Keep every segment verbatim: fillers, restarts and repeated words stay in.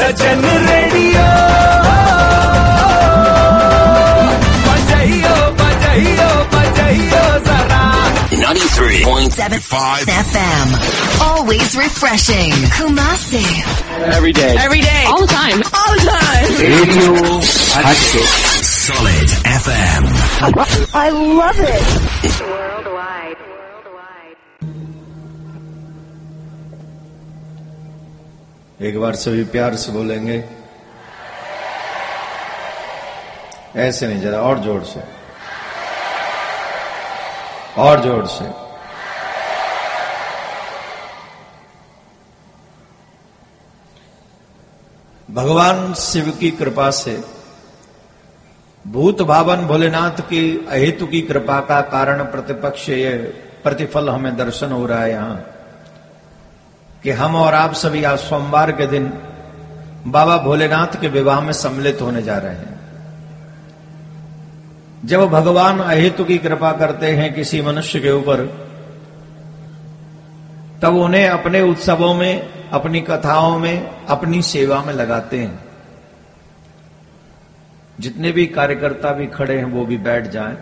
सजन radio बजाइयो बजाइयो बजाइयो जरा। ninety-three point seven five F M, always refreshing. Kumasi, every day, every day, all the time, all the time. Radio Hatchet, solid F M. I love it. Worldwide. एक बार सभी प्यार से बोलेंगे, ऐसे नहीं, जरा और जोर से, और जोर से। भगवान शिव की कृपा से, भूत भावन भोलेनाथ की अहेतु की कृपा का कारण प्रतिपक्ष ये प्रतिफल हमें दर्शन हो रहा है यहां कि हम और आप सभी आज सोमवार के दिन बाबा भोलेनाथ के विवाह में सम्मिलित होने जा रहे हैं। जब भगवान अहेतु की कृपा करते हैं किसी मनुष्य के ऊपर, तब उन्हें अपने उत्सवों में, अपनी कथाओं में, अपनी सेवा में लगाते हैं। जितने भी कार्यकर्ता भी खड़े हैं वो भी बैठ जाएं,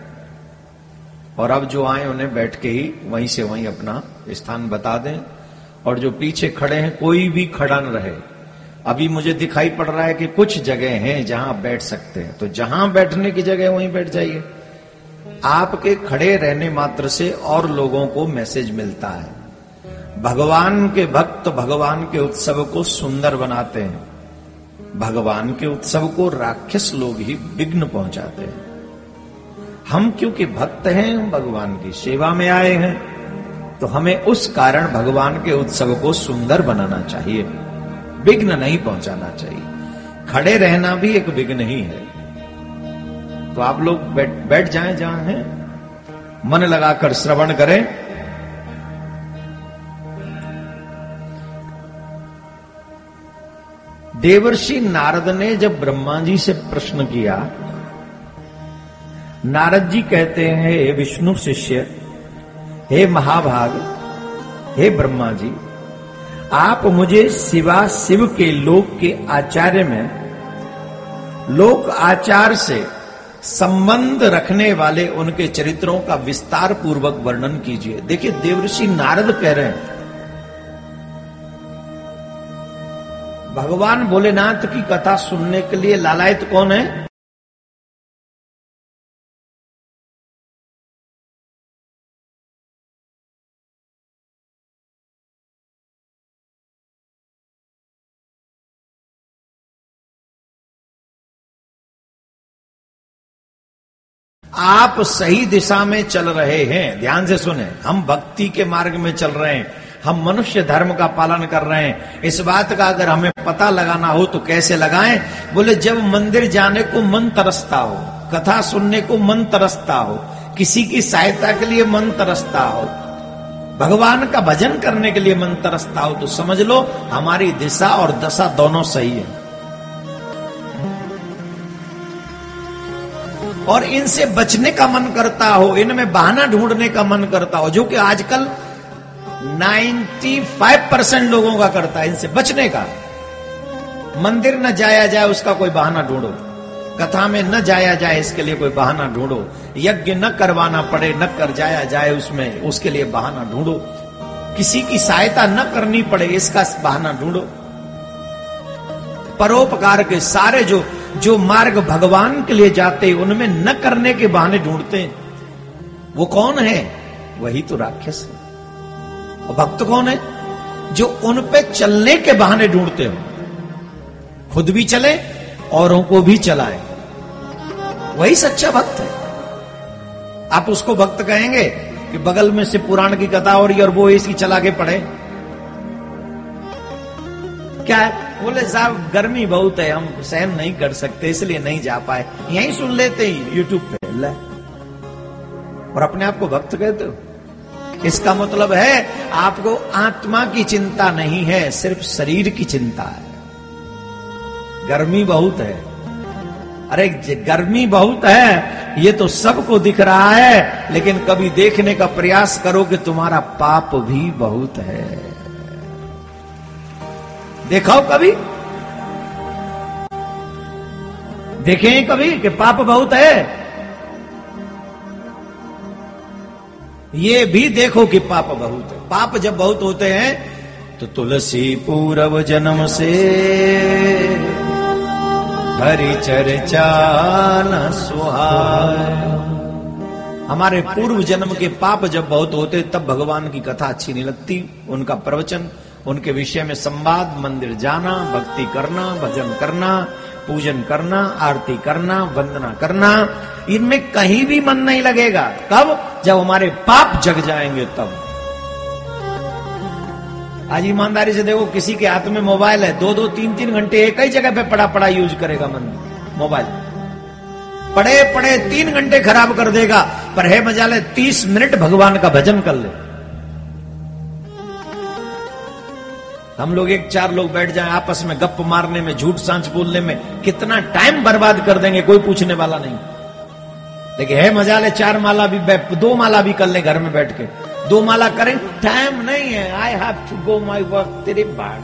और अब जो आए उन्हें बैठ के ही वहीं से वहीं अपना स्थान बता दें, और जो पीछे खड़े हैं कोई भी खड़ा न रहे। अभी मुझे दिखाई पड़ रहा है कि कुछ जगह हैं जहां बैठ सकते हैं, तो जहां बैठने की जगह वहीं बैठ जाइए। आपके खड़े रहने मात्र से और लोगों को मैसेज मिलता है। भगवान के भक्त भगवान के उत्सव को सुंदर बनाते हैं, भगवान के उत्सव को राक्षस लोग ही विघ्न पहुंचाते हैं। हम क्योंकि भक्त हैं, हम भगवान की सेवा में आए हैं, तो हमें उस कारण भगवान के उत्सव को सुंदर बनाना चाहिए, विघ्न नहीं पहुंचाना चाहिए। खड़े रहना भी एक विघ्न ही है, तो आप लोग बैठ बैठ जाएं जहां हैं, मन लगाकर श्रवण करें। देवर्षि नारद ने जब ब्रह्मा जी से प्रश्न किया, नारद जी कहते हैं, हे विष्णु शिष्य, हे महाभाग, हे ब्रह्मा जी, आप मुझे शिवा शिव के लोक के आचार्य में लोक आचार से संबंध रखने वाले उनके चरित्रों का विस्तार पूर्वक वर्णन कीजिए। देखिए देवर्षि नारद कह रहे हैं, भगवान भोलेनाथ की कथा सुनने के लिए लालायित कौन है? आप सही दिशा में चल रहे हैं। ध्यान से सुने, हम भक्ति के मार्ग में चल रहे हैं, हम मनुष्य धर्म का पालन कर रहे हैं। इस बात का अगर हमें पता लगाना हो तो कैसे लगाएं? बोले, जब मंदिर जाने को मन तरसता हो, कथा सुनने को मन तरसता हो, किसी की सहायता के लिए मन तरसता हो, भगवान का भजन करने के लिए मन तरसता हो, तो समझ लो हमारी दिशा और दशा दोनों सही है। और इनसे बचने का मन करता हो, इनमें बहाना ढूंढने का मन करता हो, जो कि आजकल पचानवे परसेंट लोगों का करता है, इनसे बचने का। मंदिर न जाया जाए उसका कोई बहाना ढूंढो, कथा में न जाया जाए इसके लिए कोई बहाना ढूंढो, यज्ञ न करवाना पड़े, न कर जाया जाए उसमें, उसके लिए बहाना ढूंढो, किसी की सहायता न करनी पड़े इसका बहाना ढूंढो। परोपकार के सारे जो जो मार्ग भगवान के लिए जाते उनमें न करने के बहाने ढूंढते हैं। वो कौन है? वही तो राक्षस है। और भक्त कौन है? जो उन पे चलने के बहाने ढूंढते हो, खुद भी चले औरों को भी चलाए, वही सच्चा भक्त है। आप उसको भक्त कहेंगे कि बगल में से पुराण की कथा हो रही और वो इसकी चला के पढ़े, क्या है? बोले, साहब गर्मी बहुत है, हम सहन नहीं कर सकते, इसलिए नहीं जा पाए, यहीं सुन लेते ही यूट्यूब पे। ले, और अपने आप को भक्त कहते हो? इसका मतलब है आपको आत्मा की चिंता नहीं है, सिर्फ शरीर की चिंता है। गर्मी बहुत है, अरे गर्मी बहुत है ये तो सबको दिख रहा है, लेकिन कभी देखने का प्रयास करो कि तुम्हारा पाप भी बहुत है। देखो कभी देखे ही कभी कि पाप बहुत है? ये भी देखो कि पाप बहुत है। पाप जब बहुत होते हैं तो तुलसी पूर्व जन्म से हरि चर्चा न सुहाए। हमारे पूर्व जन्म के पाप जब बहुत होते तब भगवान की कथा अच्छी नहीं लगती, उनका प्रवचन, उनके विषय में संवाद, मंदिर जाना, भक्ति करना, भजन करना, पूजन करना, आरती करना, वंदना करना, इनमें कहीं भी मन नहीं लगेगा। कब? जब हमारे पाप जग जाएंगे तब। आज ईमानदारी से देखो, किसी के हाथ में मोबाइल है, दो दो तीन तीन घंटे एक ही जगह पे पड़ा पड़ा यूज करेगा मन। मोबाइल पड़े पड़े तीन घंटे खराब कर देगा, पर है मजा ले तीस मिनट भगवान का भजन कर ले। हम लोग एक चार लोग बैठ जाएं आपस में गप मारने में, झूठ सांच बोलने में, कितना टाइम बर्बाद कर देंगे, कोई पूछने वाला नहीं। लेकिन है मजा ले चार माला भी, दो माला भी कर ले घर में बैठ के, दो माला करें, टाइम नहीं है, I have to go my work. तेरे बाढ़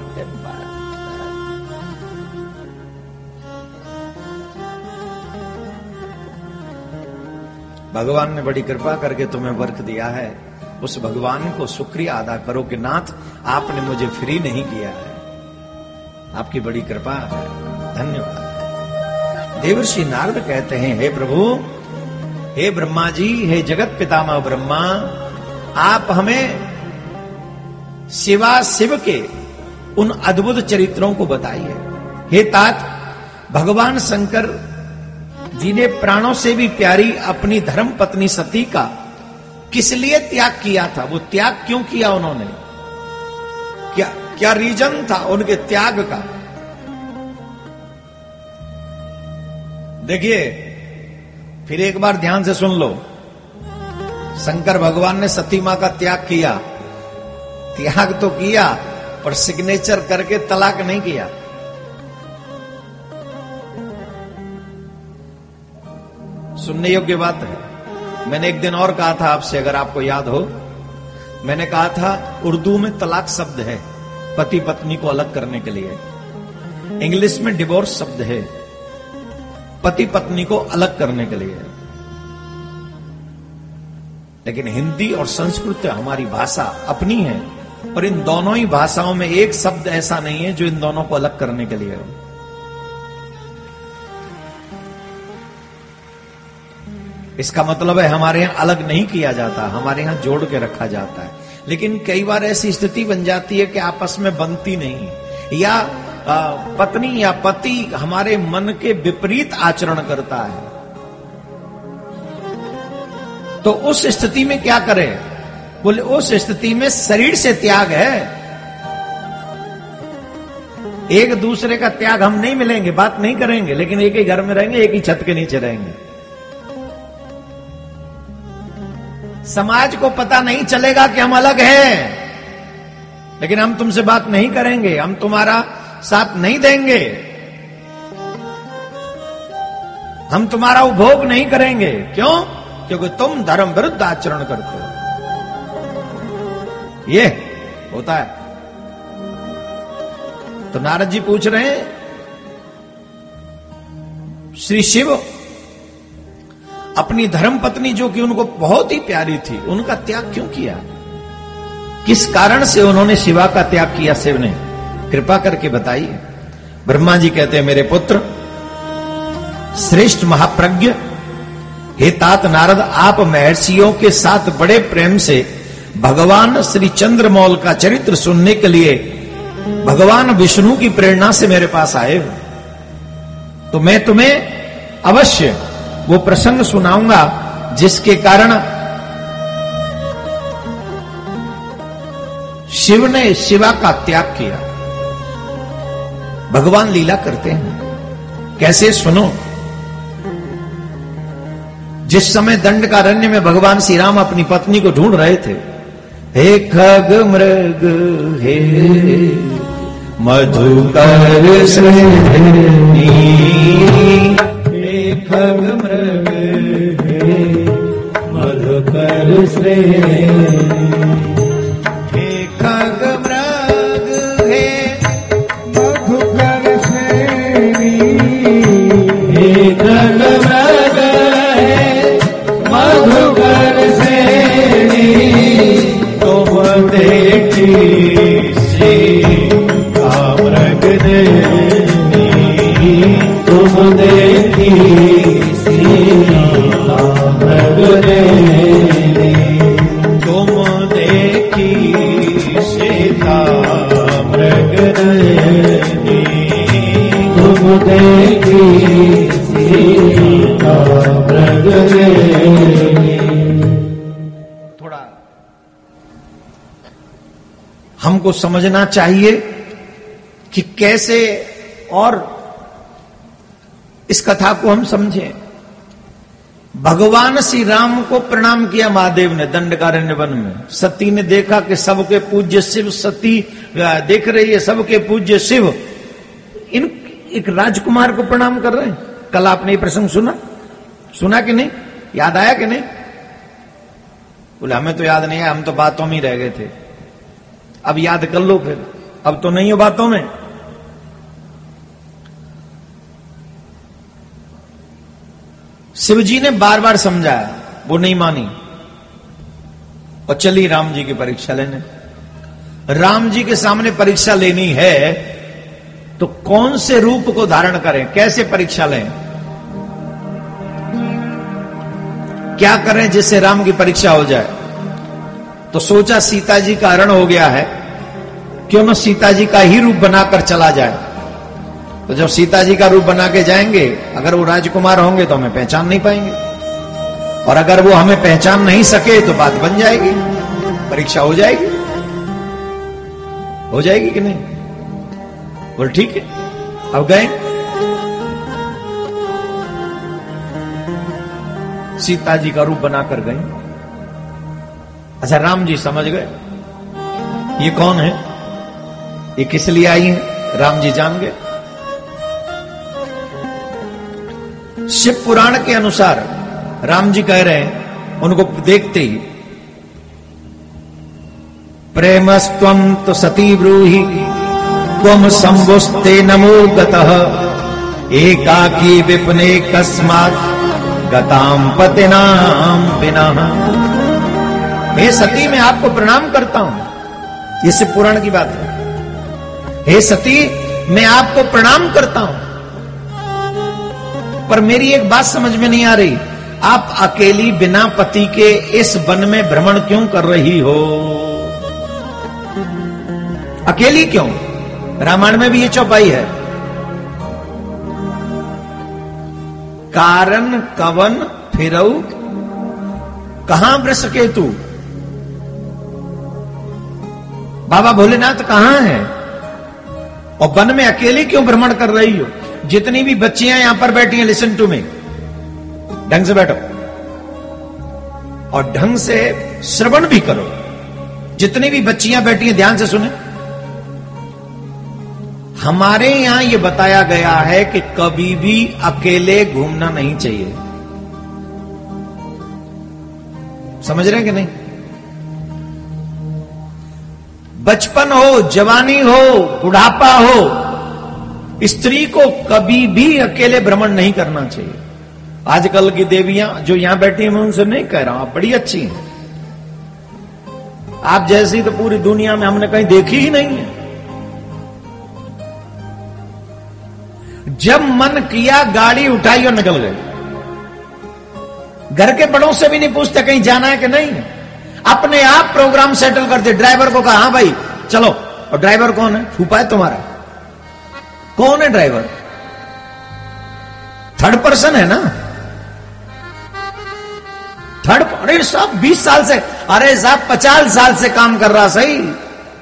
भगवान ने बड़ी कृपा करके तुम्हें वर्क दिया है, उस भगवान को शुक्रिया अदा करो कि नाथ आपने मुझे फ्री नहीं किया है, आपकी बड़ी कृपा है, धन्यवाद। देवर्षि नारद कहते हैं, हे प्रभु, हे ब्रह्मा जी, हे जगत पितामह ब्रह्मा, आप हमें शिवा शिव के उन अद्भुत चरित्रों को बताइए। हे तात, भगवान शंकर जी ने प्राणों से भी प्यारी अपनी धर्म पत्नी सती का किस लिए त्याग किया था? वो त्याग क्यों किया उन्होंने? क्या क्या रीजन था उनके त्याग का? देखिए, फिर एक बार ध्यान से सुन लो। शंकर भगवान ने सती मां का त्याग किया, त्याग तो किया पर सिग्नेचर करके तलाक नहीं किया। सुनने योग्य बात है। मैंने एक दिन और कहा था आपसे, अगर आपको याद हो, मैंने कहा था उर्दू में तलाक शब्द है पति पत्नी को अलग करने के लिए, इंग्लिश में डिवोर्स शब्द है पति पत्नी को अलग करने के लिए, लेकिन हिंदी और संस्कृत हमारी भाषा अपनी है, और इन दोनों ही भाषाओं में एक शब्द ऐसा नहीं है जो इन दोनों को अलग करने के लिए हो। इसका मतलब है हमारे यहां अलग नहीं किया जाता, हमारे यहां जोड़ के रखा जाता है। लेकिन कई बार ऐसी स्थिति बन जाती है कि आपस में बनती नहीं, या पत्नी या पति हमारे मन के विपरीत आचरण करता है, तो उस स्थिति में क्या करें? बोले, उस स्थिति में शरीर से त्याग है। एक दूसरे का त्याग, हम नहीं मिलेंगे, बात नहीं करेंगे, लेकिन एक ही घर में रहेंगे, एक ही छत के नीचे रहेंगे। समाज को पता नहीं चलेगा कि हम अलग हैं, लेकिन हम तुमसे बात नहीं करेंगे, हम तुम्हारा साथ नहीं देंगे, हम तुम्हारा उपभोग नहीं करेंगे। क्यों? क्योंकि तुम धर्म विरुद्ध आचरण करते हो। ये होता है। तो नारद जी पूछ रहे हैं, श्री शिव अपनी धर्म पत्नी जो कि उनको बहुत ही प्यारी थी, उनका त्याग क्यों किया? किस कारण से उन्होंने शिवा का त्याग किया? शिव ने कृपा करके बताइए। ब्रह्मा जी कहते हैं, मेरे पुत्र श्रेष्ठ महाप्रज्ञ, हे तात नारद, आप महर्षियों के साथ बड़े प्रेम से भगवान श्री चंद्रमौल का चरित्र सुनने के लिए भगवान विष्णु की प्रेरणा से मेरे पास आए हो, तो मैं तुम्हें अवश्य वो प्रसंग सुनाऊंगा जिसके कारण शिव ने शिवा का त्याग किया। भगवान लीला करते हैं, कैसे सुनो। जिस समय दंडकारण्य में भगवान श्री राम अपनी पत्नी को ढूंढ रहे थे, हे खग मृग हे मधुकर श्रेणी, खग मृग हे मधुकर श्रेणी, हे खग मृग हे मधुकर श्रेणी, थोड़ा हमको समझना चाहिए कि कैसे और इस कथा को हम समझें। भगवान श्री राम को प्रणाम किया महादेव ने दंडकारण्य वन में। सती ने देखा कि सबके पूज्य शिव, सती देख रही है सबके पूज्य शिव इन एक राजकुमार को प्रणाम कर रहे हैं। कल आपने ये प्रसंग सुना सुना कि नहीं, याद आया कि नहीं? बोले हमें तो याद नहीं है, हम तो बातों में ही रह गए थे। अब याद कर लो फिर, अब तो नहीं हो बातों में। शिवजी ने बार बार समझाया, वो नहीं मानी और चली राम जी की परीक्षा लेने। राम जी के सामने परीक्षा लेनी है तो कौन से रूप को धारण करें, कैसे परीक्षा लें, क्या करें जिससे राम की परीक्षा हो जाए। तो सोचा सीता जी का हरण हो गया है, क्यों न सीता जी का ही रूप बनाकर चला जाए। तो जब सीता जी का रूप बना के जाएंगे, अगर वो राजकुमार होंगे तो हमें पहचान नहीं पाएंगे, और अगर वो हमें पहचान नहीं सके तो बात बन जाएगी, परीक्षा हो जाएगी। हो जाएगी कि नहीं? बोल ठीक है। अब गए, सीता जी का रूप बनाकर गए। अच्छा, राम जी समझ गए ये कौन है, ये किस लिए आई है। राम जी जान गए। शिव पुराण के अनुसार राम जी कह रहे हैं, उनको देखते ही प्रेमस्त्वं तो सती ब्रूहि त्वं संभुस्ते नमो गतः एकाकी विपने कस्मात् गतां पतिनां विनः। हे सती, मैं आपको प्रणाम करता हूं। ये शिव पुराण की बात है। हे सती, मैं आपको प्रणाम करता हूं, पर मेरी एक बात समझ में नहीं आ रही, आप अकेली बिना पति के इस वन में भ्रमण क्यों कर रही हो? अकेली क्यों? रामायण में भी ये चौपाई है, कारण कवन फिरऊ कहां वृष केतु। बाबा भोलेनाथ कहां है और वन में अकेली क्यों भ्रमण कर रही हो? जितनी भी बच्चियां यहां पर बैठी हैं, लिसन टू मी, ढंग से बैठो और ढंग से श्रवण भी करो। जितनी भी बच्चियां बैठी हैं ध्यान से सुने। हमारे यहां यह बताया गया है कि कभी भी अकेले घूमना नहीं चाहिए। समझ रहे हैं कि नहीं? बचपन हो, जवानी हो, बुढ़ापा हो, स्त्री को कभी भी अकेले भ्रमण नहीं करना चाहिए। आजकल की देवियां जो यहां बैठी हैं, मैं उनसे नहीं कह रहा हूं, आप बड़ी अच्छी हैं, आप जैसी तो पूरी दुनिया में हमने कहीं देखी ही नहीं है। जब मन किया गाड़ी उठाई और निकल गए, घर के बड़ों से भी नहीं पूछते कहीं जाना है कि नहीं, अपने आप प्रोग्राम सेटल करते। ड्राइवर को कहा हां भाई चलो, और ड्राइवर कौन है? छुपा है तुम्हारा। कौन है ड्राइवर? थर्ड पर्सन है ना, थर्ड। अरे साहब बीस साल से, अरे साहब पचास साल से काम कर रहा सही,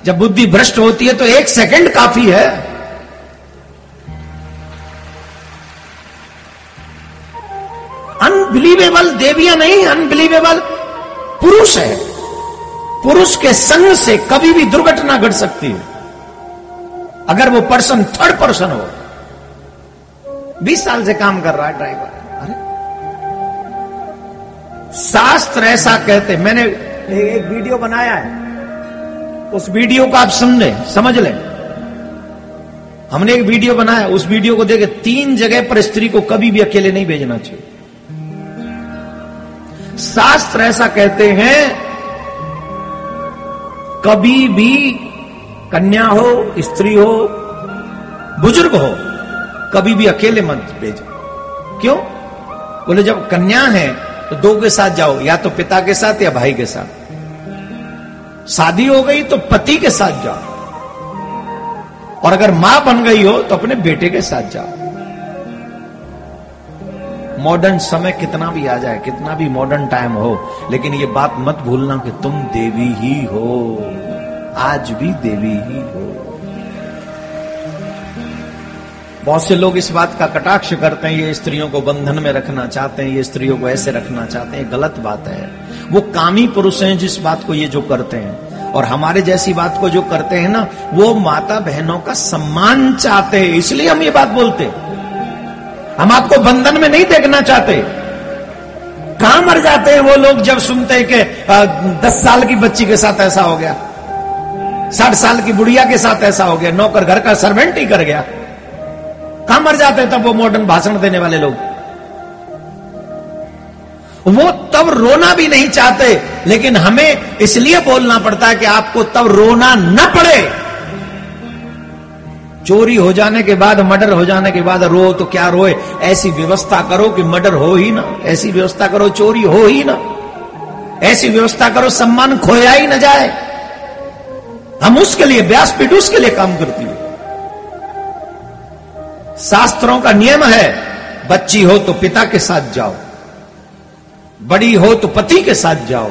जब बुद्धि भ्रष्ट होती है तो एक सेकंड काफी है। अनबिलीवेबल देवियां नहीं, अनबिलीवेबल पुरुष है। पुरुष के संग से कभी भी दुर्घटना घट सकती है अगर वो पर्सन थर्ड पर्सन हो। बीस साल से काम कर रहा है ड्राइवर। अरे शास्त्र ऐसा कहते। मैंने एक वीडियो बनाया है, उस वीडियो को आप समझे समझ लें। हमने एक वीडियो बनाया, उस वीडियो को देखे तीन जगह पर स्त्री को कभी भी अकेले नहीं भेजना चाहिए। शास्त्र ऐसा कहते हैं, कभी भी कन्या हो, स्त्री हो, बुजुर्ग हो, कभी भी अकेले मत भेजो। क्यों? बोले जब कन्या है तो दो के साथ जाओ, या तो पिता के साथ या भाई के साथ। शादी हो गई तो पति के साथ जाओ, और अगर मां बन गई हो तो अपने बेटे के साथ जाओ। मॉडर्न समय कितना भी आ जाए, कितना भी मॉडर्न टाइम हो, लेकिन ये बात मत भूलना कि तुम देवी ही हो, आज भी देवी ही हो। बहुत से लोग इस बात का कटाक्ष करते हैं, ये स्त्रियों को बंधन में रखना चाहते हैं, ये स्त्रियों को ऐसे रखना चाहते हैं। गलत बात है। वो कामी पुरुष हैं जिस बात को ये जो करते हैं, और हमारे जैसी बात को जो करते हैं ना, वो माता बहनों का सम्मान चाहते हैं, इसलिए हम ये बात बोलते हैं। हम आपको बंधन में नहीं देखना चाहते। कहां मर जाते हैं वो लोग जब सुनते हैं कि दस साल की बच्ची के साथ ऐसा हो गया, साठ साल की बुढ़िया के साथ ऐसा हो गया, नौकर घर का सर्वेंट ही कर गया। कहां मर जाते हैं तब वो मॉडर्न भाषण देने वाले लोग। वो तब रोना भी नहीं चाहते, लेकिन हमें इसलिए बोलना पड़ता है कि आपको तब रोना न पड़े। चोरी हो जाने के बाद, मर्डर हो जाने के बाद रो तो क्या रोए, ऐसी व्यवस्था करो कि मर्डर हो ही ना, ऐसी व्यवस्था करो चोरी हो ही ना, ऐसी व्यवस्था करो सम्मान खोया ही ना जाए। हम उसके लिए, व्यासपीठ उसके लिए काम करती है। शास्त्रों का नियम है, बच्ची हो तो पिता के साथ जाओ, बड़ी हो तो पति के साथ जाओ,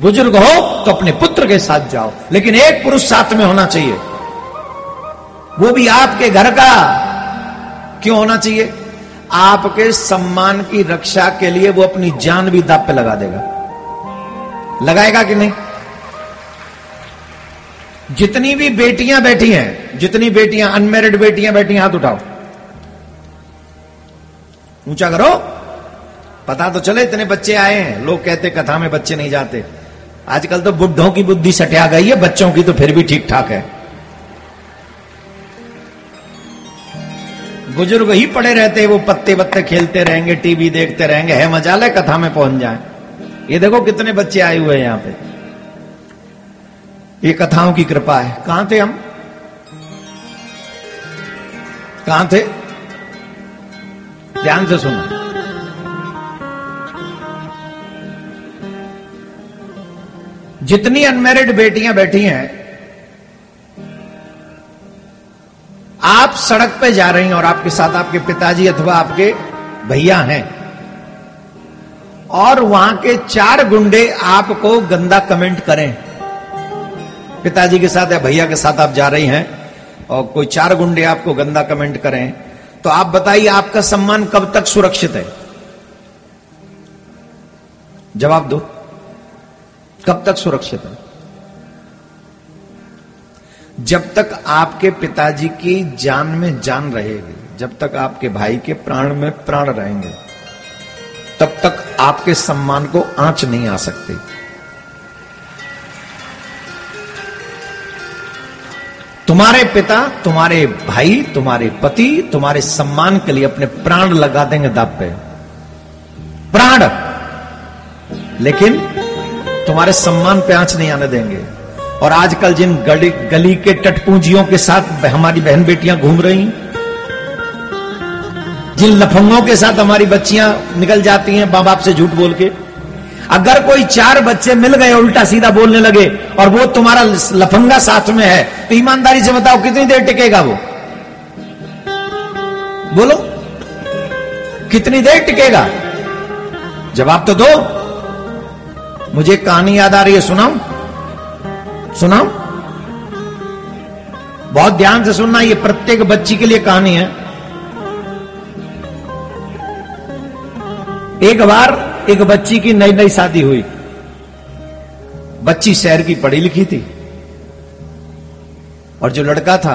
बुजुर्ग हो तो अपने पुत्र के साथ जाओ, लेकिन एक पुरुष साथ में होना चाहिए, वो भी आपके घर का। क्यों होना चाहिए? आपके सम्मान की रक्षा के लिए वो अपनी जान भी दांव पे लगा देगा। लगाएगा कि नहीं? जितनी भी बेटियां बैठी हैं, जितनी बेटियां अनमेरिड बेटियां बैठी हैं, हाथ उठाओ, ऊंचा करो, पता तो चले इतने बच्चे आए हैं। लोग कहते कथा में बच्चे नहीं जाते। आजकल तो बुढ़ों की बुद्धि सटिया गई है, बच्चों की तो फिर भी ठीक ठाक है। बुजुर्ग ही पड़े रहते हैं, वो पत्ते बत्ते खेलते रहेंगे, टीवी देखते रहेंगे, है मजा ले कथा में पहुंच जाए। ये देखो कितने बच्चे आए हुए हैं यहां पे, ये कथाओं की कृपा है। कहां थे हम? कहां थे? ध्यान से सुनो। जितनी अनमैरिड बेटियां बैठी हैं, आप सड़क पे जा रही हैं और आपके साथ आपके पिताजी अथवा आपके भैया हैं, और वहां के चार गुंडे आपको गंदा कमेंट करें। पिताजी के साथ या भैया के साथ आप जा रही हैं और कोई चार गुंडे आपको गंदा कमेंट करें, तो आप बताइए आपका सम्मान कब तक सुरक्षित है? जवाब दो, कब तक सुरक्षित है? जब तक आपके पिताजी की जान में जान रहेगी, जब तक आपके भाई के प्राण में प्राण रहेंगे, तब तक आपके सम्मान को आंच नहीं आ सकती। तुम्हारे पिता, तुम्हारे भाई, तुम्हारे पति तुम्हारे सम्मान के लिए अपने प्राण लगा देंगे दांव पे, प्राण, लेकिन तुम्हारे सम्मान पे आंच नहीं आने देंगे। और आजकल जिन गली, गली के टटपूंजियों के साथ हमारी बहन बेटियां घूम रही, जिन लफंगों के साथ हमारी बच्चियां निकल जाती हैं मां बाप से झूठ बोल के, अगर कोई चार बच्चे मिल गए उल्टा सीधा बोलने लगे और वो तुम्हारा लफंगा साथ में है, तो ईमानदारी से बताओ कितनी देर टिकेगा वो? बोलो, कितनी देर टिकेगा? जवाब तो दो। मुझे कहानी याद आ रही है, सुनाऊं? सुनाओ, बहुत ध्यान से सुनना, ये प्रत्येक बच्ची के लिए कहानी है। एक बार एक बच्ची की नई नई शादी हुई। बच्ची शहर की पढ़ी लिखी थी और जो लड़का था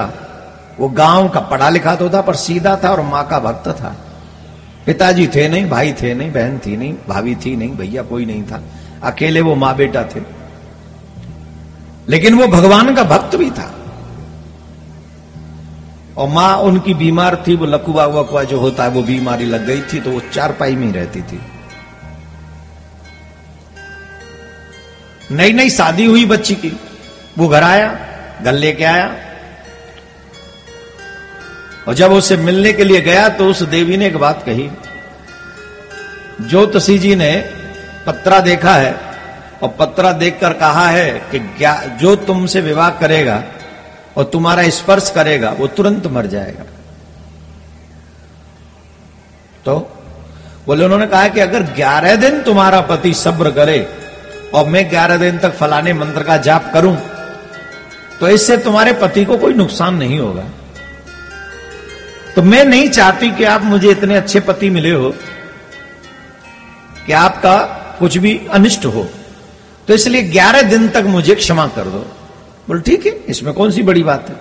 वो गांव का पढ़ा लिखा तो था, पर सीधा था और मां का भक्त था। पिताजी थे नहीं, भाई थे नहीं, बहन थी नहीं, भाभी थी नहीं, भैया कोई नहीं था, अकेले वो मां बेटा थे। लेकिन वो भगवान का भक्त भी था और मां उनकी बीमार थी, वो लकवा वकवा जो होता है वो बीमारी लग गई थी, तो वो चारपाई में रहती थी। नई नई शादी हुई बच्ची की, वो घर आया, घर लेके आया, और जब उसे मिलने के लिए गया तो उस देवी ने एक बात कही। ज्योतिषी जी ने पत्रा देखा है और पत्रा देखकर कहा है कि जो तुमसे विवाह करेगा और तुम्हारा स्पर्श करेगा वो तुरंत मर जाएगा। तो बोले उन्होंने कहा कि अगर ग्यारह दिन तुम्हारा पति सब्र करे और मैं ग्यारह दिन तक फलाने मंत्र का जाप करूं तो इससे तुम्हारे पति को कोई नुकसान नहीं होगा। तो मैं नहीं चाहती कि आप मुझे इतने अच्छे पति मिले हो कि आपका कुछ भी अनिष्ट हो, तो इसलिए ग्यारह दिन तक मुझे क्षमा कर दो। बोल ठीक है, इसमें कौन सी बड़ी बात है,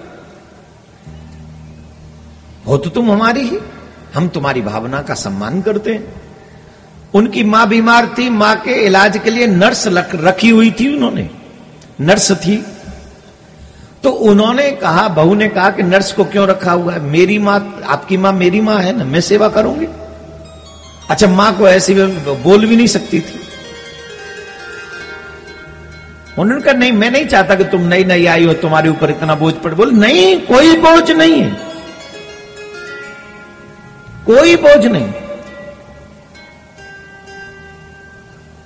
हो तो तुम हमारी ही, हम तुम्हारी भावना का सम्मान करते हैं। उनकी मां बीमार थी, मां के इलाज के लिए नर्स रखी हुई थी, उन्होंने नर्स थी। तो उन्होंने कहा, बहू ने कहा कि नर्स को क्यों रखा हुआ है, मेरी मां आपकी मां मेरी मां है ना, मैं सेवा करूंगी। अच्छा, मां को ऐसी बोल भी नहीं सकती थी। उन्होंने कहा नहीं, मैं नहीं चाहता कि तुम नई नई आई हो, तुम्हारे ऊपर इतना बोझ पड़। बोल नहीं, कोई बोझ नहीं है, कोई बोझ नहीं,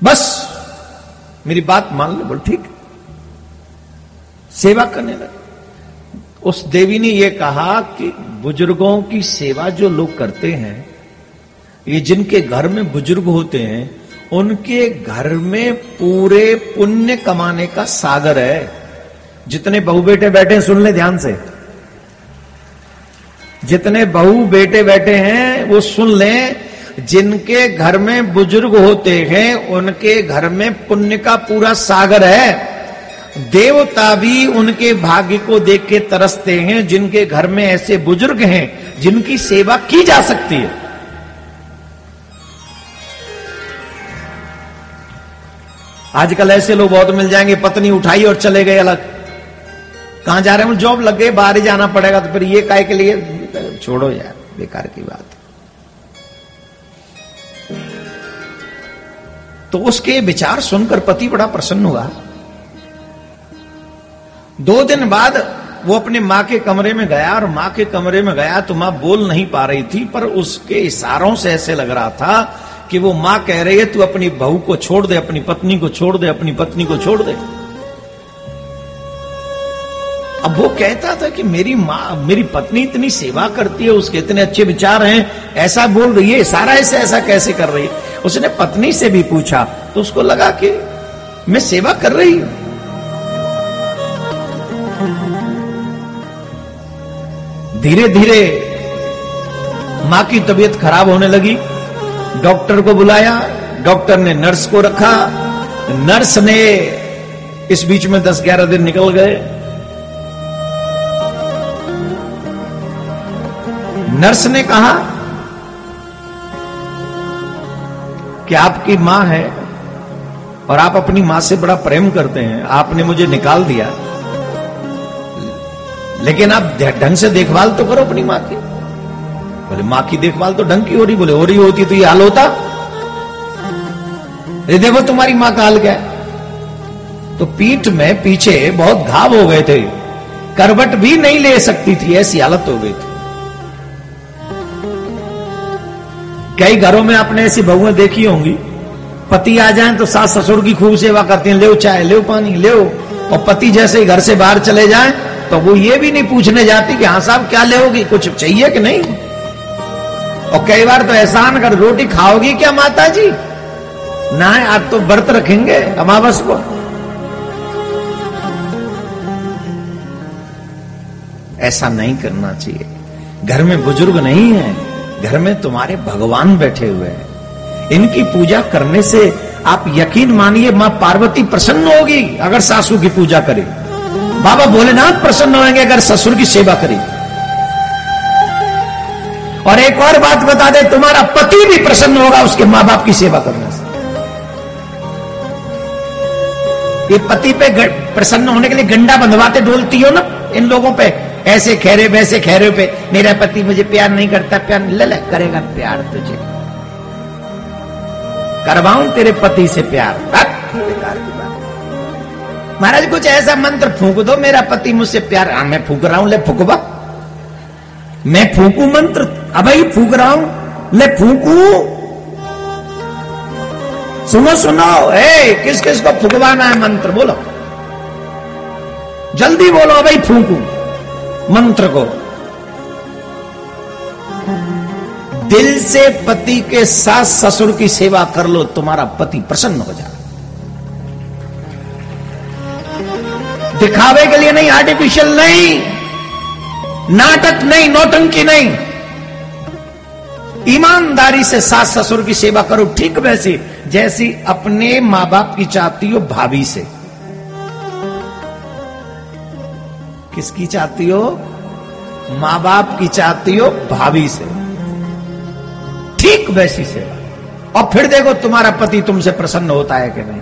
बस मेरी बात मान लो। बोल ठीक, सेवा करने लगे। उस देवी ने यह कहा कि बुजुर्गों की सेवा जो लोग करते हैं, ये जिनके घर में बुजुर्ग होते हैं, उनके घर में पूरे पुण्य कमाने का सागर है। जितने बहू बेटे बैठे हैं, सुन ले ध्यान से, जितने बहू बेटे बैठे हैं वो सुन लें, जिनके घर में बुजुर्ग होते हैं उनके घर में पुण्य का पूरा सागर है। देवता भी उनके भाग्य को देख के तरसते हैं जिनके घर में ऐसे बुजुर्ग हैं जिनकी सेवा की जा सकती है। आजकल ऐसे लोग बहुत मिल जाएंगे, पत्नी उठाई और चले गए अलग, कहां जा रहे हैं, जॉब लग गए, बाहर ही जाना पड़ेगा, तो फिर ये काय के लिए, छोड़ो यार, बेकार की बात। तो उसके विचार सुनकर पति बड़ा प्रसन्न हुआ। दो दिन बाद वो अपने मां के कमरे में गया, और मां के कमरे में गया तो मां बोल नहीं पा रही थी, पर उसके इशारों से ऐसे लग रहा था कि वो मां कह रही है तू अपनी बहू को छोड़ दे, अपनी पत्नी को छोड़ दे, अपनी पत्नी को छोड़ दे। अब वो कहता था कि मेरी मां, मेरी पत्नी इतनी सेवा करती है, उसके इतने अच्छे विचार हैं, ऐसा बोल रही है, इशारा ऐसे, ऐसा कैसे कर रही है। उसने पत्नी से भी पूछा तो उसको लगा कि मैं सेवा कर रही हूं। धीरे धीरे मां की तबीयत खराब होने लगी, डॉक्टर को बुलाया, डॉक्टर ने नर्स को रखा, नर्स ने, इस बीच में दस ग्यारह दिन निकल गए। नर्स ने कहा कि आपकी मां है और आप अपनी मां से बड़ा प्रेम करते हैं, आपने मुझे निकाल दिया, लेकिन आप ढंग से देखभाल तो करो अपनी मां की। बोले मां की देखभाल तो ढंग की हो रही। बोले हो रही होती तो ये हाल होता, ये देखो तुम्हारी मां का हाल क्या है। तो पीठ में पीछे बहुत घाव हो गए थे, करवट भी नहीं ले सकती थी, ऐसी हालत हो गई थी। कई घरों में आपने ऐसी बहुएं देखी होंगी, पति आ जाए तो सास ससुर की खूब सेवा करती हैं, ले चाय, ले पानी, ले, और पति जैसे ही घर से बाहर चले जाए तो वो ये भी नहीं पूछने जाती कि हाँ साहब क्या लेगी, कुछ चाहिए कि नहीं। और कई बार तो एहसान कर, रोटी खाओगी क्या माता जी, ना आज तो व्रत रखेंगे अमावस को, ऐसा नहीं करना चाहिए। घर में बुजुर्ग नहीं है, घर में तुम्हारे भगवान बैठे हुए हैं, इनकी पूजा करने से आप यकीन मानिए मां पार्वती प्रसन्न होगी अगर सासू की पूजा करे, बाबा भोलेनाथ प्रसन्न होंगे अगर ससुर की सेवा करें। और एक और बात बता दे, तुम्हारा पति भी प्रसन्न होगा उसके मां बाप की सेवा करने से। ये पति पे प्रसन्न होने के लिए गंडा बंधवाते डोलती हो ना इन लोगों पे, ऐसे खेरे वैसे खेरे पे, मेरा पति मुझे प्यार नहीं करता, प्यार ले ले, करेगा प्यार तुझे, करवाऊं तेरे पति से प्यार, बेकार की बात। महाराज कुछ ऐसा मंत्र फूंक दो, मेरा पति मुझसे प्यार, आ, मैं फूंक रहा हूं, ले फूंकवा, मैं फूंकू मंत्र, अब ही फूंक रहा हूं, ले फूंकू, सुनो सुनो, ए किस किस को फूंकवाना है मंत्र, बोलो जल्दी बोलो, अब ही फूंकू मंत्र को। दिल से पति के सास ससुर की सेवा कर लो, तुम्हारा पति प्रसन्न हो जाए। दिखावे के लिए नहीं, आर्टिफिशियल नहीं, नाटक नहीं, नौटंकी नहीं, ईमानदारी से सास ससुर की सेवा करो, ठीक वैसी जैसी अपने मां बाप की चाहती हो। भाभी से किसकी चाहती हो? मां बाप की चाहती हो, भाभी से ठीक वैसी सेवा। और फिर देखो तुम्हारा पति तुमसे प्रसन्न होता है कि नहीं।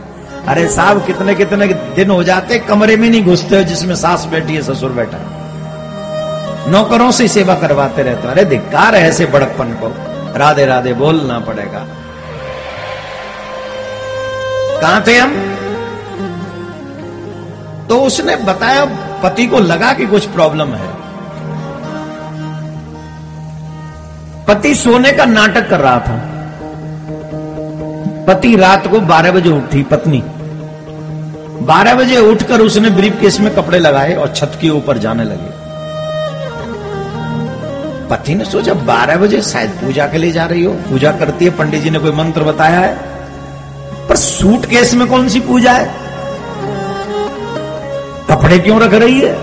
अरे साहब, कितने कितने दिन हो जाते कमरे में नहीं घुसते हो जिसमें सास बैठी है ससुर बैठा है, नौकरों से सेवा करवाते रहते हो। अरे धिक्कार है ऐसे बड़कपन को, राधे राधे बोलना पड़ेगा। कहां थे हम? तो उसने बताया, पति को लगा कि कुछ प्रॉब्लम है, पति सोने का नाटक कर रहा था। पति रात को बारह बजे उठी, पत्नी बारह बजे उठकर उसने ब्रीफकेस में कपड़े लगाए और छत के ऊपर जाने लगे। पति ने सोचा बारह बजे शायद पूजा के लिए जा रही हो, पूजा करती है, पंडित जी ने कोई मंत्र बताया है, पर सूटकेस में कौन सी पूजा है, कपड़े क्यों रख रही है।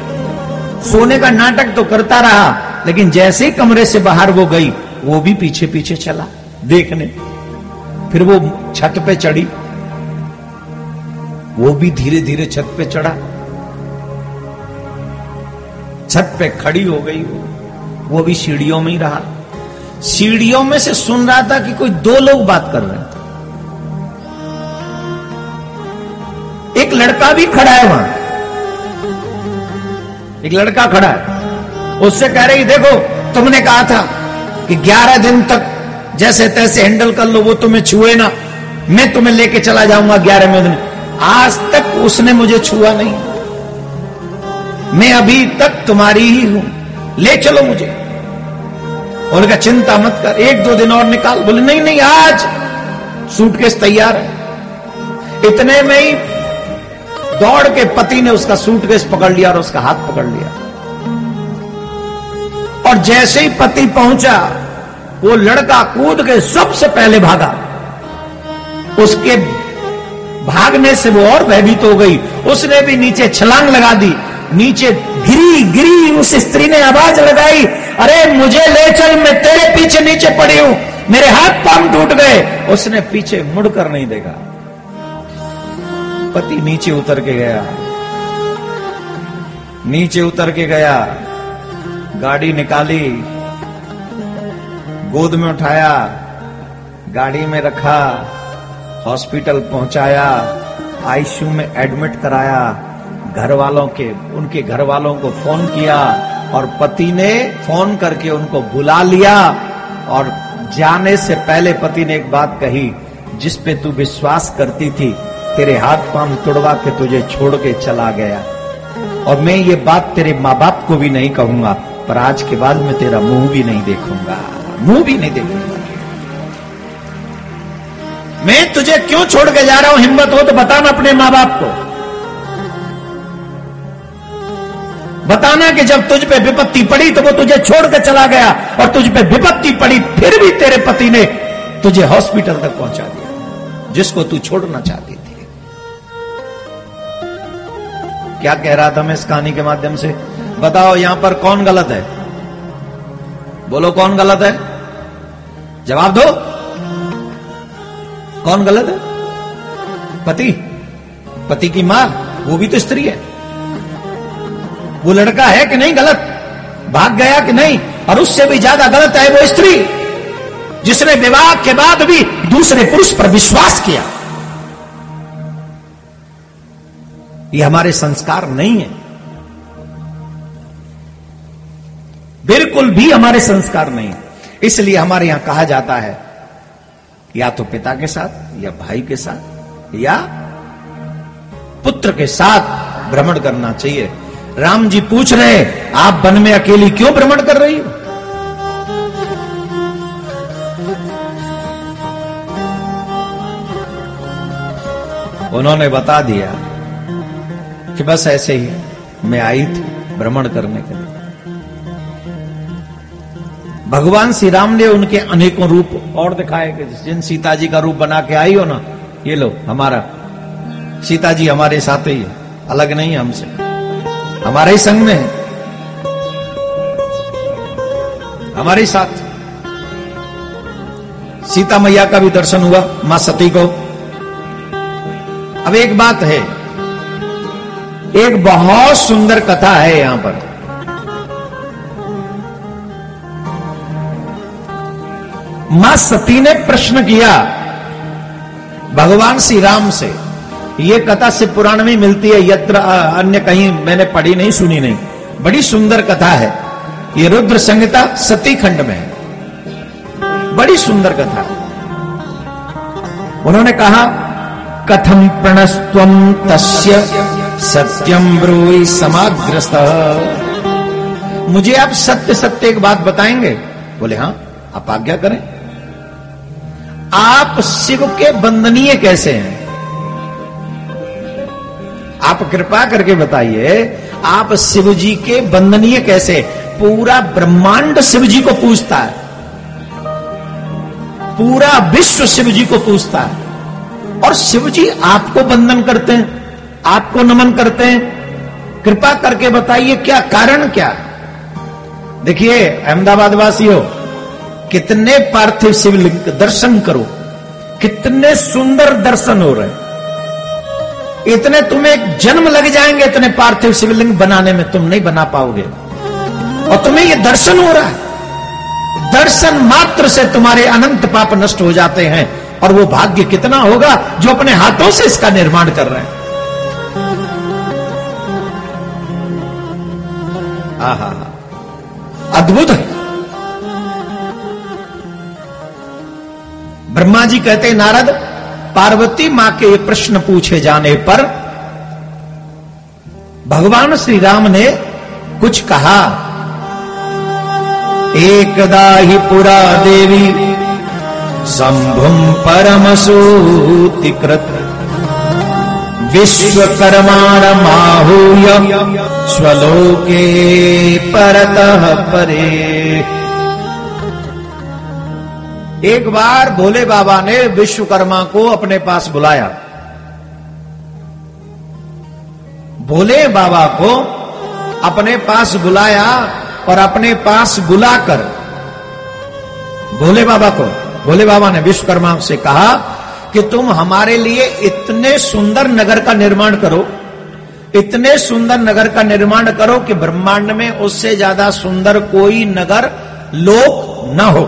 सोने का नाटक तो करता रहा, लेकिन जैसे ही कमरे से बाहर वो गई, वो भी पीछे पीछे चला देखने। फिर वो छत पे चढ़ी, वो भी धीरे धीरे छत पे चढ़ा, छत पे खड़ी हो गई, वो भी सीढ़ियों में ही रहा। सीढ़ियों में से सुन रहा था कि कोई दो लोग बात कर रहे हैं। एक लड़का भी खड़ा है वहां, एक लड़का खड़ा है, उससे कह रही देखो तुमने कहा था कि ग्यारह दिन तक जैसे तैसे हैंडल कर लो, वो तुम्हें छुए ना, मैं तुम्हें लेके चला जाऊंगा ग्यारहवें दिन। आज तक उसने मुझे छुआ नहीं, मैं अभी तक तुम्हारी ही हूं, ले चलो मुझे। और कहा चिंता मत कर, एक दो दिन और निकाल। बोले नहीं नहीं, आज सूटकेस तैयार है। इतने में ही दौड़ के पति ने उसका सूटकेस पकड़ लिया और उसका हाथ पकड़ लिया। और जैसे ही पति पहुंचा, वो लड़का कूद के सबसे पहले भागा। उसके भागने से वो और भयभीत हो गई, उसने भी नीचे छलांग लगा दी, नीचे गिरी गिरी। उस स्त्री ने आवाज लगाई, अरे मुझे ले चल, मैं तेरे पीछे नीचे पड़ी हूं, मेरे हाथ पांव टूट गए। उसने पीछे मुड़कर नहीं देखा, पति नीचे उतर के गया, नीचे उतर के गया, गाड़ी निकाली, गोद में उठाया, गाड़ी में रखा, हॉस्पिटल पहुंचाया, आईसीयू में एडमिट कराया। घर वालों के उनके घर वालों को फोन किया और पति ने फोन करके उनको बुला लिया। और जाने से पहले पति ने एक बात कही, जिस पे तू विश्वास करती थी तेरे हाथ पांव तुड़वा के तुझे छोड़ के चला गया, और मैं ये बात तेरे माँ बाप को भी नहीं कहूंगा, पर आज के बाद मैं तेरा मुंह भी नहीं देखूंगा, मुंह भी नहीं देखूंगा। मैं तुझे क्यों छोड़ के जा रहा हूं, हिम्मत हो तो बताना अपने मां बाप को, बताना कि जब तुझ पे विपत्ति पड़ी तो वो तुझे छोड़ के चला गया, और तुझ पे विपत्ति पड़ी फिर भी तेरे पति ने तुझे हॉस्पिटल तक पहुंचा दिया, जिसको तू छोड़ना चाहती थी। क्या कह रहा था मैं इस कहानी के माध्यम से? बताओ यहां पर कौन गलत है? बोलो कौन गलत है? जवाब दो, कौन गलत है? पति, पति की मां, वो भी तो स्त्री है। वो लड़का है कि नहीं गलत, भाग गया कि नहीं, और उससे भी ज्यादा गलत है वो स्त्री जिसने विवाह के बाद भी दूसरे पुरुष पर विश्वास किया। ये हमारे संस्कार नहीं है, बिल्कुल भी हमारे संस्कार नहीं। इसलिए हमारे यहां कहा जाता है या तो पिता के साथ या भाई के साथ या पुत्र के साथ भ्रमण करना चाहिए। राम जी पूछ रहे हैं, आप वन में अकेली क्यों भ्रमण कर रही हो? उन्होंने बता दिया कि बस ऐसे ही मैं आई थी भ्रमण करने के लिए। भगवान श्री राम ने उनके अनेकों रूप और दिखाए कि जिन सीता जी का रूप बना के आई हो ना, ये लो हमारा सीता जी हमारे साथ ही है, अलग नहीं है हमसे, हमारे ही संग में है, हमारे साथ। सीता मैया का भी दर्शन हुआ मां सती को। अब एक बात है, एक बहुत सुंदर कथा है यहां पर। मां सती ने प्रश्न किया भगवान श्री राम से, यह कथा सिर्फ पुराण में मिलती है, यत्र अन्य कहीं मैंने पढ़ी नहीं, सुनी नहीं। बड़ी सुंदर कथा है ये, रुद्र संहिता सती खंड में है, बड़ी सुंदर कथा। उन्होंने कहा कथम प्रणस्त्वं तस्य सत्यं ब्रूहि समाग्रस्तः। मुझे आप सत्य सत्य एक बात बताएंगे? बोले हां, आप आज्ञा करें। आप शिव के बंदनीय कैसे हैं, आप कृपा करके बताइए, आप शिव जी के बंदनीय कैसे? पूरा ब्रह्मांड शिव जी को पूजता है, पूरा विश्व शिव जी को पूजता है, और शिव जी आपको बंदन करते हैं, आपको नमन करते हैं। कृपा करके बताइए क्या कारण, क्या? देखिए अहमदाबाद वासियों, कितने पार्थिव शिवलिंग दर्शन करो, कितने सुंदर दर्शन हो रहे, इतने तुम्हें एक जन्म लग जाएंगे इतने पार्थिव शिवलिंग बनाने में, तुम नहीं बना पाओगे। और तुम्हें ये दर्शन हो रहा है, दर्शन मात्र से तुम्हारे अनंत पाप नष्ट हो जाते हैं। और वो भाग्य कितना होगा जो अपने हाथों से इसका निर्माण कर रहे हैं। आहा, अद्भुत है। ब्रह्मा जी कहते नारद, पार्वती मां के प्रश्न पूछे जाने पर भगवान श्री राम ने कुछ कहा। एकदा ही पुरा देवी शंभुम परमसूतिकृत विश्वकर्माणमाहूय स्वलोके परतः परे। एक बार भोले बाबा ने विश्वकर्मा को अपने पास बुलाया। भोले बाबा को अपने पास बुलाया और अपने पास बुलाकर भोले बाबा को भोले बाबा ने विश्वकर्मा से कहा कि तुम हमारे लिए इतने सुंदर नगर का निर्माण करो, इतने सुंदर नगर का निर्माण करो कि ब्रह्मांड में उससे ज्यादा सुंदर कोई नगर लोक न हो।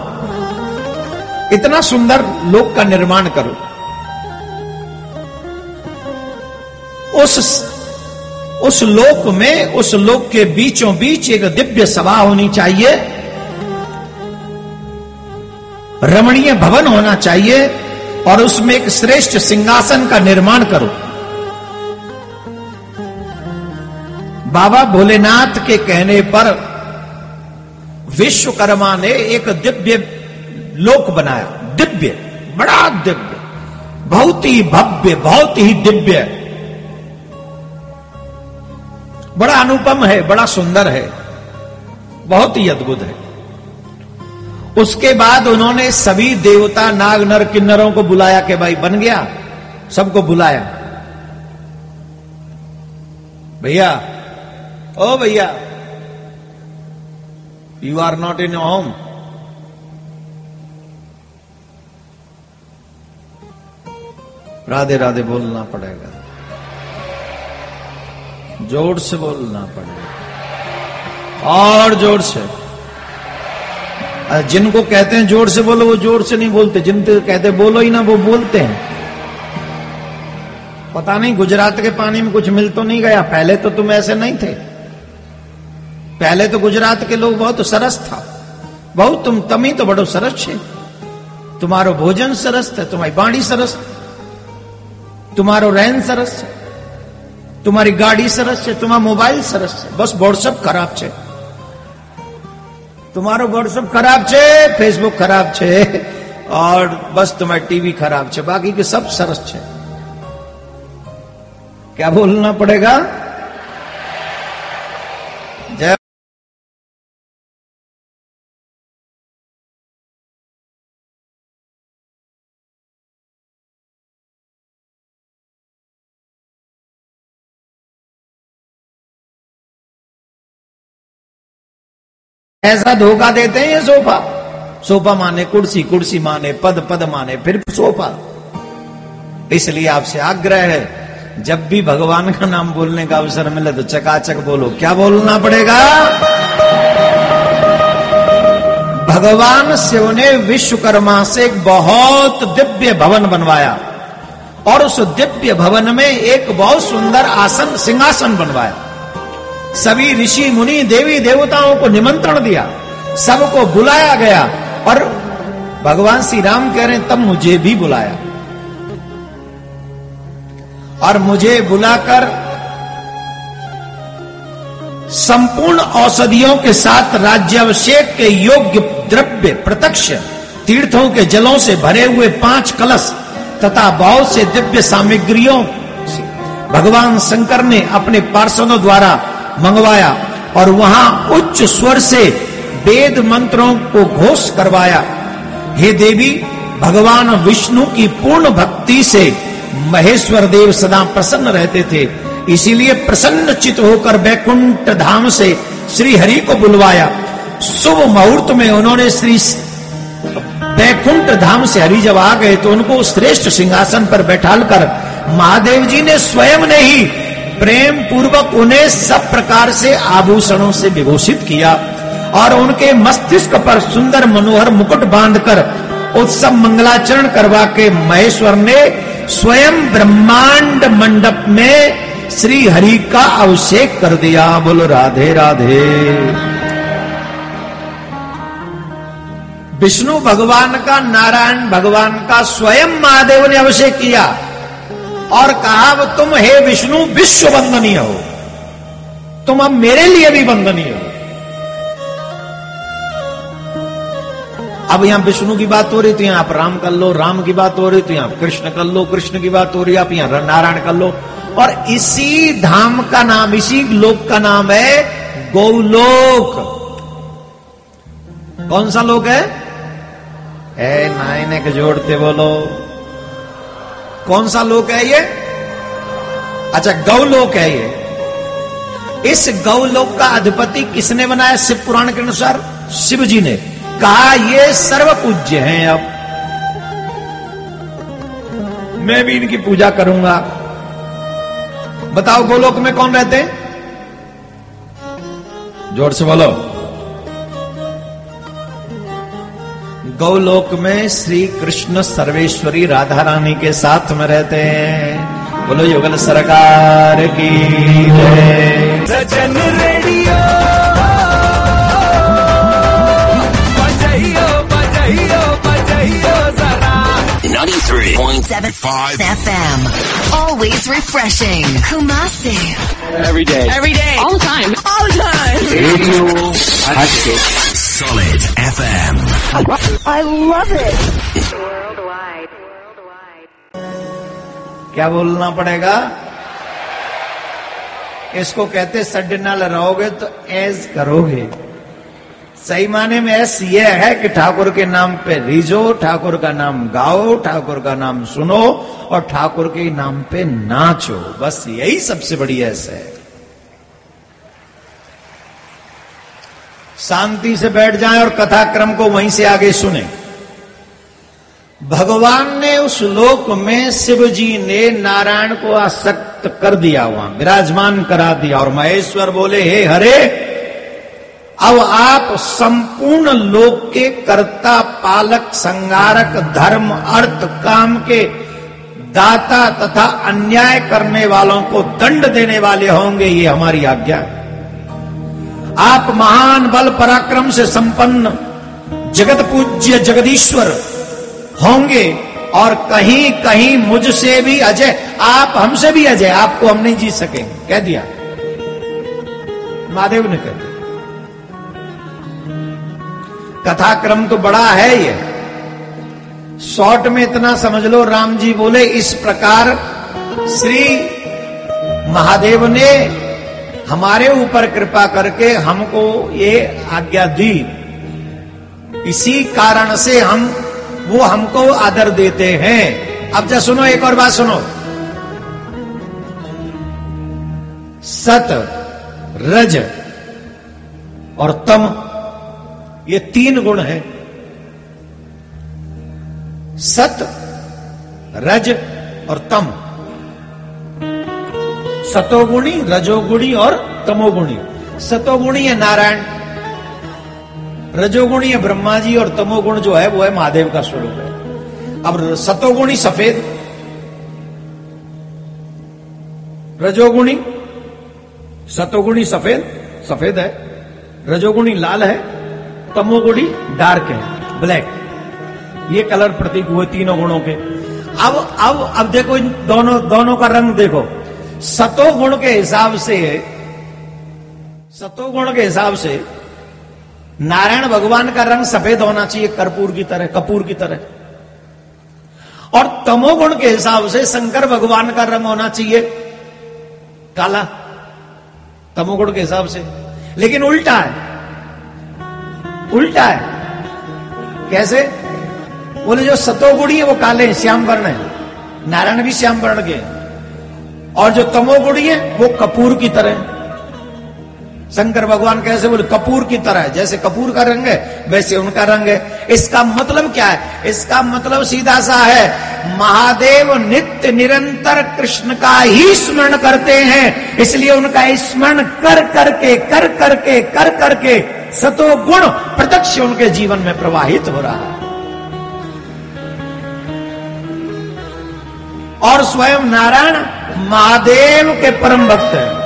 इतना सुंदर लोक का निर्माण करो। उस उस लोक में, उस लोक के बीचों बीच एक दिव्य सभा होनी चाहिए, रमणीय भवन होना चाहिए, और उसमें एक श्रेष्ठ सिंहासन का निर्माण करो। बाबा भोलेनाथ के कहने पर विश्वकर्मा ने एक दिव्य लोक बनाया, दिव्य, बड़ा दिव्य, बहुत ही भव्य, बहुत ही दिव्य, बड़ा अनुपम है, बड़ा सुंदर है, बहुत ही अद्भुत है। उसके बाद उन्होंने सभी देवता, नाग, नर, किन्नरों को बुलाया कि भाई बन गया, सबको बुलाया। भैया, ओ भैया, you are not in your home. Radhe Radhe बोलना पड़ेगा, जोर से बोलना पड़ेगा, और जोर से। जिनको कहते हैं जोर से बोलो, वो जोर से नहीं बोलते, जिनको कहते बोलो ही ना, वो बोलते हैं। पता नहीं गुजरात के पानी में कुछ मिल तो नहीं गया। पहले तो तुम ऐसे नहीं थे, पहले तो गुजरात के लोग बहुत सरस था, बहुत तुम तमी तो बड़ो सरस थे, तुम्हारो भोजन सरस था, तुम्हारी बाड़ी सरस, तुम्हारो रहन सरस, तुम्हारी गाड़ी सरस है, तुम्हारा मोबाइल सरस है, बस व्हाट्सएप खराब है, तुम्हारो व्हाट्सएप खराब छे, फेसबुक खराब छे, और बस तुम्हारी टीवी खराब छे, बाकी के सब सरस छे। क्या बोलना पड़ेगा? जय। ऐसा धोखा देते हैं ये सोफा। सोफा माने कुर्सी, कुर्सी माने पद, पद माने फिर सोफा। इसलिए आपसे आग्रह है, जब भी भगवान का नाम बोलने का अवसर मिले तो चकाचक बोलो। क्या बोलना पड़ेगा? भगवान शिव ने विश्वकर्मा से एक बहुत दिव्य भवन बनवाया और उस दिव्य भवन में एक बहुत सुंदर आसन, सिंहासन बनवाया। सभी ऋषि मुनि देवी देवताओं को निमंत्रण दिया, सबको बुलाया गया और भगवान श्री राम कह रहे हैं, तब मुझे भी बुलाया और मुझे बुलाकर संपूर्ण औषधियों के साथ राज्याभिषेक के योग्य द्रव्य, प्रत्यक्ष तीर्थों के जलों से भरे हुए पांच कलश तथा बहुत से दिव्य सामग्रियों भगवान शंकर ने अपने पार्षदों द्वारा मंगवाया और वहां उच्च स्वर से वेद मंत्रों को घोष करवाया। हे देवी, भगवान विष्णु की पूर्ण भक्ति से महेश्वर देव सदा प्रसन्न रहते थे, इसीलिए प्रसन्न चित होकर वैकुंठ धाम से श्री हरि को बुलवाया। शुभ मुहूर्त में उन्होंने श्री वैकुंठ धाम से हरि जब आ गए तो उनको श्रेष्ठ सिंहासन पर बैठालकर महादेव जी ने स्वयं नहीं प्रेम पूर्वक उन्हें सब प्रकार से आभूषणों से विभूषित किया और उनके मस्तिष्क पर सुंदर मनोहर मुकुट बांधकर उत्सव मंगलाचरण करवा के महेश्वर ने स्वयं ब्रह्मांड मंडप में श्री हरि का अभिषेक कर दिया। बोलो राधे राधे। विष्णु भगवान का, नारायण भगवान का स्वयं महादेव ने अभिषेक किया और कहा, वो तुम हे विष्णु विश्व वंदनीय हो, तुम अब मेरे लिए भी वंदनीय हो। अब यहां विष्णु की बात हो रही तो यहां आप राम कर लो, राम की बात हो रही तो यहां कृष्ण कर लो, कृष्ण की बात हो रही आप यहां नारायण कर लो। और इसी धाम का नाम, इसी लोक का नाम है गौलोक। कौन सा लोक है? ए नाइने के जोड़ते बोलो, कौन सा लोक है ये? अच्छा, गौलोक है ये। इस गौलोक का अधिपति किसने बनाया? शिव पुराण के अनुसार शिव जी ने कहा ये सर्व पूज्य हैं, अब मैं भी इनकी पूजा करूंगा। बताओ गोलोक में कौन रहते हैं? जोर से बोलो। गौलोक में श्री कृष्ण सर्वेश्वरी राधा रानी के साथ में रहते हैं। बोलो युगल सरकार की जय। Sajan radio ninety-three point seven five F M. Always refreshing. Kumasi. Every day. Every day. All the time. All the time. Radio Hatshik. Solid F M. I love it. Worldwide. Worldwide. क्या बोलना पड़ेगा? इसको कहते सड्डे ना लड़ाओगे तो ऐस करोगे। सही माने में ऐस ये है कि ठाकुर के नाम पे रिझो, ठाकुर का नाम गाओ, ठाकुर का नाम सुनो और ठाकुर के नाम पे नाचो। बस यही सबसे बड़ी ऐस है। शांति से बैठ जाएं और कथाक्रम को वहीं से आगे सुने। भगवान ने उस लोक में शिव जी ने नारायण को आसक्त कर दिया, वहां विराजमान करा दिया और महेश्वर बोले, हे हरे, अब आप संपूर्ण लोक के कर्ता, पालक, संहारक, धर्म, अर्थ, काम के दाता तथा अन्याय करने वालों को दंड देने वाले होंगे, ये हमारी आज्ञा। आप महान बल पराक्रम से संपन्न जगत पूज्य जगदीश्वर होंगे और कहीं कहीं मुझसे भी अजय, आप हमसे भी अजय, आपको हम नहीं जीत सकेंगे, कह दिया महादेव ने। कह दिया कथाक्रम तो बड़ा है ये। शॉर्ट में इतना समझ लो, राम जी बोले, इस प्रकार श्री महादेव ने हमारे ऊपर कृपा करके हमको ये आज्ञा दी, इसी कारण से हम वो हमको आदर देते हैं। अब जरा सुनो, एक और बात सुनो। सत, रज और तम ये तीन गुण हैं, सत, रज और तम। सतोगुणी, रजोगुणी और तमोगुणी। सतोगुणी है नारायण, रजोगुणी है ब्रह्मा जी और तमोगुण जो है वो है महादेव का स्वरूप है। अब सतोगुणी सफेद, रजोगुणी सतोगुणी सफेद सफेद है, रजोगुणी लाल है, तमोगुणी डार्क है, ब्लैक। ये कलर प्रतीक हुए तीनों गुणों के। अब अब अब देखो इन दोनों दोनों का रंग देखो। सतोगुण के हिसाब से सतोगुण के हिसाब से नारायण भगवान का रंग सफेद होना चाहिए, कर्पूर की तरह, कपूर की तरह। और तमोगुण के हिसाब से शंकर भगवान का रंग होना चाहिए काला, तमोगुण के हिसाब से। लेकिन उल्टा है, उल्टा है। कैसे? बोले जो सतोगुणी है वो काले हैं, श्याम वर्ण है, नारायण भी श्याम वर्ण के, और जो तमोगुणी है वो कपूर की तरह। शंकर भगवान कैसे? बोले कपूर की तरह। जैसे कपूर का रंग है वैसे उनका रंग है। इसका मतलब क्या है? इसका मतलब सीधा सा है, महादेव नित्य निरंतर कृष्ण का ही स्मरण करते हैं, इसलिए उनका स्मरण कर करके कर करके कर करके सतोगुण प्रत्यक्ष उनके जीवन में प्रवाहित हो रहा है। और स्वयं नारायण महादेव के परम भक्त हैं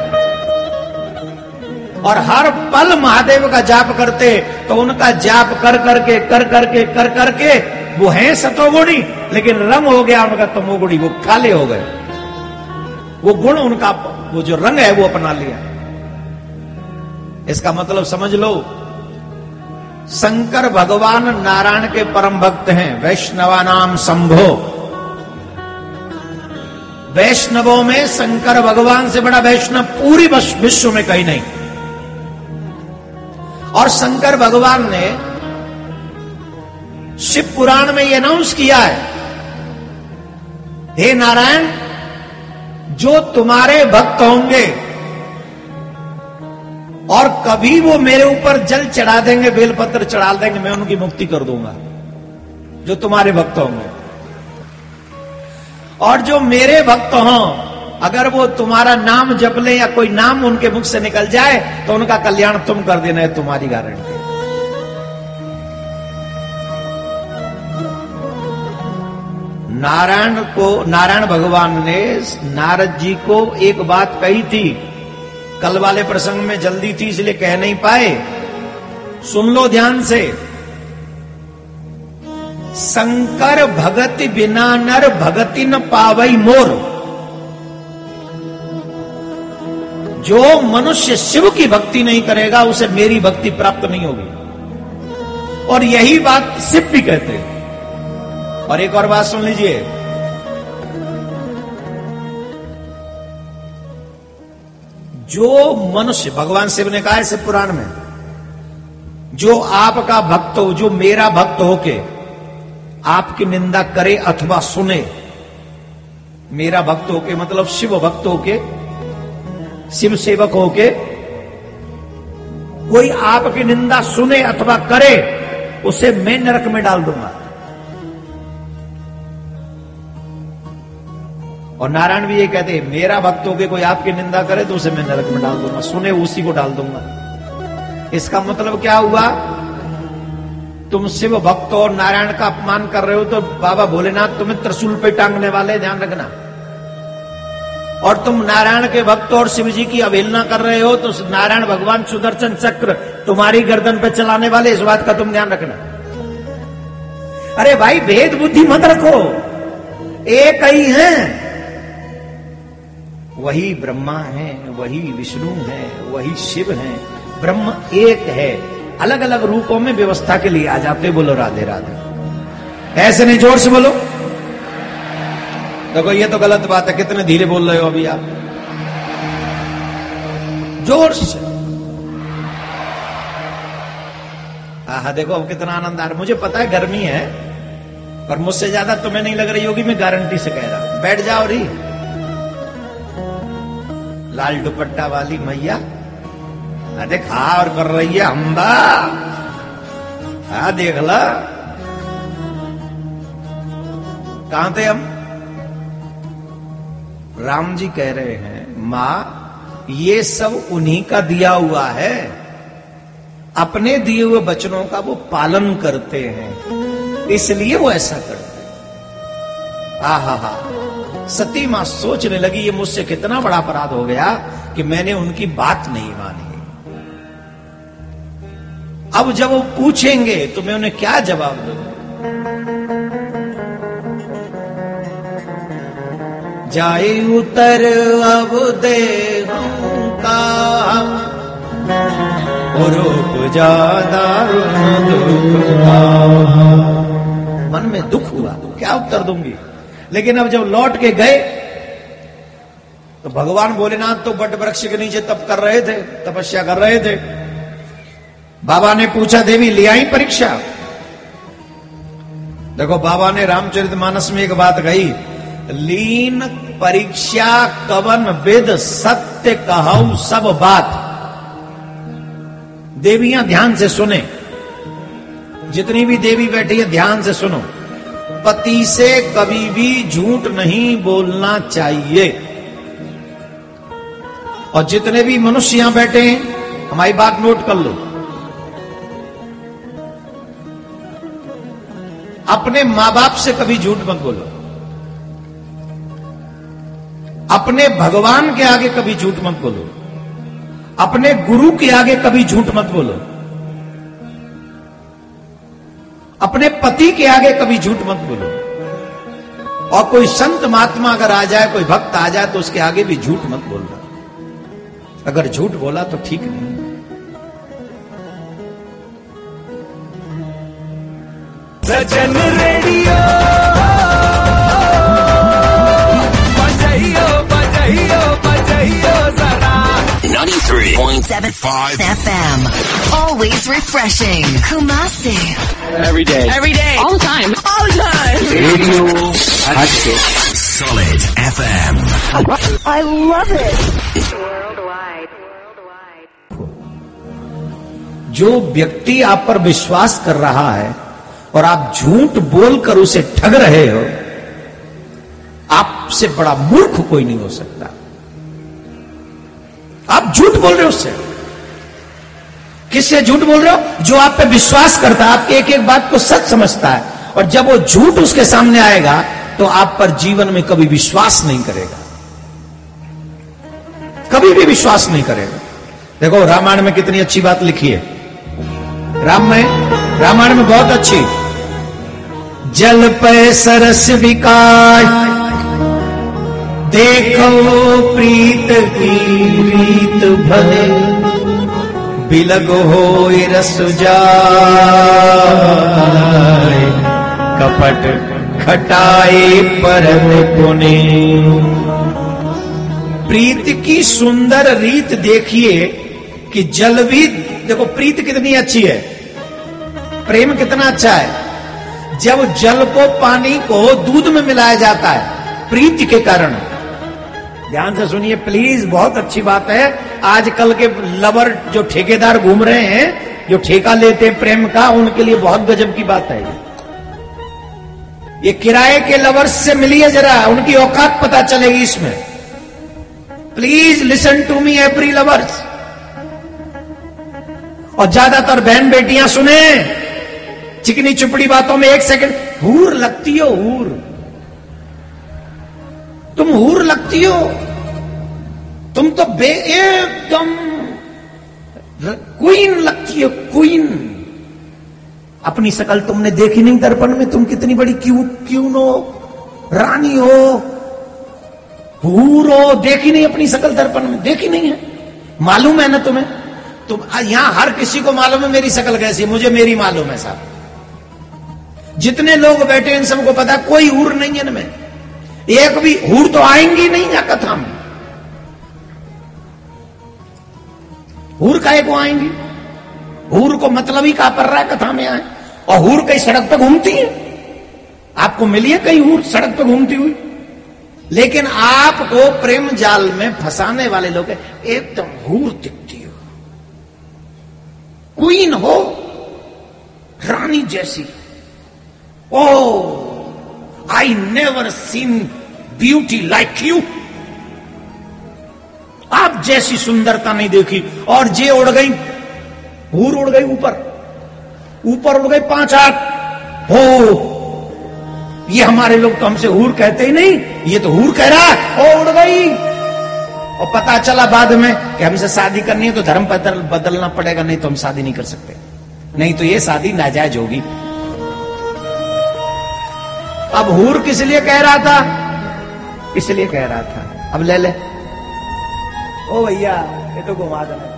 और हर पल महादेव का जाप करते, तो उनका जाप कर करके कर करके कर करके वो हैं सतोगुणी, लेकिन रंग हो गया उनका तमोगुणी, वो काले हो गए। वो गुण उनका, वो जो रंग है वो अपना लिया। इसका मतलब समझ लो, शंकर भगवान नारायण के परम भक्त हैं। वैष्णवानाम संभो, वैष्णवों में शंकर भगवान से बड़ा वैष्णव पूरी विश्व में कहीं नहीं। और शंकर भगवान ने शिव पुराण में यह अनाउंस किया है, हे नारायण जो तुम्हारे भक्त होंगे और कभी वो मेरे ऊपर जल चढ़ा देंगे, बेलपत्र चढ़ा देंगे, मैं उनकी मुक्ति कर दूंगा। जो तुम्हारे भक्त होंगे और जो मेरे भक्त हों, अगर वो तुम्हारा नाम जप ले या कोई नाम उनके मुख से निकल जाए तो उनका कल्याण तुम कर देना है, तुम्हारी गारंटी। नारायण को, नारायण भगवान ने नारद जी को एक बात कही थी, कल वाले प्रसंग में जल्दी थी इसलिए कह नहीं पाए, सुन लो ध्यान से। शंकर भगति बिना नर भगति न पावई मोर। जो मनुष्य शिव की भक्ति नहीं करेगा उसे मेरी भक्ति प्राप्त नहीं होगी। और यही बात शिव भी कहते हैं। और एक और बात सुन लीजिए, जो मनुष्य, भगवान शिव ने कहा है शिव पुराण में, जो आपका भक्त हो, जो मेरा भक्त होके आपकी निंदा करे अथवा सुने, मेरा भक्त होके मतलब शिव भक्त होके, शिव सेवक होके कोई आपकी निंदा सुने अथवा करे, उसे मैं नरक में डाल दूंगा। और नारायण भी ये कहते हैं, मेरा भक्त होके कोई आपकी निंदा करे तो उसे मैं नरक में डाल दूंगा, सुने उसी को डाल दूंगा। इसका मतलब क्या हुआ? तुम शिव भक्त और नारायण का अपमान कर रहे हो तो बाबा भोलेनाथ तुम्हें त्रिशूल पे टांगने वाले, ध्यान रखना। और तुम नारायण के भक्त और शिव जी की अवहेलना कर रहे हो तो नारायण भगवान सुदर्शन चक्र तुम्हारी गर्दन पर चलाने वाले, इस बात का तुम ध्यान रखना। अरे भाई भेद बुद्धि मत रखो, एक ही हैं, वही ब्रह्मा है, वही विष्णु है, वही शिव है। ब्रह्म एक है, अलग अलग रूपों में व्यवस्था के लिए आ जाते। बोलो राधे राधे। ऐसे नहीं, जोर से बोलो। देखो ये तो गलत बात है, कितने धीरे बोल रहे हो अभी आप, जोर से। आहा देखो अब कितना आनंद आ रहा है। मुझे पता है गर्मी है, पर मुझसे ज्यादा तुम्हें नहीं लग रही होगी, मैं गारंटी से कह रहा हूं। बैठ जाओ री, लाल दुपट्टा वाली मैया, अरे खा और कर रही है अम्बा, हाँ देख ला कहां थे हम। राम जी कह रहे हैं मां ये सब उन्हीं का दिया हुआ है, अपने दिए हुए वचनों का वो पालन करते हैं इसलिए वो ऐसा करते हैं। आहा हा सती मां सोचने लगी ये मुझसे कितना बड़ा अपराध हो गया कि मैंने उनकी बात नहीं मानी। अब जब वो पूछेंगे तो मैं उन्हें क्या जवाब दूंगा। जाए उतर अब देहूं का रूप ज्यादा मन में दुख हुआ क्या उत्तर दूंगी। लेकिन अब जब लौट के गए तो भगवान भोलेनाथ तो बट वृक्ष के नीचे तप कर रहे थे, तपस्या कर रहे थे। बाबा ने पूछा देवी लिया ही परीक्षा। देखो बाबा ने रामचरितमानस में एक बात कही, लीन परीक्षा कवन विद सत्य कहूं सब बात। देवियां ध्यान से सुने, जितनी भी देवी बैठी है ध्यान से सुनो। पति से कभी भी झूठ नहीं बोलना चाहिए। और जितने भी मनुष्य यहां बैठे हैं हमारी बात नोट कर लो, अपने मां बाप से कभी झूठ मत बोलो, अपने भगवान के आगे कभी झूठ मत बोलो, अपने गुरु के आगे कभी झूठ मत बोलो, अपने पति के आगे कभी झूठ मत बोलो। और कोई संत महात्मा अगर आ जाए, कोई भक्त आ जाए तो उसके आगे भी झूठ मत बोलना। अगर झूठ बोला तो ठीक नहीं। Sajan radio ninety-three point seven five F M. Always refreshing. Kumasi. Every day. Every day. All the time. All the time. Radio Hatshik. Solid F M. I love it. Worldwide. Worldwide. जो व्यक्ति आप पर विश्वास कर रहा है और आप झूठ बोलकर उसे ठग रहे हो, आपसे बड़ा मूर्ख कोई नहीं हो सकता। आप झूठ बोल रहे हो उससे। किससे झूठ बोल रहे हो? जो आप पे विश्वास करता है, आपकी एक एक बात को सच समझता है। और जब वो झूठ उसके सामने आएगा तो आप पर जीवन में कभी विश्वास नहीं करेगा, कभी भी विश्वास नहीं करेगा। देखो रामायण में कितनी अच्छी बात लिखी है, राम में रामायण में बहुत अच्छी। जल पे सरस विकास देखो प्रीत की प्रीत भले बिलग होय रस जाय कपट खटाए परम पुने। प्रीत की सुंदर रीत देखिए कि जल भी देखो प्रीत कितनी अच्छी है, प्रेम कितना अच्छा है। जब जल को पानी को दूध में मिलाया जाता है प्रीत के कारण। ध्यान से सुनिए प्लीज, बहुत अच्छी बात है। आजकल के लवर जो ठेकेदार घूम रहे हैं, जो ठेका लेते हैं प्रेम का, उनके लिए बहुत गजब की बात है ये। किराए के लवर से मिलिए जरा, उनकी औकात पता चलेगी इसमें। Please listen to me every lovers. और ज्यादातर बहन बेटियां सुने, चिकनी चुपड़ी बातों में एक सेकंड हूर लगती हो, हूर तुम हूर लगती हो, तुम तो बे एकदम क्वीन लगती हो, क्वीन। अपनी शकल तुमने देखी नहीं दर्पण में, तुम कितनी बड़ी क्यूट क्यून हो, रानी हो, हूर हो, देखी नहीं अपनी शकल दर्पण में, देखी नहीं है। मालूम है ना तुम्हें, तुम यहां हर किसी को मालूम है मेरी शकल कैसी, मुझे मेरी मालूम है साहब। जितने लोग बैठे हैं इन सबको पता कोई हूर नहीं है इनमें, एक भी हूर तो आएंगी नहीं या कथा में, हूर काहे को आएंगी। हूर को मतलब ही कहा पर रहा है कथा में आए। और हूर कहीं सड़क पर घूमती है, आपको मिली है कहीं हूर सड़क पर घूमती हुई? लेकिन आपको प्रेम जाल में फंसाने वाले लोग एकदम हूर दिखती हो, क्वीन हो, रानी जैसी। Oh, I never seen beauty like you. आप जैसी सुंदरता नहीं देखी। और जे उड़ गई, हूर उड़ गई ऊपर, ऊपर उड़ गई पांच हाथ। हो ये हमारे लोग तो हमसे हूर कहते ही नहीं, ये तो हूर कह रहा है। ओ उड़ गई, और पता चला बाद में कि हमसे शादी करनी है तो धर्म बदल बदलना पड़ेगा, नहीं तो हम शादी नहीं कर सकते, नहीं तो ये शादी नाजायज होगी। अब हूर किस लिए कह रहा था? इसलिए कह रहा था अब ले ले, ओ भैया ये तो घुमा देना।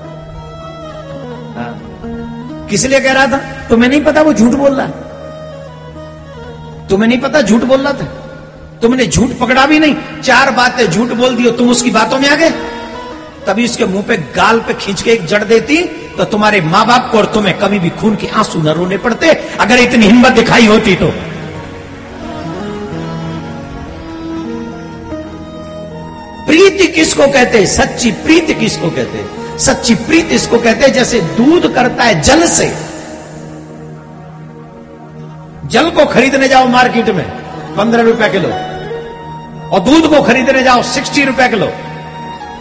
हाँ, किस लिए कह रहा था? तुम्हें नहीं पता वो झूठ बोल रहा है, तुम्हें नहीं पता झूठ बोल रहा था, तुमने झूठ पकड़ा भी नहीं, चार बातें झूठ बोल दी, तुम उसकी बातों में आ गए। तभी उसके मुंह पे गाल पे खींच के एक जड़ देती तो तुम्हारे माँ बाप को और तुम्हें कभी भी खून के आंसू न रोने पड़ते, अगर इतनी हिम्मत दिखाई होती तो। प्रीति किसको कहते? सच्ची प्रीति किसको कहते? सच्ची प्रीति इसको कहते जैसे दूध करता है जल से। जल को खरीदने जाओ मार्केट में पंद्रह रुपए किलो, और दूध को खरीदने जाओ सिक्सटी रुपए किलो,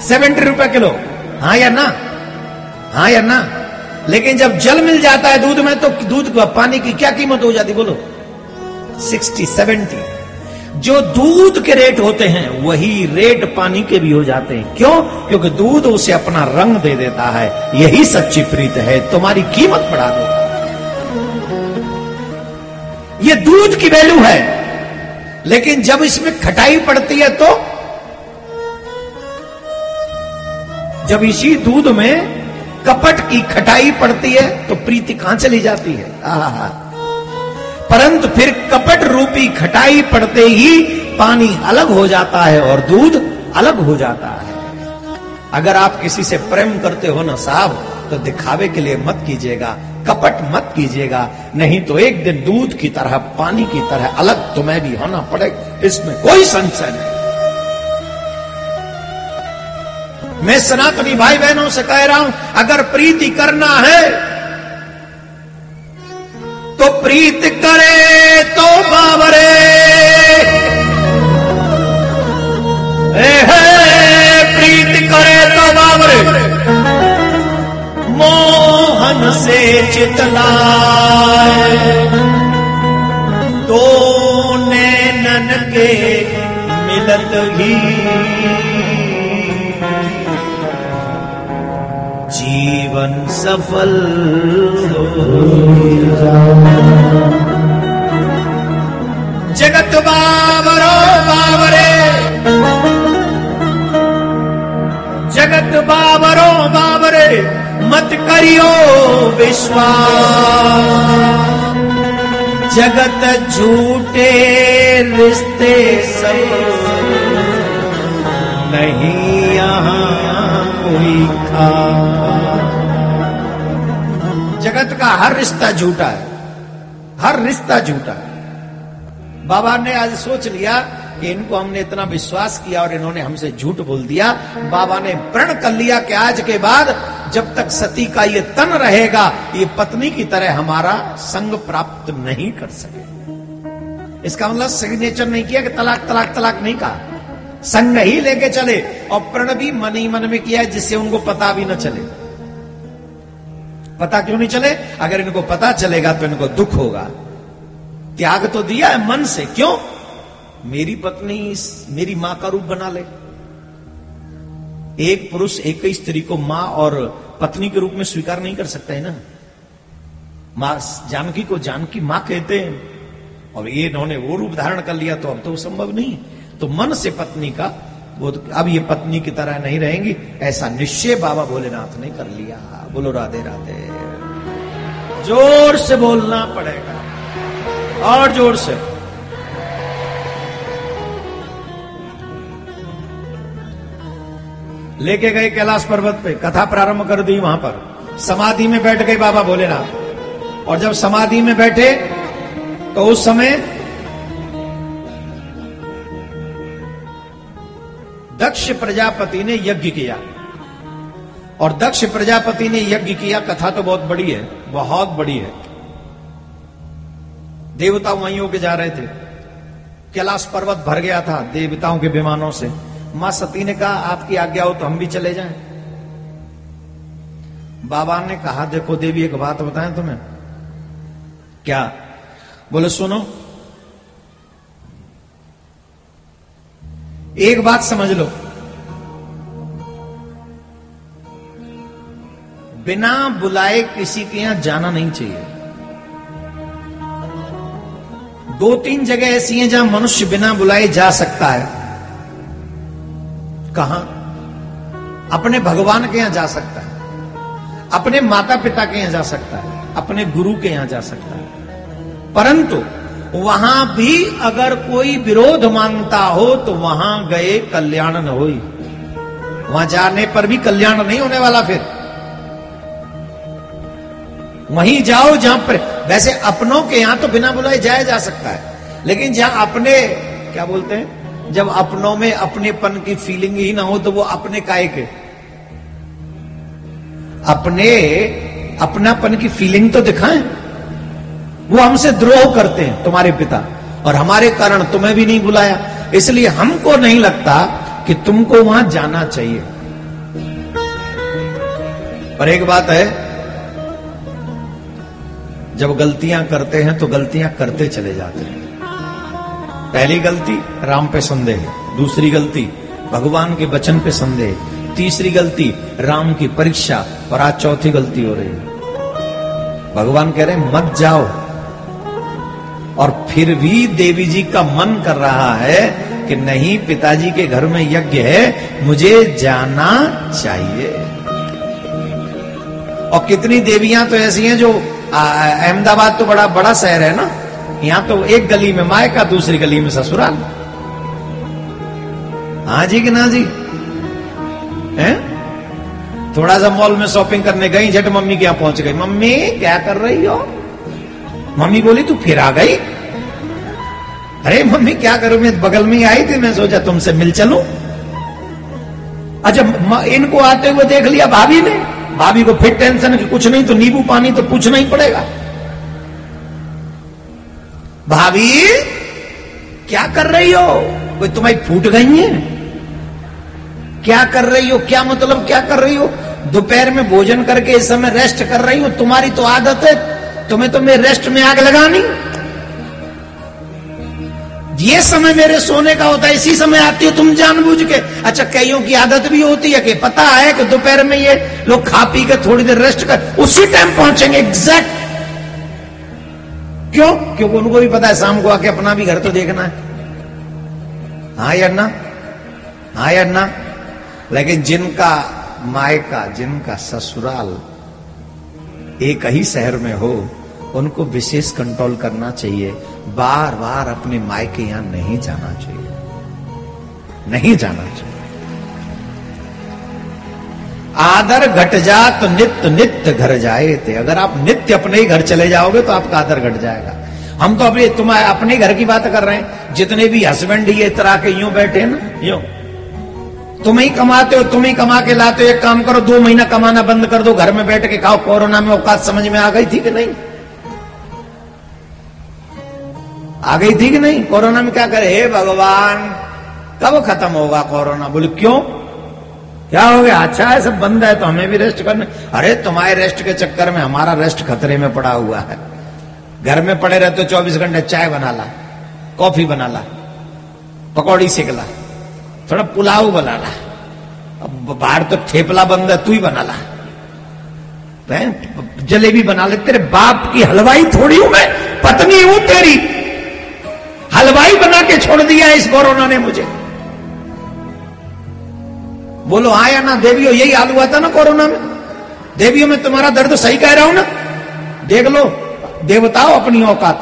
सेवेंटी रुपए किलो। हाँ या ना? हाँ या ना? लेकिन जब जल मिल जाता है दूध में तो दूध पानी की क्या कीमत हो जाती बोलो? Sixty seventy. जो दूध के रेट होते हैं वही रेट पानी के भी हो जाते हैं। क्यों? क्योंकि दूध उसे अपना रंग दे देता है। यही सच्ची प्रीति है, तुम्हारी कीमत बढ़ा दो। ये दूध की वैल्यू है, लेकिन जब इसमें खटाई पड़ती है तो, जब इसी दूध में कपट की खटाई पड़ती है तो प्रीति कहां चली जाती है? आहा। परंतु फिर कपट रूपी खटाई पड़ते ही पानी अलग हो जाता है और दूध अलग हो जाता है। अगर आप किसी से प्रेम करते हो ना साहब, तो दिखावे के लिए मत कीजिएगा, कपट मत कीजिएगा, नहीं तो एक दिन दूध की तरह पानी की तरह अलग तुम्हें भी होना पड़ेगा, इसमें कोई संशय नहीं। मैं सनातनी भाई बहनों से कह रहा हूं, अगर प्रीति करना है तो प्रीत करे तो बावरे, प्रीत करे तो बावरे, मोहन से चितलाए तो नैनन के मिलत ही, जीवन सफल हो जगत बावरो बावरे, जगत बावरो बावरे, मत करियो विश्वास, जगत झूठे रिश्ते सब नहीं यहाँ कोई खास। जगत का हर रिश्ता झूठा है, हर रिश्ता झूठा है। बाबा ने आज सोच लिया कि इनको हमने इतना विश्वास किया और इन्होंने हमसे झूठ बोल दिया। बाबा ने प्रण कर लिया कि आज के बाद जब तक सती का ये तन रहेगा, ये पत्नी की तरह हमारा संग प्राप्त नहीं कर सके। इसका मतलब सिग्नेचर नहीं किया कि तलाक तलाक तलाक नहीं कहा, संग ही लेके चले, और प्रण भी मन ही मन में किया जिससे उनको पता भी न चले। पता क्यों नहीं चले? अगर इनको पता चलेगा तो इनको दुख होगा। त्याग तो दिया है मन से, क्यों? मेरी पत्नी मेरी मां का रूप बना ले। एक पुरुष एक ही स्त्री को मां और पत्नी के रूप में स्वीकार नहीं कर सकता है ना। मां जानकी को जानकी मां कहते हैं, और ये इन्होंने वो रूप धारण कर लिया तो अब तो संभव नहीं। तो मन से पत्नी का वो, अब ये पत्नी की तरह नहीं रहेंगी, ऐसा निश्चय बाबा भोलेनाथ ने कर लिया। बोलो राधे राधे। जोर से बोलना पड़ेगा, और जोर से। लेके गए कैलाश पर्वत पे, कथा प्रारंभ कर दी। वहां पर समाधि में बैठ गए बाबा भोलेनाथ, और जब समाधि में बैठे तो उस समय दक्ष प्रजापति ने यज्ञ किया, और दक्ष प्रजापति ने यज्ञ किया। कथा तो बहुत बड़ी है, बहुत बड़ी है। देवता वहीं होके जा रहे थे, कैलाश पर्वत भर गया था देवताओं के विमानों से। मां सती ने कहा आपकी आज्ञा हो तो हम भी चले जाएं। बाबा ने कहा देखो देवी एक बात बताएं तुम्हें। क्या? बोले सुनो, एक बात समझ लो, बिना बुलाए किसी के यहां जाना नहीं चाहिए। दो तीन जगह ऐसी हैं जहां मनुष्य बिना बुलाए जा सकता है। कहां? अपने भगवान के यहां जा सकता है, अपने माता पिता के यहां जा सकता है, अपने गुरु के यहां जा सकता है। परंतु वहां भी अगर कोई विरोध मानता हो तो वहां गए कल्याण न होई, वहां जाने पर भी कल्याण नहीं होने वाला। फिर वहीं जाओ जहां पर, वैसे अपनों के यहां तो बिना बुलाए जाया जा सकता है, लेकिन जहां अपने, क्या बोलते हैं, जब अपनों में अपनेपन की फीलिंग ही ना हो तो वो अपने काहे के? अपने अपनापन की फीलिंग तो दिखाएं। वो हमसे द्रोह करते हैं तुम्हारे पिता, और हमारे कारण तुम्हें भी नहीं बुलाया, इसलिए हमको नहीं लगता कि तुमको वहां जाना चाहिए। पर एक बात है, जब गलतियां करते हैं तो गलतियां करते चले जाते हैं। पहली गलती राम पे संदेह, दूसरी गलती भगवान के वचन पे संदेह, तीसरी गलती राम की परीक्षा, और आज चौथी गलती हो रही है। भगवान कह रहे हैं मत जाओ, और फिर भी देवी जी का मन कर रहा है कि नहीं, पिताजी के घर में यज्ञ है, मुझे जाना चाहिए। और कितनी देवियां तो ऐसी हैं जो, अहमदाबाद तो बड़ा बड़ा शहर है ना, यहां तो एक गली में मायका, दूसरी गली में ससुराल। हाँ जी कि ना जी? हैं? थोड़ा सा मॉल में शॉपिंग करने गई, झट मम्मी के यहां पहुंच गई। मम्मी क्या कर रही हो? मम्मी बोली तू फिर आ गई। अरे मम्मी क्या करूं, मैं बगल में आई थी, मैं सोचा तुमसे मिल चलूं। अच्छा इनको आते हुए देख लिया भाभी ने, भाभी को फिर टेंशन है कि कुछ नहीं तो नींबू पानी तो पूछना ही पड़ेगा। भाभी क्या कर रही हो? कोई तुम्हारी फूट गई है? क्या कर रही हो? क्या मतलब क्या कर रही हो? दोपहर में भोजन करके इस समय रेस्ट कर रही हो? तुम्हारी तो आदत है, तुम्हें तो मेरे रेस्ट में आग लगानी। ये समय मेरे सोने का होता है, इसी समय आती हो तुम जानबूझ के। अच्छा कईयों की आदत भी होती है कि पता है कि दोपहर में ये लोग खा पी कर थोड़ी देर रेस्ट कर उसी टाइम पहुंचेंगे एग्जैक्ट। क्यों? क्योंकि उनको भी पता है शाम को आके अपना भी घर तो देखना है। हाँ या ना? हाँ या ना? लेकिन जिनका मायका, जिनका ससुराल एक ही शहर में हो, उनको विशेष कंट्रोल करना चाहिए। बार बार अपने मायके यहां नहीं जाना चाहिए, नहीं जाना चाहिए। आदर घट जा तो नित्य नित्य घर जाए थे। अगर आप नित्य अपने ही घर चले जाओगे तो आपका आदर घट जाएगा। हम तो अपने तुम्हारे अपने घर की बात कर रहे हैं। जितने भी हस्बैंड ये तरह के यूं बैठे ना, यूं तुम ही कमाते हो, तुम ही कमा के लाते हो। एक काम करो, दो महीना कमाना बंद कर दो, घर में बैठ के खाओ। कोरोना में औकात समझ में आ गई थी कि नहीं? आ गई थी कि नहीं? कोरोना में क्या करे, हे भगवान कब खत्म होगा कोरोना? बोले क्यों, क्या हो गया? अच्छा है सब बंद है तो हमें भी रेस्ट करने। अरे तुम्हारे रेस्ट के चक्कर में हमारा रेस्ट खतरे में पड़ा हुआ है। घर में पड़े रहते हो चौबीस घंटे, चाय बना ला, कॉफी बना ला, पकौड़ी सेक ला, थोड़ा पुलाव बना ला। अब बाहर तो थेपला बंद है, तू ही बना ला, जलेबी बना ले। तेरे बाप की हलवाई थोड़ी हूं मैं, पत्नी हूं तेरी। हलवाई बना के छोड़ दिया इस कोरोना ने मुझे। बोलो हाँ या ना? देवियों यही हाल हुआ था ना कोरोना में। देवियों में तुम्हारा दर्द सही कह रहा हूं ना। देख लो देवताओं अपनी औकात।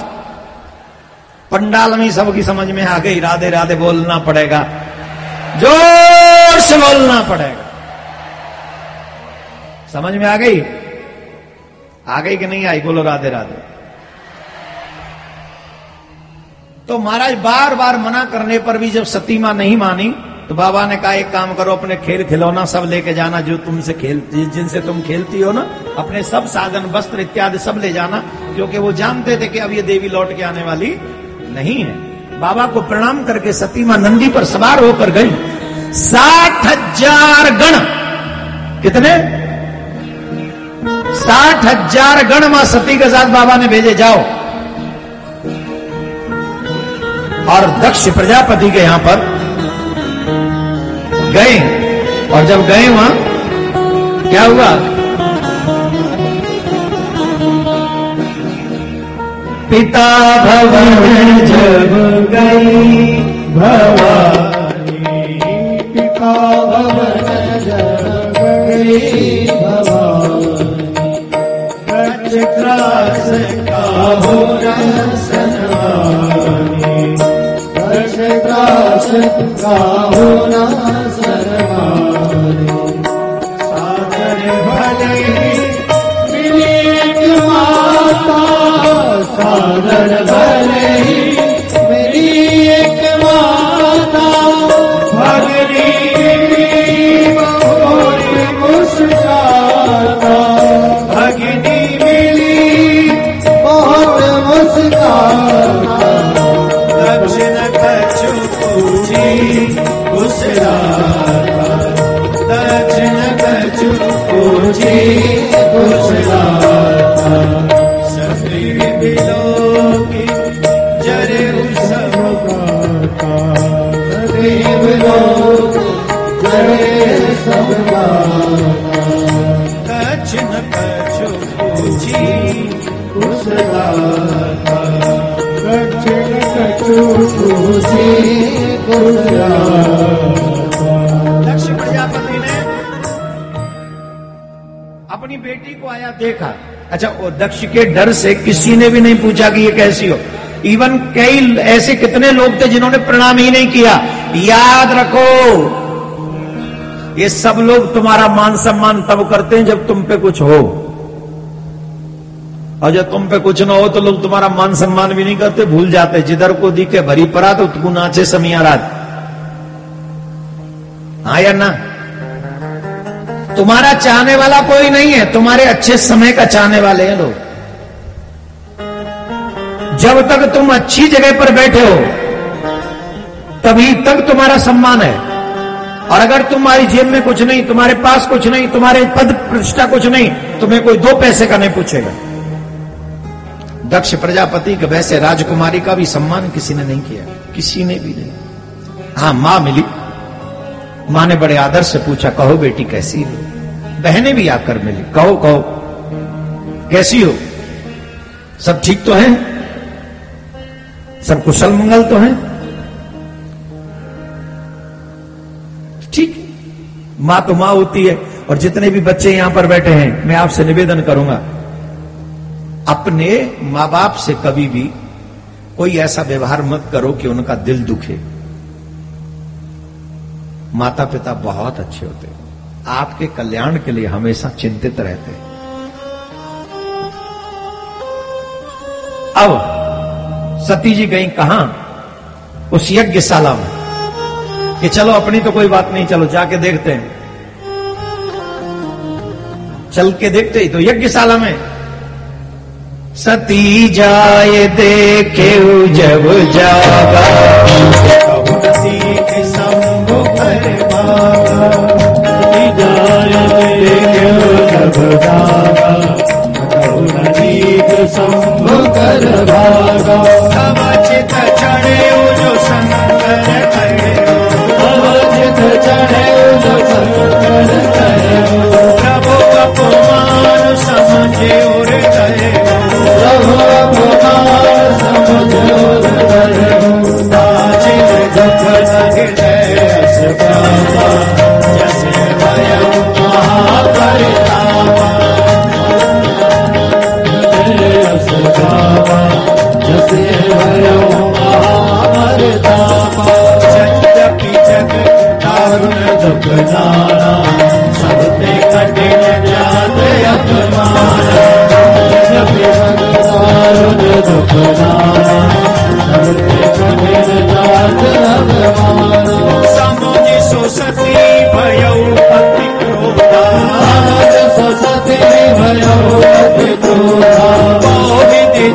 पंडाल में सबकी समझ में आ गई। राधे राधे बोलना पड़ेगा, जोर से बोलना पड़ेगा। समझ में आ गई? आ गई कि नहीं आई? बोलो राधे राधे। तो महाराज बार बार मना करने पर भी जब सती मां नहीं मानी तो बाबा ने कहा एक काम करो, अपने खेल खिलौना सब लेके जाना, जो तुमसे खेल जिनसे तुम खेलती हो ना, अपने सब साधन वस्त्र इत्यादि सब ले जाना। क्योंकि वो जानते थे कि अब ये देवी लौट के आने वाली नहीं है। बाबा को प्रणाम करके सती मां नंदी पर सवार होकर गई। साठ हजार गण, कितने? साठ हजार गण मां सती के साथ बाबा ने भेजे, जाओ। और दक्ष प्रजापति के यहां पर गए, और जब गए वहां क्या हुआ? पिता भवन जब गई भवानी, पिता भवन जब गई भवानी, रजक्रास का हो रसनवानी, रजक्रास का हो रसनवानी, सादर भले विवेक माता, सादर भले मेरी एक माता, भगनी मिली मोरी मुस्काता, भगनी मिली बहुत मुस्काता, दक्षिण कछु पूजी उसलाता, दक्षिण कछु पूजी उसलाता, दक्षिण कछु पूजी उसलाता, दक्षिण कछु पूजी उसलाता। दक्ष प्रजापति ने अपनी बेटी को आया देखा। अच्छा, वो दक्ष के डर से किसी ने भी नहीं पूछा कि ये कैसी हो। इवन कई ऐसे कितने लोग थे जिन्होंने प्रणाम ही नहीं किया। याद रखो, ये सब लोग तुम्हारा मान सम्मान तब करते हैं जब तुम पे कुछ हो, और जब तुम पे कुछ ना हो तो लोग तुम्हारा मान सम्मान भी नहीं करते, भूल जाते। जिधर को दिखे भरी परात, उतकू नाचे समिया रात। हाँ या ना? तुम्हारा चाहने वाला कोई नहीं है, तुम्हारे अच्छे समय का चाहने वाले हैं लोग। जब तक तुम अच्छी जगह पर बैठे हो तभी तक तुम्हारा सम्मान है, और अगर तुम्हारी जेब में कुछ नहीं, तुम्हारे पास कुछ नहीं, तुम्हारे पद प्रतिष्ठा कुछ नहीं, तुम्हें कोई दो पैसे का नहीं पूछेगा। दक्ष प्रजापति के वैसे राजकुमारी का भी सम्मान किसी ने नहीं किया, किसी ने भी नहीं। हाँ, मां मिली, मां ने बड़े आदर से पूछा, कहो बेटी कैसी हो। बहनें भी आकर मिली, कहो कहो कैसी हो, सब ठीक तो है, सब कुशल मंगल तो है। ठीक, मां तो मां होती है। और जितने भी बच्चे यहां पर बैठे हैं, मैं आपसे निवेदन करूंगा, अपने मां बाप से कभी भी कोई ऐसा व्यवहार मत करो कि उनका दिल दुखे। माता पिता बहुत अच्छे होते हैं, आपके कल्याण के लिए हमेशा चिंतित रहते हैं। अब सती जी गई कहां? उस यज्ञशाला में कि चलो अपनी तो कोई बात नहीं, चलो जाके देखते हैं। चल के देखते ही तो यज्ञशाला में सती जाए देखे जब जागा, कब नसीब संभो कर बागा, सती जाए देखे जब जागा, कब नसीब संभो कर बागा, सती भयो पति क्रोधा,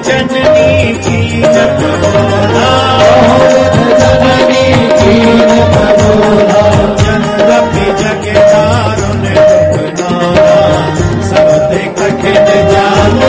जननी की जननी की जनपी जगे दारुण दुखदारा सब ते कठिन जान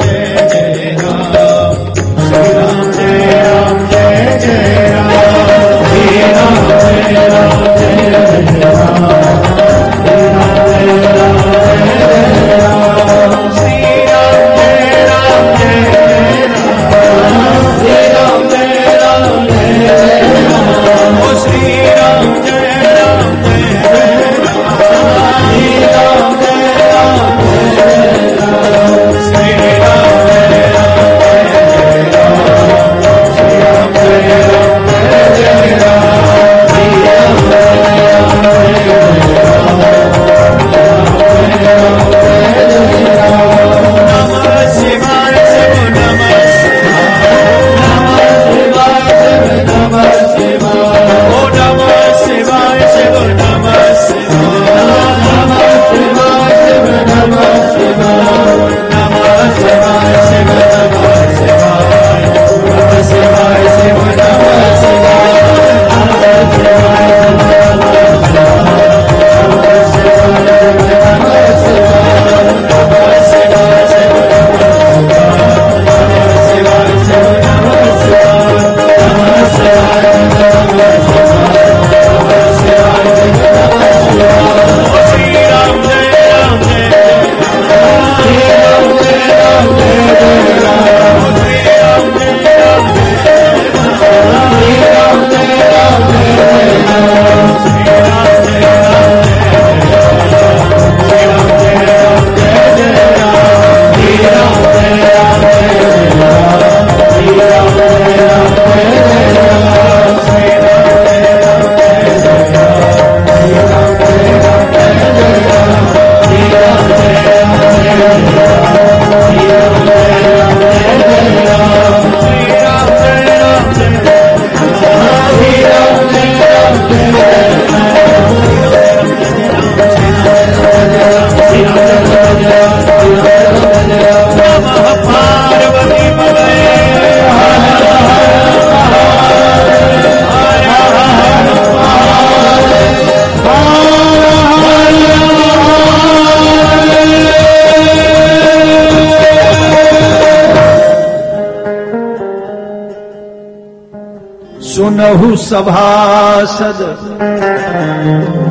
सुनहु सभासद।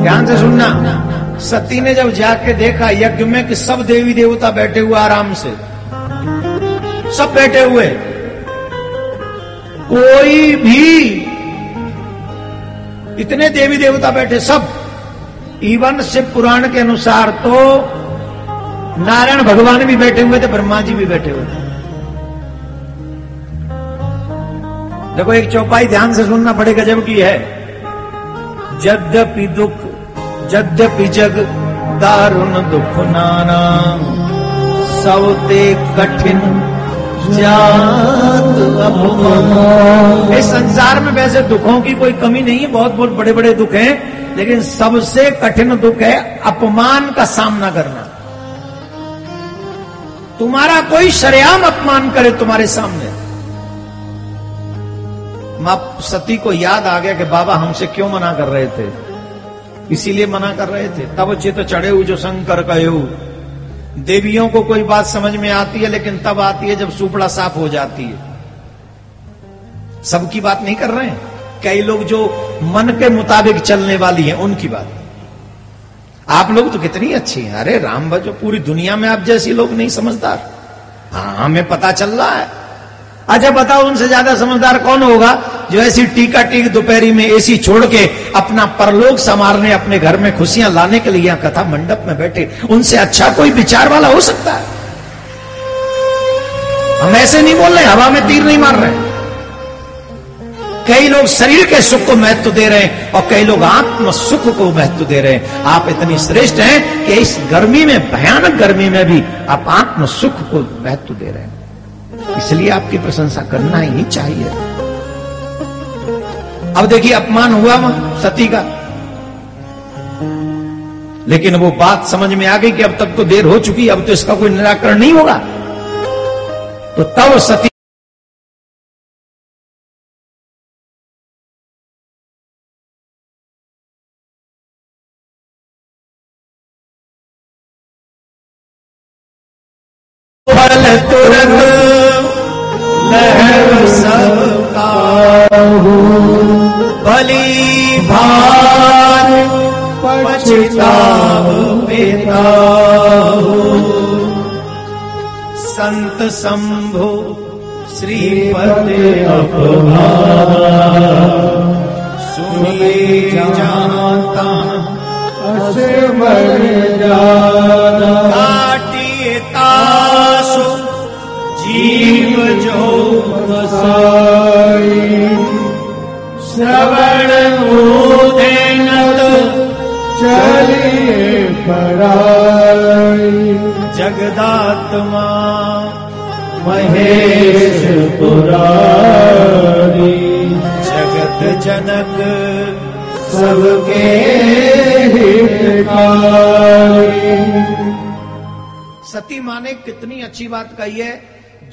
ध्यान से सुनना। सती ने जब जाके देखा यज्ञ में कि सब देवी देवता बैठे हुए आराम से सब बैठे हुए, कोई भी, इतने देवी देवता बैठे सब। इवन शिव पुराण के अनुसार तो नारायण भगवान भी बैठे हुए थे, ब्रह्मा जी भी बैठे हुए थे। देखो एक चौपाई ध्यान से सुनना पड़ेगा, गजब की है। यद्यपि दुख यद्यपि जग दारुण दुख नाना सवते कठिन जात अभुवन। इस संसार में वैसे दुखों की कोई कमी नहीं है, बहुत बहुत बड़े बड़े दुख हैं, लेकिन सबसे कठिन दुख है अपमान का सामना करना। तुम्हारा कोई शरेआम अपमान करे तुम्हारे सामने। मां सती को याद आ गया कि बाबा हमसे क्यों मना कर रहे थे, इसीलिए मना कर रहे थे। तब चित चढ़े जो शंकर कहू। देवियों को कोई बात समझ में आती है लेकिन तब आती है जब सुपड़ा साफ हो जाती है। सबकी बात नहीं कर रहे हैं, कई लोग जो मन के मुताबिक चलने वाली हैं उनकी बात। आप लोग तो कितनी अच्छी हैं, अरे राम भजो, पूरी दुनिया में आप जैसी लोग नहीं समझदार। हाँ, हमें पता चल रहा है। अच्छा बताओ, उनसे ज्यादा समझदार कौन होगा जो ऐसी टीका टीक दोपहरी में एसी छोड़ के अपना परलोक संवारने, अपने घर में खुशियां लाने के लिए यहां कथा मंडप में बैठे, उनसे अच्छा कोई विचार वाला हो सकता है? हम ऐसे नहीं बोल रहे, हवा में तीर नहीं मार रहे। कई लोग शरीर के सुख को महत्व दे रहे हैं और कई लोग आत्म सुख को महत्व दे रहे हैं। आप इतनी श्रेष्ठ हैं कि इस गर्मी में, भयानक गर्मी में भी आप आत्म सुख को महत्व दे रहे हैं, इसलिए आपकी प्रशंसा करना ही चाहिए। अब देखिए अपमान हुआ वहां सती का, लेकिन वो बात समझ में आ गई कि अब तक तो देर हो चुकी, अब तो इसका कोई निराकरण नहीं होगा। तो तब सती संत शंभो श्रीपते सुनिए जानता काटिए तासु जीव जो श्रवण उदेन चलिए पराई जगदात्मा महेश पुरारी जगत जनक सबके हितकारी। सती माँ ने कितनी अच्छी बात कही है।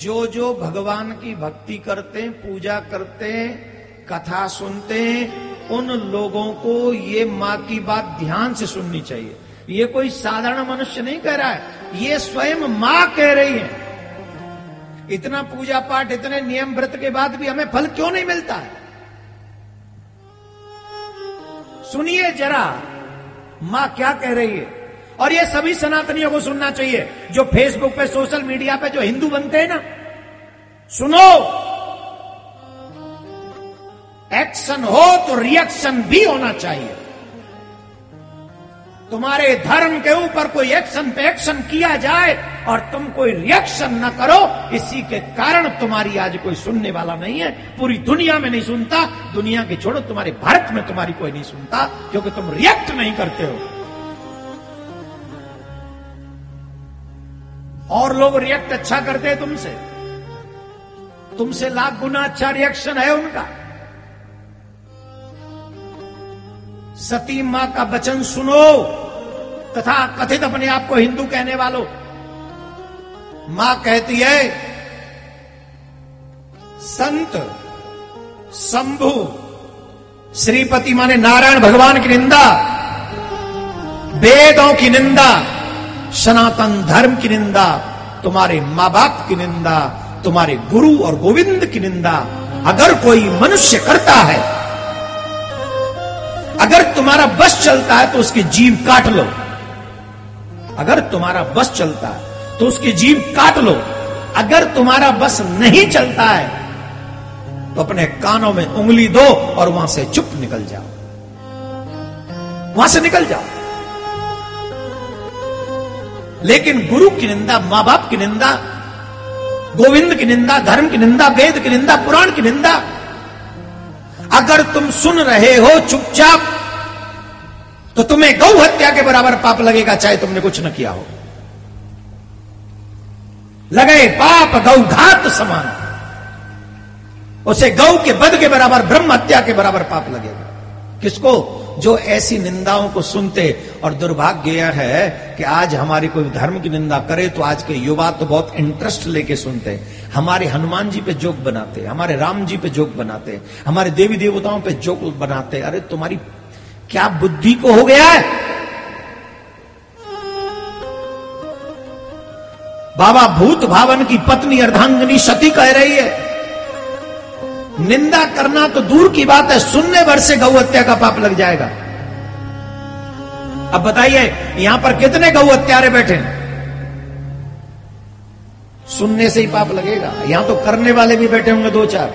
जो जो भगवान की भक्ति करते हैं, पूजा करते हैं, कथा सुनते हैं, उन लोगों को ये माँ की बात ध्यान से सुननी चाहिए। ये कोई साधारण मनुष्य नहीं कह रहा है, ये स्वयं माँ कह रही है। इतना पूजा पाठ, इतने नियम व्रत के बाद भी हमें फल क्यों नहीं मिलता है? सुनिए जरा माँ क्या कह रही है। और ये सभी सनातनियों को सुनना चाहिए जो फेसबुक पे, सोशल मीडिया पे जो हिंदू बनते हैं ना, सुनो। एक्शन हो तो रिएक्शन भी होना चाहिए। तुम्हारे धर्म के ऊपर कोई एक्शन पे एक्शन किया जाए और तुम कोई रिएक्शन न करो, इसी के कारण तुम्हारी आज कोई सुनने वाला नहीं है। पूरी दुनिया में नहीं सुनता, दुनिया के छोड़ो तुम्हारे भारत में तुम्हारी कोई नहीं सुनता, क्योंकि तुम रिएक्ट नहीं करते हो। और लोग रिएक्ट अच्छा करते हैं तुमसे, तुमसे लाख गुना अच्छा रिएक्शन है उनका। सती मां का वचन सुनो तथा कथित अपने आप को हिंदू कहने वालों। मां कहती है संत शंभु श्रीपति माने नारायण भगवान की निंदा, वेदों की निंदा, सनातन धर्म की निंदा, तुम्हारे मां बाप की निंदा, तुम्हारे गुरु और गोविंद की निंदा अगर कोई मनुष्य करता है, अगर तुम्हारा बस चलता है तो उसकी जीभ काट लो। अगर तुम्हारा बस चलता है तो उसकी जीभ काट लो। अगर तुम्हारा बस नहीं चलता है तो अपने कानों में उंगली दो और वहां से चुप निकल जाओ, वहां से निकल जाओ। लेकिन गुरु की निंदा, मां बाप की निंदा, गोविंद की निंदा, धर्म की निंदा, वेद की निंदा, पुराण की निंदा अगर तुम सुन रहे हो चुपचाप, तो तुम्हें गौ हत्या के बराबर पाप लगेगा, चाहे तुमने कुछ न किया हो। लगे पाप गौ घात समान, उसे गौ के वध के बराबर, ब्रह्म हत्या के बराबर पाप लगेगा। किसको? जो ऐसी निंदाओं को सुनते। और दुर्भाग्य है कि आज हमारी कोई धर्म की निंदा करे तो आज के युवा तो बहुत इंटरेस्ट लेके सुनते हैं। हमारे हनुमान जी पे जोक बनाते, हमारे राम जी पे जोक बनाते, हमारे देवी देवताओं पे जोक बनाते। अरे तुम्हारी क्या बुद्धि को हो गया है? बाबा भूत भावन की पत्नी अर्धांगिनी सती कह रही है निंदा करना तो दूर की बात है, सुनने भर से गौ हत्या का पाप लग जाएगा। अब बताइए यहां पर कितने गौ हत्यारे बैठे हैं? सुनने से ही पाप लगेगा। यहां तो करने वाले भी बैठे होंगे दो चार।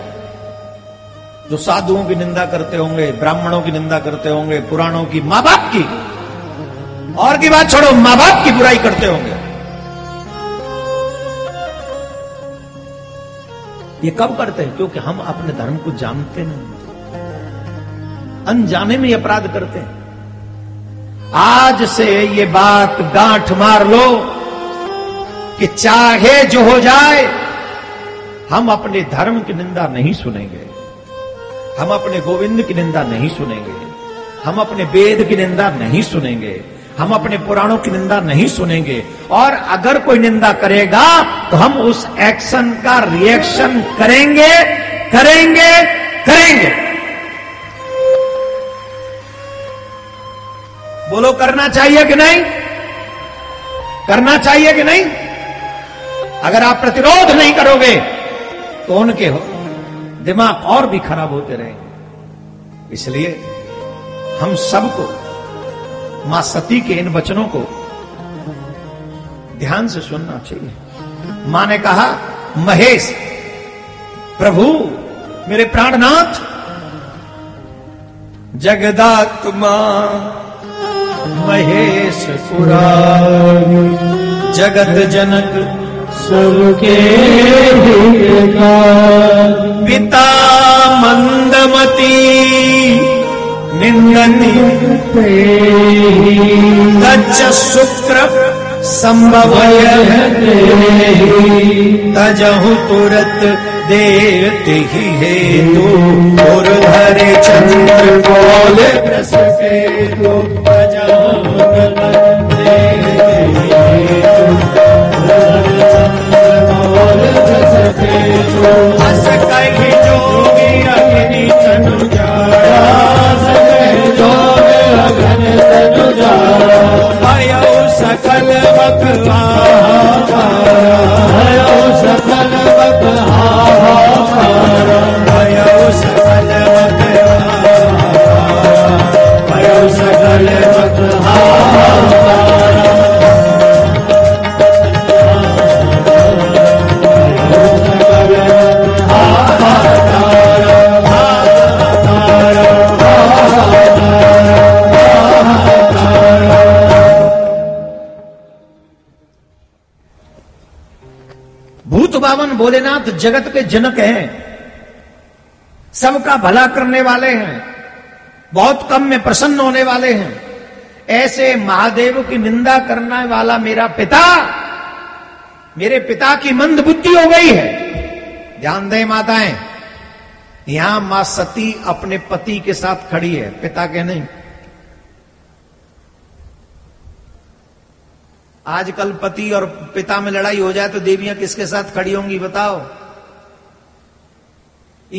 जो साधुओं की निंदा करते होंगे, ब्राह्मणों की निंदा करते होंगे, पुराणों की, मां बाप की, और की बात छोड़ो, मां बाप की बुराई करते होंगे। ये कब करते हैं? क्योंकि हम अपने धर्म को जानते नहीं, अनजाने में अपराध करते हैं। आज से ये बात गांठ मार लो कि चाहे जो हो जाए हम अपने धर्म की निंदा नहीं सुनेंगे, हम अपने गोविंद की निंदा नहीं सुनेंगे, हम अपने वेद की निंदा नहीं सुनेंगे, हम अपने पुराणों की निंदा नहीं सुनेंगे। और अगर कोई निंदा करेगा तो हम उस एक्शन का रिएक्शन करेंगे, करेंगे, करेंगे। बोलो करना चाहिए कि नहीं? करना चाहिए कि नहीं? अगर आप प्रतिरोध नहीं करोगे तो उनके हो दिमाग और भी खराब होते रहेंगे। इसलिए हम सबको मां सती के इन वचनों को ध्यान से सुनना चाहिए। मां ने कहा, महेश प्रभु मेरे प्राणनाथ, जगदात्मा महेश पुराण, जगत जनक सबके हित का, पिता मंदमती निंदनी तच्च शुक्र संभवय तजहु तुरत देते ही हेतु और हरे चंद्र बोल प्रसके तो तजहु तुरत देते ही हेतु अस कही जोगी अग्नि तनु जाया, अस कही जोगी अग्नि तनु जाया, भयो सकल बकवाहा, भयो सकल बकवाहा, भयो सकल बकवाहा, भयो सकल बकवाहा। भूतबावन भोलेनाथ जगत के जनक हैं, सबका भला करने वाले हैं, बहुत कम में प्रसन्न होने वाले हैं। ऐसे महादेव की निंदा करने वाला मेरा पिता, मेरे पिता की मंद बुद्धि हो गई है। ध्यान दें माताएं, यहां मां सती अपने पति के साथ खड़ी है, पिता के नहीं। आजकल पति और पिता में लड़ाई हो जाए तो देवियां किसके साथ खड़ी होंगी बताओ?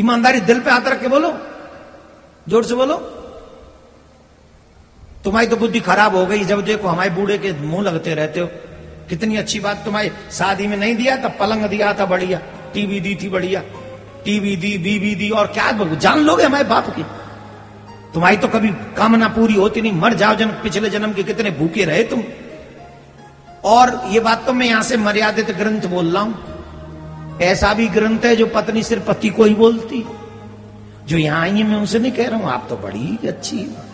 ईमानदारी दिल पे हाथ रख के बोलो, जोर से बोलो। तुम्हारी तो बुद्धि खराब हो गई, जब देखो हमारे बूढ़े के मुंह लगते रहते हो। कितनी अच्छी बात, तुम्हारी शादी में नहीं दिया तब पलंग दिया था बढ़िया, टीवी दी थी बढ़िया, टीवी दी, बीवी दी, और क्या जान लोगे हमारे बाप की? तुम्हारी तो कभी कामना पूरी होती नहीं, मर जाओ जन्म, पिछले जन्म के कितने भूखे रहे तुम। और ये बात तो मैं यहां से मर्यादित ग्रंथ बोल रहा हूं, ऐसा भी ग्रंथ है जो पत्नी सिर्फ पति को ही बोलती, जो यहां आई है मैं उनसे नहीं कह रहा हूं। आप तो बड़ी अच्छी है,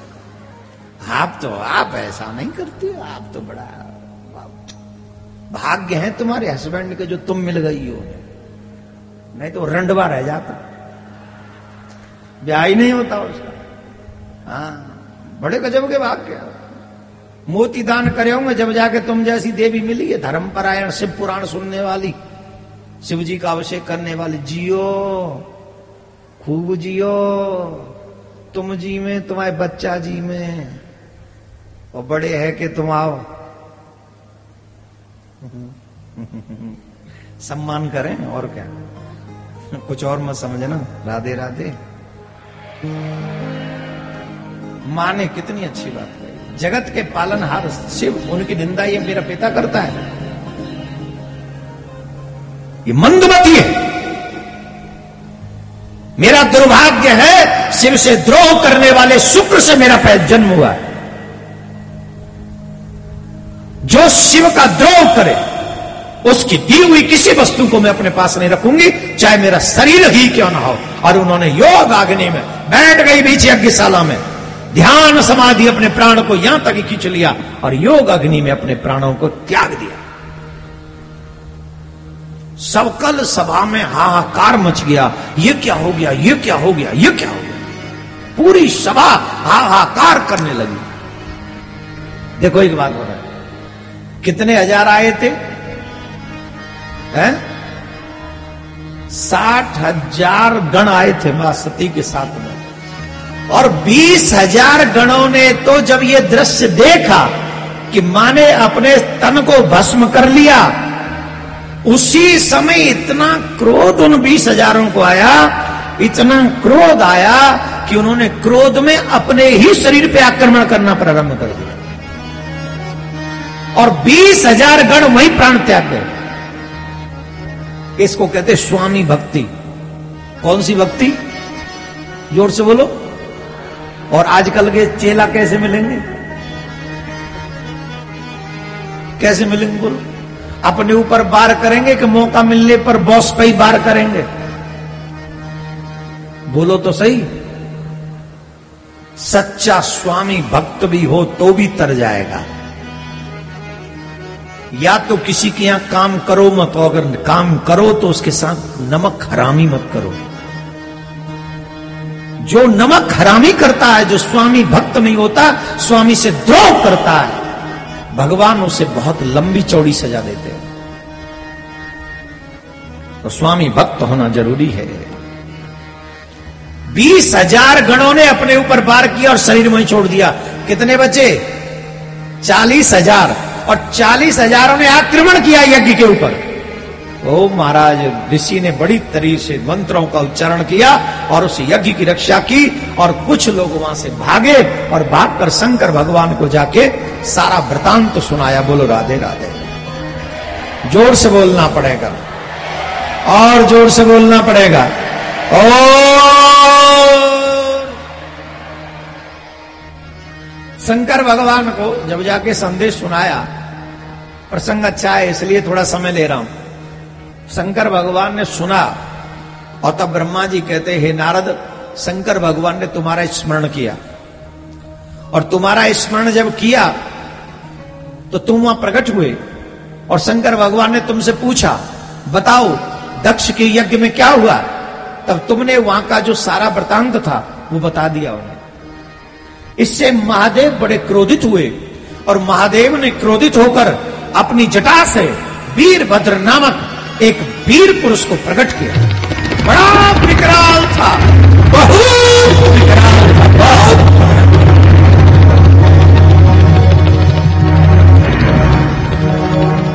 आप तो, आप ऐसा नहीं करती, आप तो बड़ा भाग्य है तुम्हारे हस्बैंड के जो तुम मिल गई हो, नहीं तो रंडवा रह जाता, ब्याह ही नहीं होता उसका। हाँ, बड़े गजब के भाग्य, मोती दान करे होंगे जब जाके तुम जैसी देवी मिली है, धर्मपरायण, शिव पुराण सुनने वाली, शिव जी का अभिषेक करने वाली। जियो, खूब जियो, तुम जी में, तुम्हारे बच्चा जी में, और बड़े है कि तुम आओ सम्मान करें और क्या, कुछ और मत समझना। राधे राधे। मां ने कितनी अच्छी बात कही, जगत के पालनहार शिव, उनकी निंदा ये मेरा पिता करता है, ये मंदमती है, मेरा दुर्भाग्य है, शिव से द्रोह करने वाले शुक्र से मेरा पैदा जन्म हुआ है। जो शिव का द्रोह करे उसकी दी हुई किसी वस्तु को मैं अपने पास नहीं रखूंगी, चाहे मेरा शरीर ही क्यों ना हो। और उन्होंने योग अग्नि में बैठ गई बीच यज्ञशाला में, ध्यान समाधि अपने प्राण को यहां तक खींच लिया और योग अग्नि में अपने प्राणों को त्याग दिया। सबकल सभा में हाहाकार मच गया, ये क्या हो गया, ये क्या हो गया, ये क्या हो गया, पूरी सभा हाहाकार करने लगी। देखो एक बात बताए, कितने हजार आए थे हैं? साठ हजार गण आए थे मां सती के साथ में, और बीस हजार गणों ने तो जब ये दृश्य देखा कि मां ने अपने तन को भस्म कर लिया, उसी समय इतना क्रोध उन बीस हजारों को आया, इतना क्रोध आया कि उन्होंने क्रोध में अपने ही शरीर पे आक्रमण करना प्रारंभ कर दिया और बीस हजार गण वहीं प्राण त्याग गए। इसको कहते स्वामी भक्ति। कौन सी भक्ति? जोर से बोलो। और आजकल के चेला कैसे मिलेंगे, कैसे मिलेंगे बोलो? अपने ऊपर वार करेंगे कि मौका मिलने पर बॉस पे ही वार करेंगे? बोलो तो सही। सच्चा स्वामी भक्त भी हो तो भी तर जाएगा। या तो किसी के यहां काम करो मत, अगर काम करो तो उसके साथ नमक हरामी मत करो। जो नमक हरामी करता है, जो स्वामी भक्त नहीं होता, स्वामी से द्रोह करता है, भगवान उसे बहुत लंबी चौड़ी सजा देते हैं। तो स्वामी भक्त होना जरूरी है। बीस हजार गणों ने अपने ऊपर वार किया और शरीर वहीं छोड़ दिया। कितने बचे? चालीस हजार। और चालीस हजारों ने आक्रमण किया यज्ञ के ऊपर। ओ महाराज, ऋषि ने बड़ी तरीके से मंत्रों का उच्चारण किया और उस यज्ञ की रक्षा की, और कुछ लोग वहां से भागे और भागकर शंकर भगवान को जाके सारा वृतांत तो सुनाया। बोलो राधे राधे। जोर से बोलना पड़ेगा और जोर से बोलना पड़ेगा। ओ शंकर भगवान को जब जाके संदेश सुनाया, प्रसंग अच्छा है इसलिए थोड़ा समय ले रहा हूं। शंकर भगवान ने सुना और तब ब्रह्मा जी कहते, हे नारद, शंकर भगवान ने तुम्हारा स्मरण किया और तुम्हारा स्मरण जब किया तो तुम वहां प्रकट हुए और शंकर भगवान ने तुमसे पूछा, बताओ दक्ष के यज्ञ में क्या हुआ? तब तुमने वहां का जो सारा वृतांत था वो बता दिया उन्हें। इससे महादेव बड़े क्रोधित हुए और महादेव ने क्रोधित होकर अपनी जटा से वीरभद्र नामक एक वीर पुरुष को प्रकट किया। बड़ा विकराल था, बहुत विकराल था, बहुत।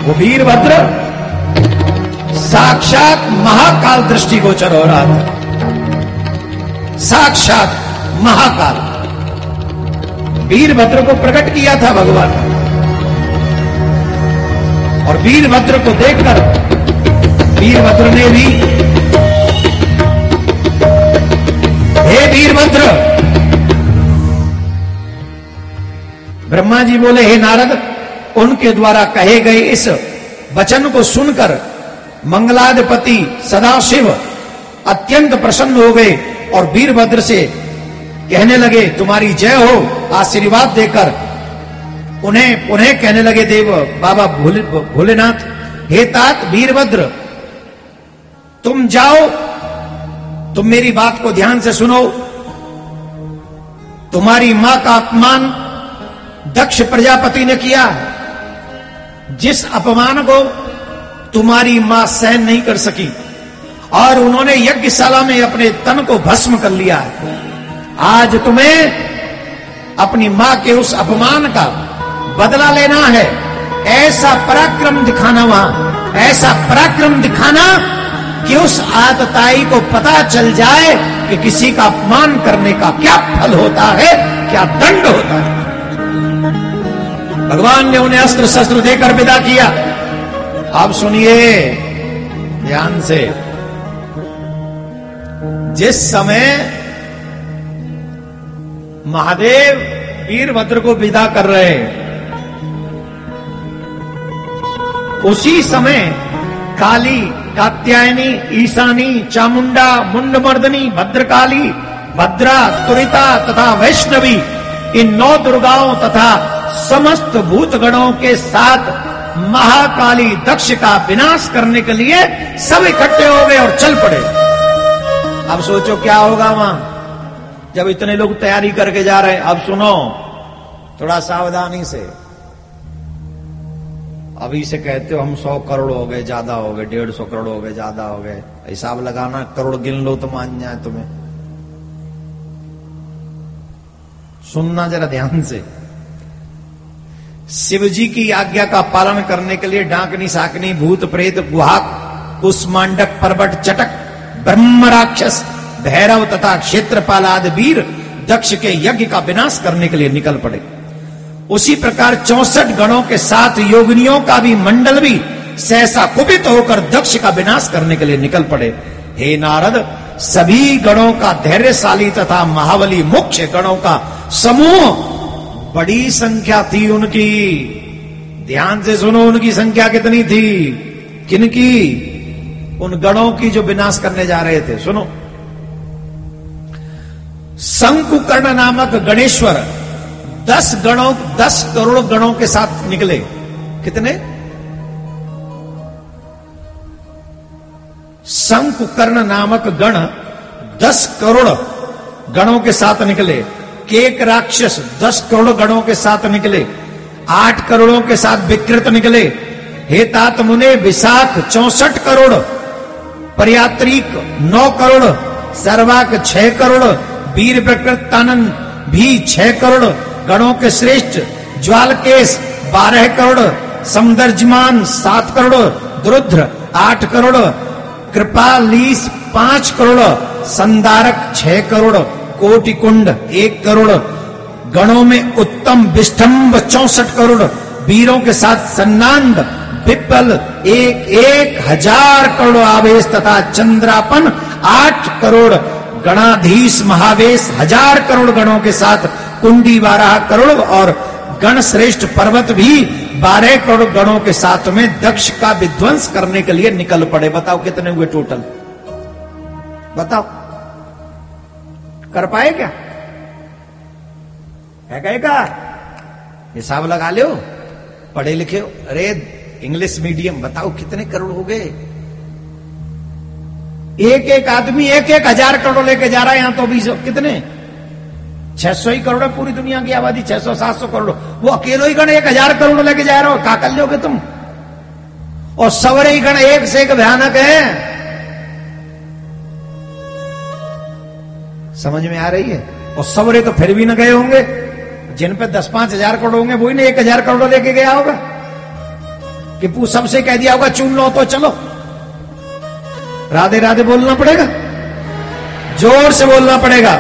वो वीरभद्र साक्षात महाकाल दृष्टिगोचर हो रहा था, साक्षात महाकाल। वीरभद्र को प्रकट किया था भगवान, और वीरभद्र को देखकर वीरभद्र ने भी, हे वीरभद्र, ब्रह्मा जी बोले, हे नारद, उनके द्वारा कहे गए इस वचन को सुनकर मंगलाधिपति सदाशिव अत्यंत प्रसन्न हो गए और वीरभद्र से कहने लगे, तुम्हारी जय हो। आशीर्वाद देकर उन्हें पुनः कहने लगे, देव बाबा भोले भोलेनाथ, हे तात वीरभद्र, तुम जाओ, तुम मेरी बात को ध्यान से सुनो। तुम्हारी मां का अपमान दक्ष प्रजापति ने किया, जिस अपमान को तुम्हारी मां सहन नहीं कर सकी और उन्होंने यज्ञशाला में अपने तन को भस्म कर लिया। आज तुम्हें अपनी मां के उस अपमान का बदला लेना है। ऐसा पराक्रम दिखाना वहां, ऐसा पराक्रम दिखाना कि उस आतताई को पता चल जाए कि किसी का अपमान करने का क्या फल होता है, क्या दंड होता है। भगवान ने उन्हें अस्त्र शस्त्र देकर विदा किया। आप सुनिए ध्यान से, जिस समय महादेव वीरभद्र को विदा कर रहे, उसी समय काली, कात्यायनी, ईशानी, चामुंडा, मुंडमर्दनी, भद्रकाली, भद्रा, तुरिता तथा वैष्णवी इन नौ दुर्गाओं तथा समस्त भूतगणों के साथ महाकाली दक्ष का विनाश करने के लिए सब इकट्ठे हो गए और चल पड़े। अब सोचो क्या होगा वहां जब इतने लोग तैयारी करके जा रहे हैं। अब सुनो थोड़ा सावधानी से, अभी से कहते हो हम सौ करोड़ हो गए, ज्यादा हो गए, डेढ़ सौ करोड़ हो गए, ज्यादा हो गए, हिसाब लगाना, करोड़ गिन लो तो मान जाए तुम्हें। सुनना जरा ध्यान से, शिवजी की आज्ञा का पालन करने के लिए डाकनी, साकनी, भूत, प्रेत, गुहाक, कुष्मांडक, पर्वत, चटक, ब्रह्म राक्षस, भैरव तथा क्षेत्रपाल आदि वीर दक्ष के यज्ञ का विनाश करने के लिए निकल पड़े। उसी प्रकार चौसठ गणों के साथ योगिनियों का भी मंडल भी सहसा कुपित होकर दक्ष का विनाश करने के लिए निकल पड़े। हे नारद, सभी गणों का धैर्यशाली तथा महाबली मुख्य गणों का समूह, बड़ी संख्या थी उनकी। ध्यान से सुनो, उनकी संख्या कितनी थी, किनकी, उन गणों की जो विनाश करने जा रहे थे। सुनो, शंकुकर्ण नामक गणेश्वर दस गणों दस करोड़ गणों के साथ निकले। कितने? शंकुकर्ण नामक गण दस करोड़ गणों के साथ निकले। केक राक्षस दस करोड़ गणों के साथ निकले। आठ करोड़ों के साथ विकृत निकले। हेतात मुने विशाख चौसठ करोड़, पर्यात्रिक नौ करोड़, सर्वाक छह करोड़, वीर प्रकृत तानन भी छह करोड़, गणों के श्रेष्ठ ज्वालकेश बारह करोड़, समदर्जमान सात करोड़, द्रुद्र आठ करोड़, कृपालीस पांच करोड़, संदारक छह करोड़, कोटिकुंड एक करोड़, गणों में उत्तम विष्टम्ब चौसठ करोड़, वीरों के साथ सन्नांद विप्पल एक एक हजार करोड़, आवेश तथा चंद्रापन आठ करोड़, गणाधीश महावेश हजार करोड़ गणों के साथ, कुंडी बारह करोड़ और गण श्रेष्ठ पर्वत भी बारह करोड़ गणों के साथ में दक्ष का विध्वंस करने के लिए निकल पड़े। बताओ कितने हुए टोटल? बताओ कर पाए क्या? है कहेगा हिसाब लगा लो, पढ़े लिखे हो, अरे इंग्लिश मीडियम, बताओ कितने करोड़ हो गए? एक एक आदमी एक एक हजार करोड़ लेके जा रहा है। यहां तो अभी कितने छह सौ ही करोड़ है, पूरी दुनिया की आबादी छह सौ सात सौ करोड़, वो अकेलो ही गण एक हजार करोड़ लेके जा रहे हो, क्या कर लोगे तुम? और सवरे ही गण एक से एक भयानक है। समझ में आ रही है? और सबरे तो फिर भी न गए होंगे, जिन पे दस पांच हजार करोड़ होंगे वही ना एक हजार करोड़ लेके गया होगा कि पू सबसे कह दिया होगा चुन लो तो चलो। राधे राधे बोलना पड़ेगा, जोर से बोलना पड़ेगा।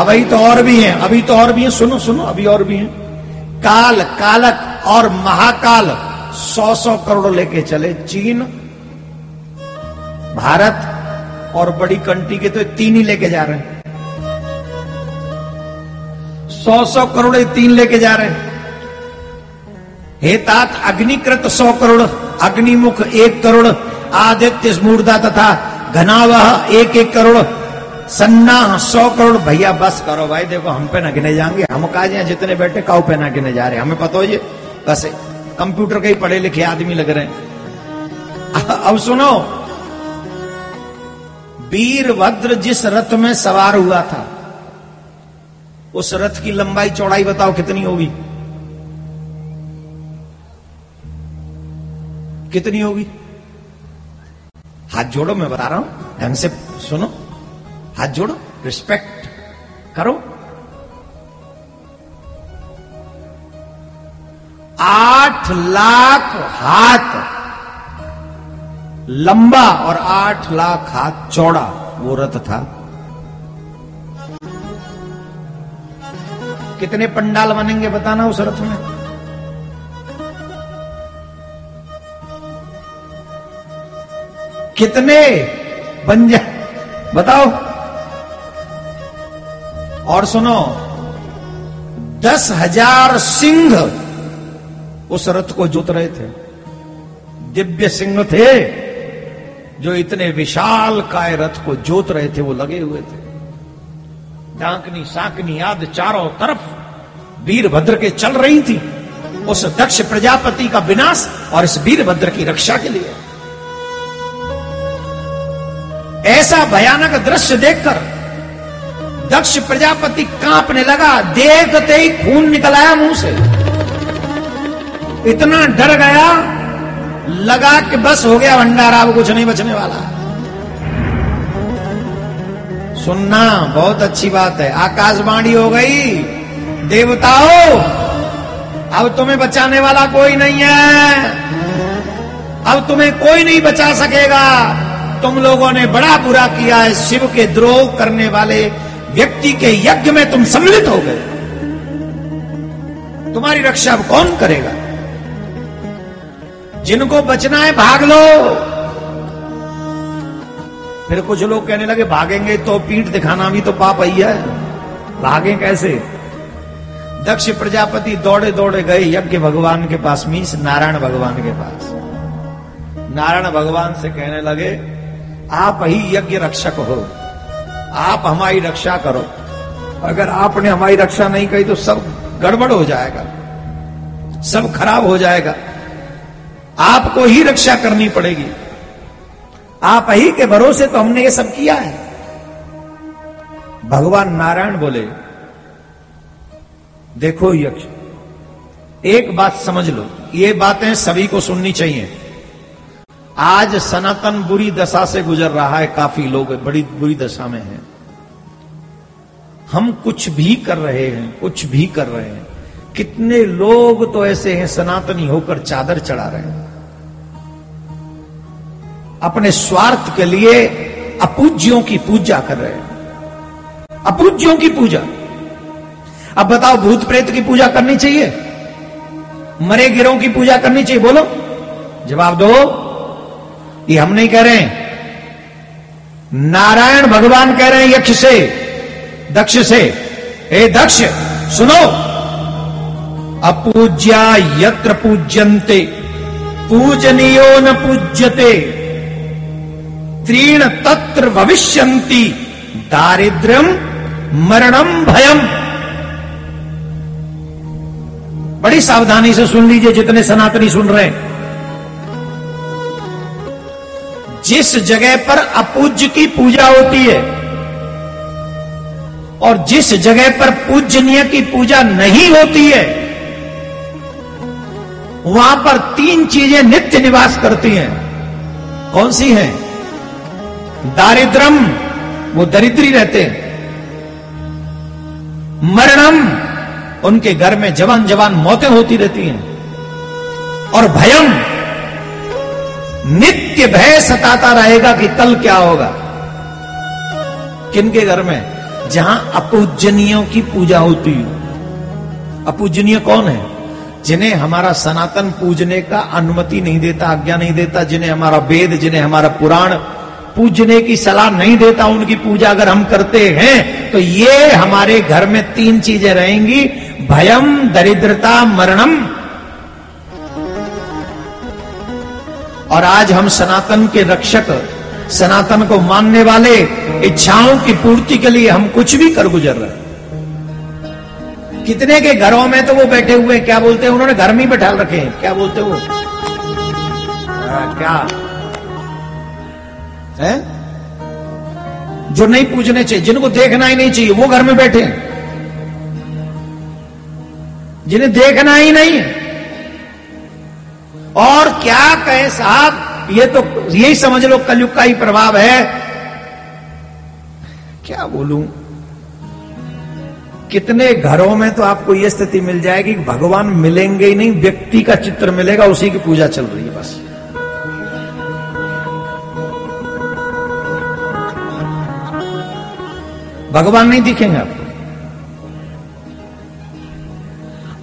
अभी तो और भी हैं, अभी तो और भी हैं, सुनो सुनो, अभी और भी हैं। काल, कालक और महाकाल सौ सौ करोड़ लेके चले। चीन, भारत और बड़ी कंट्री के तो तीन ही लेके जा रहे हैं, सौ सौ करोड़ तीन लेके जा रहे हैं। हेतात अग्निकृत सौ करोड़, अग्निमुख एक करोड़, आदित्य मूर्धा तथा घनावह एक एक करोड़, सन्ना सौ करोड़। भैया बस करो भाई, देखो हम पे ना गिने जाएंगे, हम काज हैं जितने बैठे काउ पे ना गिने जा रहे, हमें पता हो ये बस कंप्यूटर के ही पढ़े लिखे आदमी लग रहे हैं। अब सुनो, वीरभद्र जिस रथ में सवार हुआ था उस रथ की लंबाई चौड़ाई बताओ कितनी होगी? कितनी होगी? हाथ जोड़ो, मैं बता रहा हूं, ढंग से सुनो, हाथ जोड़ो, रिस्पेक्ट करो। आठ लाख हाथ लंबा और आठ लाख हाथ चौड़ा वो रथ था। कितने पंडाल बनेंगे बताना उस रथ में? कितने बन जाए बताओ? और सुनो, दस हजार सिंह उस रथ को जोत रहे थे। दिव्य सिंह थे जो इतने विशाल काय रथ को जोत रहे थे, वो लगे हुए थे। डांकनी साकनी आदि चारों तरफ वीरभद्र के चल रही थी उस दक्ष प्रजापति का विनाश और इस वीरभद्र की रक्षा के लिए। ऐसा भयानक दृश्य देखकर दक्ष प्रजापति कांपने लगा, देखते ही खून निकल आया मुंह से। इतना डर गया, लगा कि बस हो गया भंडारा, अब कुछ नहीं बचने वाला। सुनना बहुत अच्छी बात है, आकाशवाणी हो गई, देवताओं अब तुम्हें बचाने वाला कोई नहीं है, अब तुम्हें कोई नहीं बचा सकेगा। तुम लोगों ने बड़ा बुरा किया है, शिव के द्रोह करने वाले व्यक्ति के यज्ञ में तुम सम्मिलित हो गए, तुम्हारी रक्षा अब कौन करेगा? जिनको बचना है भाग लो। फिर कुछ लोग कहने लगे, भागेंगे तो पीठ दिखाना भी तो पाप ही है, भागे कैसे? दक्ष प्रजापति दौड़े दौड़े गए यज्ञ भगवान के पास, मींस नारायण भगवान के पास। नारायण भगवान से कहने लगे, आप ही यज्ञ रक्षक हो, आप हमारी रक्षा करो, अगर आपने हमारी रक्षा नहीं करी तो सब गड़बड़ हो जाएगा, सब खराब हो जाएगा, आपको ही रक्षा करनी पड़ेगी, आप ही के भरोसे तो हमने ये सब किया है। भगवान नारायण बोले, देखो यक्ष, एक बात समझ लो, ये बातें सभी को सुननी चाहिए। आज सनातन बुरी दशा से गुजर रहा है, काफी लोग बड़ी बुरी दशा में हैं। हम कुछ भी कर रहे हैं, कुछ भी कर रहे हैं। कितने लोग तो ऐसे हैं सनातनी होकर चादर चढ़ा रहे हैं, अपने स्वार्थ के लिए अपूज्यों की पूजा कर रहे हैं, अपूज्यों की पूजा। अब बताओ, भूत प्रेत की पूजा करनी चाहिए? मरे गिरों की पूजा करनी चाहिए? बोलो, जवाब दो। ये हम नहीं कह रहे हैं, नारायण भगवान कह रहे हैं यक्ष से, दक्ष से, हे दक्ष सुनो, अपूज्या यत्र पूज्यन्ते पूजनीयो न पूज्यते, त्रीण तत्र भविष्यन्ति दारिद्र्यम मरणम भयम। बड़ी सावधानी से सुन लीजिए जितने सनातनी सुन रहे हैं। जिस जगह पर अपूज्य की पूजा होती है और जिस जगह पर पूजनीय की पूजा नहीं होती है, वहां पर तीन चीजें नित्य निवास करती हैं। कौन सी हैं? दारिद्र्यम, वो दरिद्री रहते हैं। मरणम, उनके घर में जवान जवान मौतें होती रहती हैं। और भयम, नित्य भय सताता रहेगा कि कल क्या होगा। किनके घर में? जहां अपूजनीयों की पूजा होती है। अपूजनीय कौन है? जिन्हें हमारा सनातन पूजने का अनुमति नहीं देता, आज्ञा नहीं देता, जिन्हें हमारा वेद, जिन्हें हमारा पुराण पूजने की सलाह नहीं देता, उनकी पूजा अगर हम करते हैं तो ये हमारे घर में तीन चीजें रहेंगी, भयम, दरिद्रता, मरणम। और आज हम सनातन के रक्षक, सनातन को मानने वाले, इच्छाओं की पूर्ति के लिए हम कुछ भी कर गुजर रहे हैं। कितने के घरों में तो वो बैठे हुए हैं, क्या बोलते हैं, उन्होंने घर में बैठा रखे हैं, क्या बोलते हैं वो, आ, क्या है जो नहीं पूजने चाहिए, जिनको देखना ही नहीं चाहिए, वो घर में बैठे हैं। जिन्हें देखना ही नहीं है, और क्या कहें साहब, ये तो यही समझ लो कलयुग का ही प्रभाव है। क्या बोलूं, कितने घरों में तो आपको यह स्थिति मिल जाएगी कि भगवान मिलेंगे ही नहीं, व्यक्ति का चित्र मिलेगा, उसी की पूजा चल रही है बस। भगवान नहीं दिखेंगे आपको।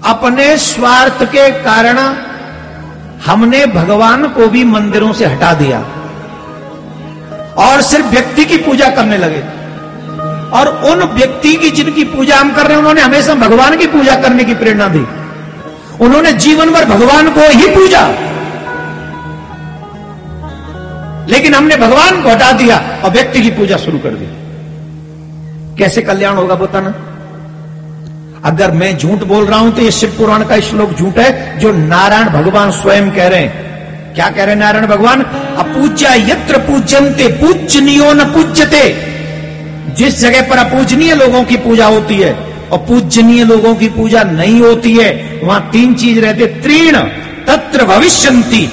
अपने स्वार्थ के कारण हमने भगवान को भी मंदिरों से हटा दिया और सिर्फ व्यक्ति की पूजा करने लगे। और उन व्यक्ति की जिनकी पूजा हम कर रहे हैं, उन्होंने हमेशा भगवान की पूजा करने की प्रेरणा दी, उन्होंने जीवन भर भगवान को ही पूजा। लेकिन हमने भगवान को हटा दिया और व्यक्ति की पूजा शुरू कर दी। कैसे कल्याण होगा बताना। अगर मैं झूठ बोल रहा हूं तो यह शिव पुराण का श्लोक झूठ है जो नारायण भगवान स्वयं कह रहे हैं। क्या कह रहे हैं नारायण भगवान? अपूज्या यत्र पूज्यन्ते पूजनीयो न पूज्यते। जिस जगह पर अपूजनीय लोगों की पूजा होती है और पूजनीय लोगों की पूजा नहीं होती है वहां तीन चीज रहते। त्रीण तत्र भविष्यन्ति,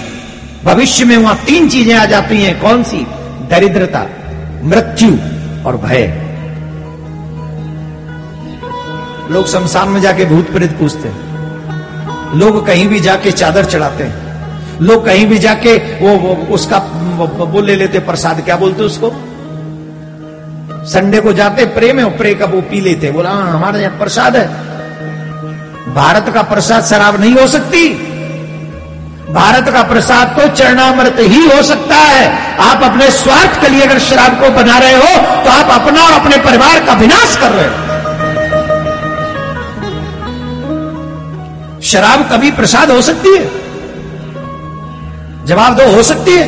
भविष्य में वहां तीन चीजें आ जाती हैं। कौन सी? दरिद्रता, मृत्यु और भय। लोग शमशान में जाके भूत प्रेत पूछते हैं, लोग कहीं भी जाके चादर चढ़ाते हैं, लोग कहीं भी जाके वो, वो उसका वो, वो ले लेते प्रसाद, क्या बोलते उसको, संडे को जाते प्रे में, प्रे का वो पी लेते। बोला हाँ हमारे यहां प्रसाद है। भारत का प्रसाद शराब नहीं हो सकती, भारत का प्रसाद तो चरणामृत ही हो सकता है। आप अपने स्वार्थ के लिए अगर शराब को बना रहे हो तो आप अपना और अपने परिवार का विनाश कर रहे हो। शराब कभी प्रसाद हो सकती है? जवाब दो, हो सकती है।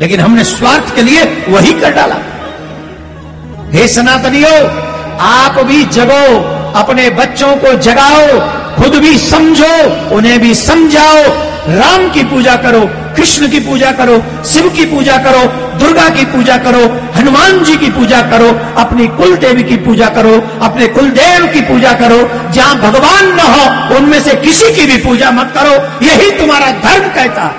लेकिन हमने स्वार्थ के लिए वही कर डाला। हे सनातनियों, आप भी जगो, अपने बच्चों को जगाओ, खुद भी समझो, उन्हें भी समझाओ। राम की पूजा करो, कृष्ण की पूजा करो, शिव की पूजा करो, दुर्गा की पूजा करो, हनुमान जी की पूजा करो, अपनी कुल देवी की पूजा करो, अपने कुल देव की पूजा करो। जहां भगवान न हो उनमें से किसी की भी पूजा मत करो। यही तुम्हारा धर्म कहता।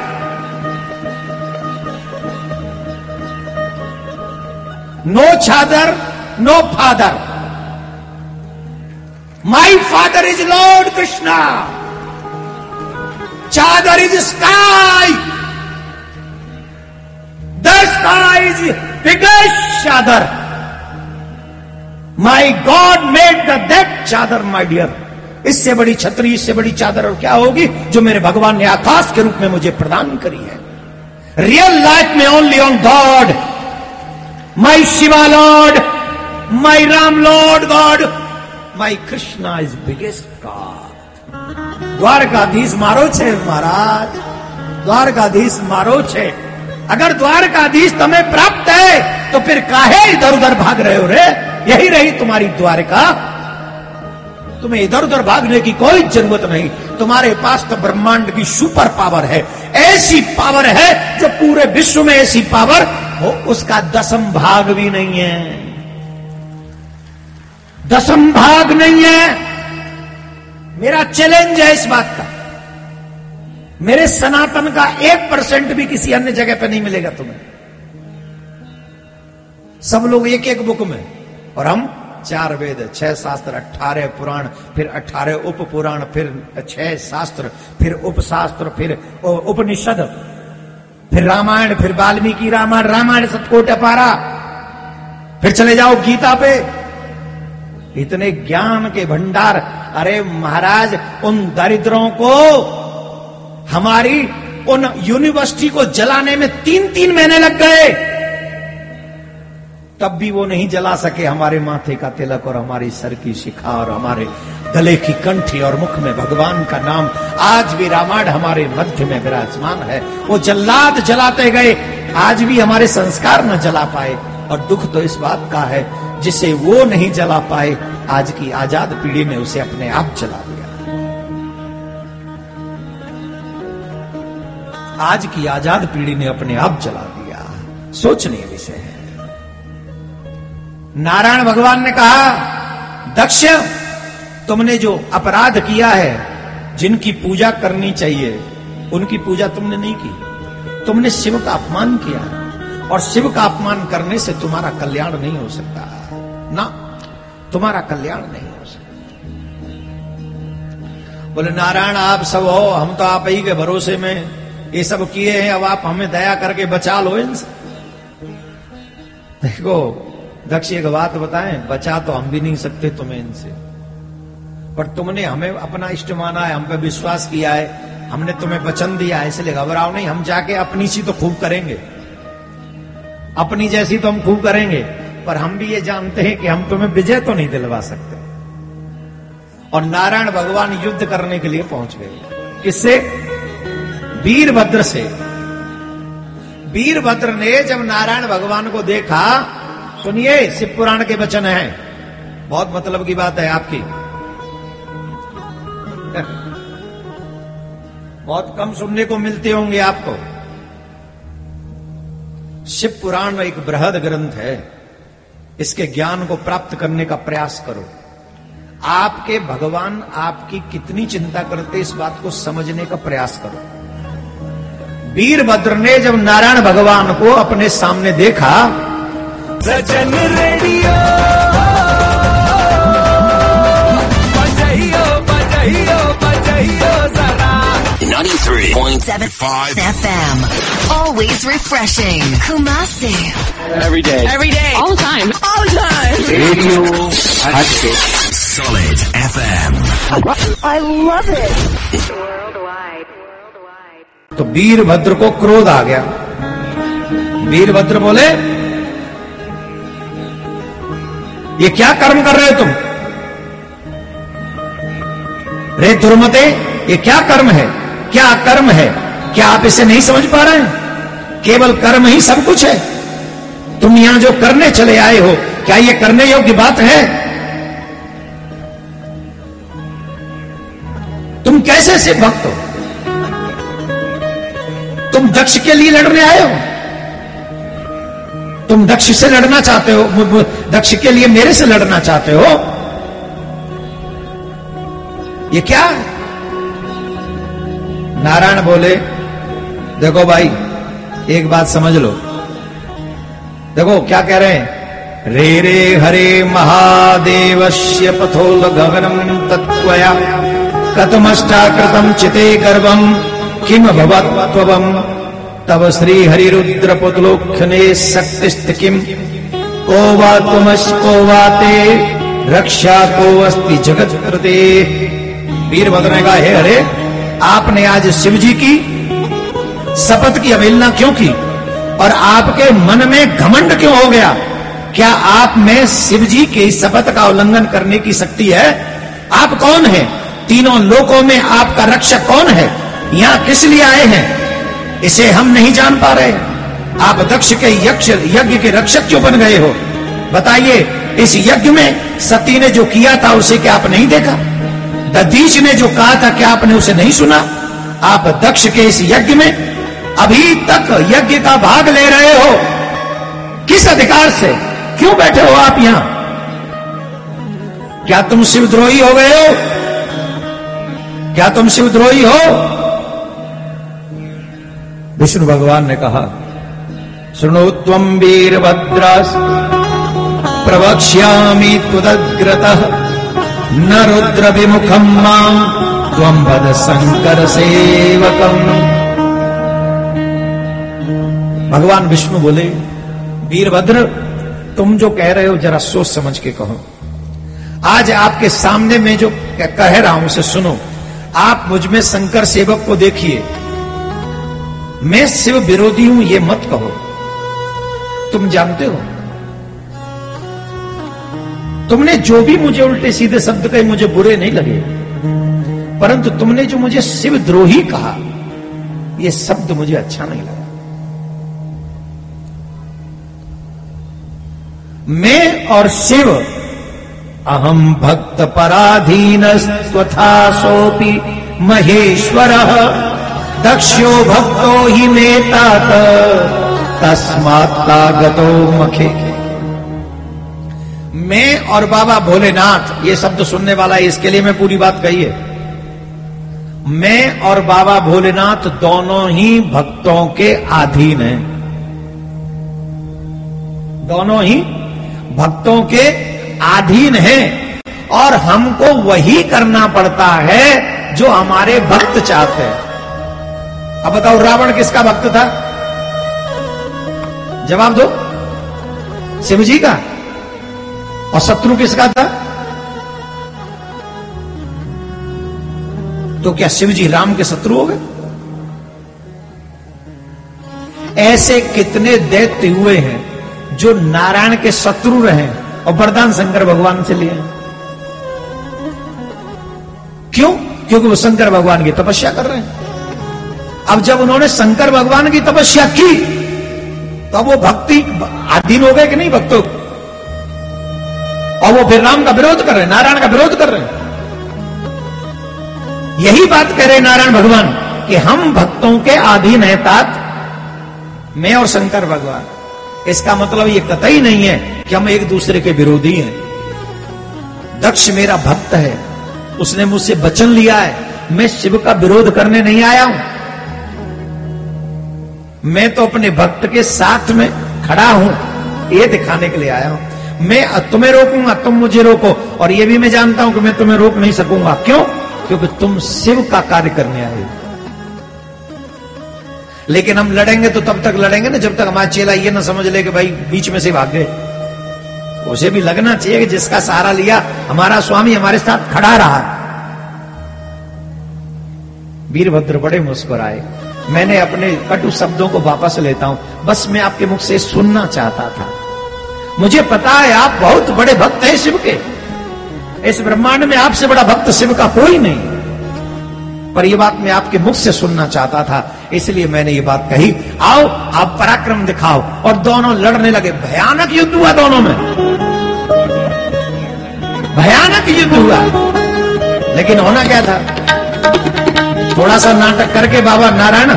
नो छादर no father, my father is Lord Krishna, चादर is sky, the sky is biggest चादर, my God made the that चादर माई डियर। इससे बड़ी छतरी, इससे बड़ी चादर और क्या होगी जो मेरे भगवान ने आकाश के रूप में मुझे प्रदान करी है। रियल लाइफ में only on God, my Shiva Lord, my Ram Lord God, my Krishna is biggest God. Dwarkadhish मारो छे महाराज, द्वारकाधीश मारो छे। अगर द्वारकाधीश तुम्हें प्राप्त है तो फिर काहे इधर उधर भाग रहे हो रे? यही रही तुम्हारी द्वारका। तुम्हें इधर उधर भागने की कोई जरूरत नहीं। तुम्हारे पास तो ब्रह्मांड की सुपर पावर है। ऐसी पावर है जो पूरे विश्व में ऐसी पावर हो उसका दसम भाग भी नहीं है, दसम भाग नहीं है। मेरा चैलेंज है इस बात का, मेरे सनातन का एक परसेंट भी किसी अन्य जगह पे नहीं मिलेगा तुम्हें। सब लोग एक एक बुक में, और हम चार वेद, छह शास्त्र, अठारह पुराण, फिर अठारह उप पुराण, फिर छह शास्त्र, फिर उपशास्त्र, फिर उपनिषद, फिर रामायण, फिर वाल्मीकि रामायण, रामायण सतकोट पारा, फिर चले जाओ गीता पे। इतने ज्ञान के भंडार। अरे महाराज, उन दरिद्रों को हमारी उन यूनिवर्सिटी को जलाने में तीन तीन महीने लग गए, तब भी वो नहीं जला सके हमारे माथे का तिलक और हमारी सर की शिखा और हमारे गले की कंठी और मुख में भगवान का नाम। आज भी रामायण हमारे मध्य में विराजमान है। वो जल्लाद जलाते गए, आज भी हमारे संस्कार न जला पाए। और दुख तो इस बात का है, जिसे वो नहीं जला पाए, आज की आजाद पीढ़ी ने उसे अपने आप जला दिया। आज की आजाद पीढ़ी ने अपने आप जला दिया। सोचने विषय है। नारायण भगवान ने कहा, दक्ष, तुमने जो अपराध किया है, जिनकी पूजा करनी चाहिए उनकी पूजा तुमने नहीं की। तुमने शिव का अपमान किया और शिव का अपमान करने से तुम्हारा कल्याण नहीं हो सकता ना, तुम्हारा कल्याण नहीं हो सकता। बोले नारायण, आप सब हो, हम तो आप ही के भरोसे में ये सब किए हैं, अब आप हमें दया करके बचा लो इनसे। देखो दक्ष, एक बात बताएं, बचा तो हम भी नहीं सकते तुम्हें इनसे, पर तुमने हमें अपना इष्ट माना है, हम पे विश्वास किया है, हमने तुम्हें वचन दिया है, इसलिए घबराओ नहीं। हम जाके अपनी सी तो खूब करेंगे, अपनी जैसी तो हम खूब करेंगे, पर हम भी ये जानते हैं कि हम तुम्हें विजय तो नहीं दिलवा सकते। और नारायण भगवान युद्ध करने के लिए पहुंच गए। किससे? वीरभद्र से। वीरभद्र ने जब नारायण भगवान को देखा, सुनिए शिव पुराण के वचन है, बहुत मतलब की बात है आपकी, बहुत कम सुनने को मिलते होंगे आपको। शिव पुराण एक बृहद ग्रंथ है, इसके ज्ञान को प्राप्त करने का प्रयास करो। आपके भगवान आपकी कितनी चिंता करते इस बात को समझने का प्रयास करो। वीरभद्र ने जब नारायण भगवान को अपने सामने देखा, सजन रेडियो बजाइयो बजाइयो बजाइयो जरा। ninety-three point seven five F M, always refreshing. Kumasi, every day, every day, all the time, all the time. Radio Hatshik, solid F M. I love it. Worldwide, worldwide. तो वीरभद्र को क्रोध आ गया। वीरभद्र बोले, ये क्या कर्म कर रहे हो तुम? रे दुर्मते, ये क्या कर्म है? क्या कर्म है? क्या आप इसे नहीं समझ पा रहे हैं? केवल कर्म ही सब कुछ है। तुम यहां जो करने चले आए हो, क्या यह करने योग्य बात है? तुम कैसे से भक्त हो? तुम दक्ष के लिए लड़ने आए हो? तुम दक्ष से लड़ना चाहते हो? दक्ष के लिए मेरे से लड़ना चाहते हो? ये क्या? नारायण बोले, देखो भाई, एक बात समझ लो। देखो क्या कह रहे हैं, रे रे हरे महादेवस्य पथोल्लघनम तत्त्वया कतमष्टाकृतं चिते गर्भं किम भवत्वं तव श्री हरि रुद्र पुतलोख्यने शक्तिस्त किम को वा त्वमसि को वा ते रक्षा को अस्ति जगत कृते। वीरभद्र ने कहा, हे हरे, आपने आज शिवजी की शपथ की अवहेलना क्यों की और आपके मन में घमंड क्यों हो गया? क्या आप में शिवजी की शपथ का उल्लंघन करने की शक्ति है? आप कौन हैं? तीनों लोकों में आपका रक्षक कौन है? यहां किस लिए आए हैं? इसे हम नहीं जान पा रहे। आप दक्ष के यक्ष यज्ञ के रक्षक क्यों बन गए हो? बताइए, इस यज्ञ में सती ने जो किया था उसे क्या आप नहीं देखा? दधीच ने जो कहा था क्या आपने उसे नहीं सुना? आप दक्ष के इस यज्ञ में अभी तक यज्ञ का भाग ले रहे हो, किस अधिकार से? क्यों बैठे हो आप यहां? क्या तुम शिवद्रोही हो गए हो? क्या तुम शिवद्रोही हो? विष्णु भगवान ने कहा, सुनो त्वं वीरभद्रस् प्रवक्ष्यामि त्वदग्रतः न रुद्र विमुखम मां त्वं वद शंकर सेवकम। भगवान विष्णु बोले, वीरभद्र, तुम जो कह रहे हो जरा सोच समझ के कहो। आज आपके सामने मैं जो कह रहा हूं उसे सुनो। आप मुझ में शंकर सेवक को देखिए, मैं शिव विरोधी हूं ये मत कहो। तुम जानते हो, तुमने जो भी मुझे उल्टे सीधे शब्द कहे मुझे बुरे नहीं लगे, परंतु तुमने जो मुझे शिवद्रोही कहा यह शब्द मुझे अच्छा नहीं लगा। मैं और शिव, अहम भक्त पराधीनस्त्वथा सोपि महेश्वरः दक्षो भक्तो हि मे तात तस्मात्तागतो मखे। मैं और बाबा भोलेनाथ, ये शब्द सुनने वाला है, इसके लिए मैं पूरी बात कही है। मैं और बाबा भोलेनाथ दोनों ही भक्तों के अधीन हैं, दोनों ही भक्तों के अधीन हैं और हमको वही करना पड़ता है जो हमारे भक्त चाहते हैं। अब बताओ, रावण किसका भक्त था? जवाब दो। शिवजी का। और शत्रु किसका था? तो क्या शिवजी राम के शत्रु हो गए? ऐसे कितने दैत्य हुए हैं जो नारायण के शत्रु रहे और वरदान शंकर भगवान से लिए। क्यों? क्योंकि वो शंकर भगवान की तपस्या कर रहे हैं। अब जब उन्होंने शंकर भगवान की तपस्या की तो अब वो भक्ति आधीन हो गए कि नहीं भक्तों? और वो फिर राम का विरोध कर रहे हैं, नारायण का विरोध कर रहे हैं। यही बात कह रहे नारायण भगवान कि हम भक्तों के आधीन है तात, मैं और शंकर भगवान। इसका मतलब ये कतई नहीं है कि हम एक दूसरे के विरोधी हैं। दक्ष मेरा भक्त है, उसने मुझसे वचन लिया है, मैं शिव का विरोध करने नहीं आया हूं, मैं तो अपने भक्त के साथ में खड़ा हूं, ये दिखाने के लिए आया हूं। मैं तुम्हें रोकूंगा, तुम मुझे रोको, और ये भी मैं जानता हूं कि मैं तुम्हें रोक नहीं सकूंगा। क्यों? क्योंकि तुम शिव का कार्य करने आए हो। लेकिन हम लड़ेंगे तो तब तक लड़ेंगे ना जब तक हमारा चेला ये ना समझ ले कि भाई बीच में से भाग गए। उसे भी लगना चाहिए कि जिसका सहारा लिया हमारा स्वामी हमारे साथ खड़ा रहा। वीरभद्र बड़े मुस्कुराए। मैंने अपने कटु शब्दों को वापस लेता हूं, बस मैं आपके मुख से सुनना चाहता था। मुझे पता है आप बहुत बड़े भक्त हैं शिव के, इस ब्रह्मांड में आपसे बड़ा भक्त शिव का कोई नहीं, पर यह बात मैं आपके मुख से सुनना चाहता था, इसलिए मैंने ये बात कही। आओ आप पराक्रम दिखाओ। और दोनों लड़ने लगे। भयानक युद्ध हुआ, दोनों में भयानक युद्ध हुआ। लेकिन होना क्या था? थोड़ा सा नाटक करके बाबा नारायण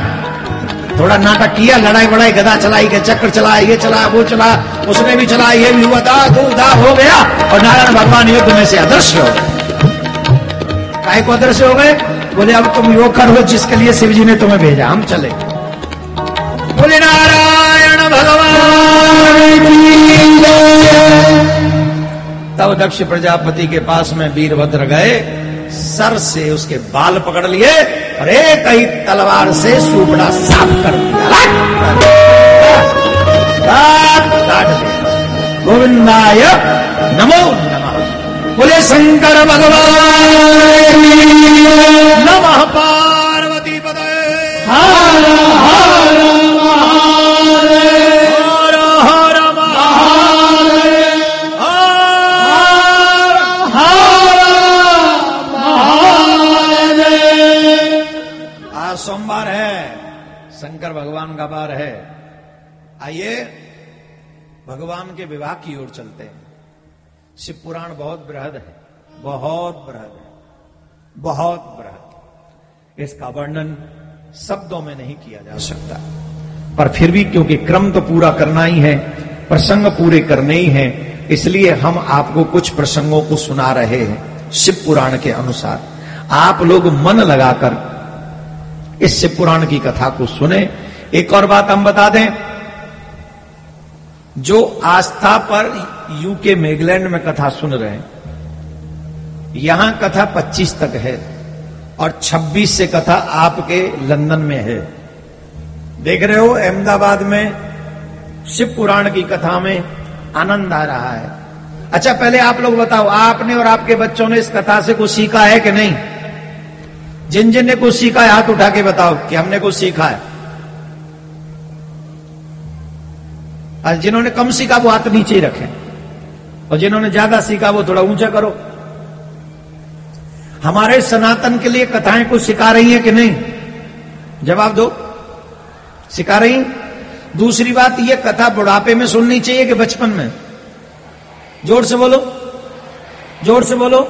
थोड़ा नाटक किया, लड़ाई बड़ाई, गदा चलाई, के चक्कर चलाया, ये चला वो चला, उसने भी चला, ये भी हुआ, दा दू दा हो गया, और नारायण भगवान युद्ध में से अदृश्य हो गए। काय को अदृश्य हो गए? बोले अब तुम यो करो जिसके लिए शिव जी ने तुम्हें भेजा, हम चले। बोले नारायण भगवान की जय। तब दक्ष प्रजापति के पास में वीरभद्र गए, सर से उसके बाल पकड़ लिए और एक ही तलवार से सूपड़ा साफ कर दिया। गोविंदाय नमो नमः। बोले शंकर भगवान नमः पार्वती पदे हर हर महादेव हर हर महादेव हर हर महादेव। आज सोमवार है, शंकर भगवान का वार है। आइए भगवान के विवाह की ओर चलते हैं। शिव पुराण बहुत बृहद है, बहुत बृहद है, बहुत बृहद। इसका वर्णन शब्दों में नहीं किया जा सकता, पर फिर भी क्योंकि क्रम तो पूरा करना ही है, प्रसंग पूरे करने ही है, इसलिए हम आपको कुछ प्रसंगों को सुना रहे हैं शिव पुराण के अनुसार। आप लोग मन लगाकर इस शिव पुराण की कथा को सुने। एक और बात हम बता दें, जो आस्था पर यूके मेघलैंड में कथा सुन रहे हैं, यहां कथा पच्चीस तक है और छब्बीस से कथा आपके लंदन में है। देख रहे हो अहमदाबाद में शिव पुराण की कथा में आनंद आ रहा है। अच्छा पहले आप लोग बताओ, आपने और आपके बच्चों ने इस कथा से कुछ सीखा है कि नहीं? जिन जिन ने कुछ सीखा है हाथ उठा के बताओ कि हमने कुछ सीखा है। और जिन्होंने कम सीखा वो हाथ नीचे ही रखें, और जिन्होंने ज्यादा सीखा वो थोड़ा ऊंचा करो। हमारे सनातन के लिए कथाएं कुछ सिखा रही है कि नहीं? जवाब दो, सिखा रही। दूसरी बात, ये कथा बुढ़ापे में सुननी चाहिए कि बचपन में? जोर से बोलो, जोर से बोलो।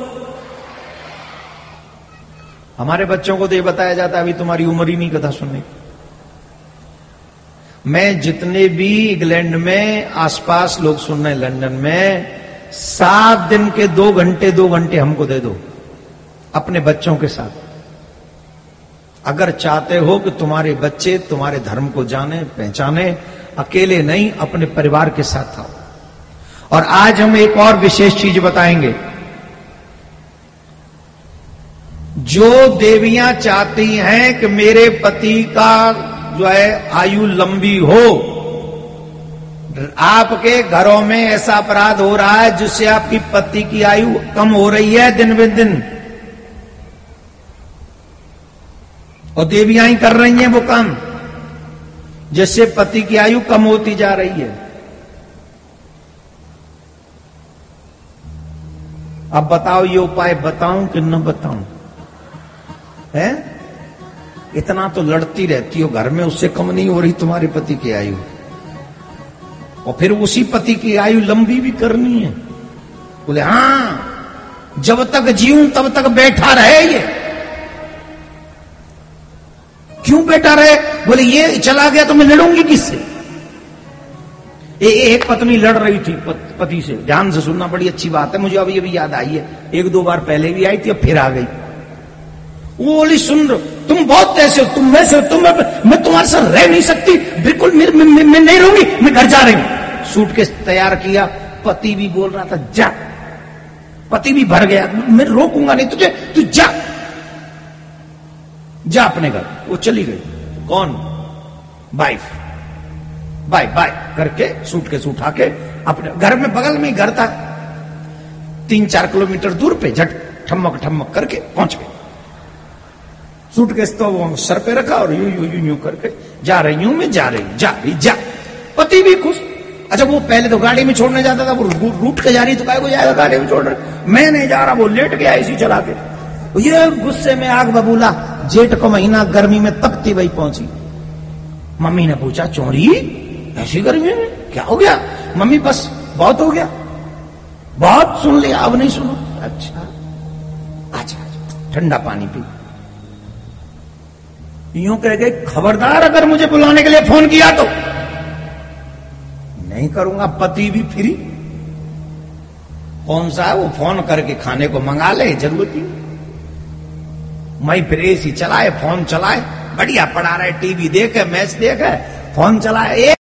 हमारे बच्चों को तो ये बताया जाता है अभी तुम्हारी उम्र ही नहीं कथा सुनने की। मैं जितने भी इंग्लैंड में आसपास लोग सुन रहे हैं, लंदन में, सात दिन के दो घंटे दो घंटे हमको दे दो अपने बच्चों के साथ। अगर चाहते हो कि तुम्हारे बच्चे तुम्हारे धर्म को जाने पहचाने, अकेले नहीं अपने परिवार के साथ आओ। और आज हम एक और विशेष चीज बताएंगे। जो देवियां चाहती हैं कि मेरे पति का जो है आयु लंबी हो, आपके घरों में ऐसा अपराध हो रहा है जिससे आपकी पति की आयु कम हो रही है दिन ब दिन, और देवियां ही कर रही हैं वो काम जिससे पति की आयु कम होती जा रही है। अब बताओ ये उपाय बताऊं कि न बताऊं? है इतना तो लड़ती रहती हो घर में, उससे कम नहीं हो रही तुम्हारे पति की आयु। और फिर उसी पति की आयु लंबी भी करनी है। बोले हां, जब तक जीऊं तब तक बैठा रहे। ये क्यों बैठा रहे? बोले ये चला गया तो मैं लड़ूंगी किससे। एक पत्नी लड़ रही थी पति से। ध्यान से सुनना, बड़ी अच्छी बात है, मुझे अभी अभी याद आई है। एक दो बार पहले भी आई थी, अब फिर आ गई। वो बोली सुन रहे, तुम बहुत ऐसे हो, तुम वैसे हो, तुम मैं तुम्हारे साथ रह नहीं सकती, बिल्कुल मैं, मैं, मैं नहीं रहूंगी, मैं घर जा रही हूं। सूटकेस तैयार किया, पति भी बोल रहा था जा, पति भी भर गया, मैं रोकूंगा नहीं तुझे, तू जा जा अपने घर। वो चली गई। कौन? वाइफ। बाय बाय करके सूटकेस उठा के अपने घर में, बगल में घर था, तीन चार किलोमीटर दूर पे झट ठमक ठमक करके पहुंच गए। सूटकेस तो वो सर पे रखा और यूं यूं यूं यूं करके जा रही हूं मैं, जा रही हूं, जा रही जा। पति भी खुश। अच्छा, वो पहले तो गाड़ी में छोड़ने जाता था, वो रूट के जा रही तो काय को जाएगा गाड़ी में छोड़ रहे, मैं नहीं जा रहा। वो लेट गया ऐसी चला के। ये गुस्से में आग बबूला। जेठ को महीना, गर्मी में तपती वही पहुंची। मम्मी ने पूछा चोरी ऐसी गर्मी में क्या हो गया? मम्मी बस बहुत हो गया, बहुत सुन लिया, अब नहीं सुनो। अच्छा अच्छा, ठंडा पानी पी। यूं कह गए खबरदार अगर मुझे बुलाने के लिए फोन किया तो नहीं करूंगा। पति भी फ्री, कौन सा है वो, फोन करके खाने को मंगा ले, जरूरत नहीं। मैं फिर एसी चलाए, फोन चलाए, बढ़िया पढ़ा रहा है, टीवी देखे, मैच देखे, फोन चलाए।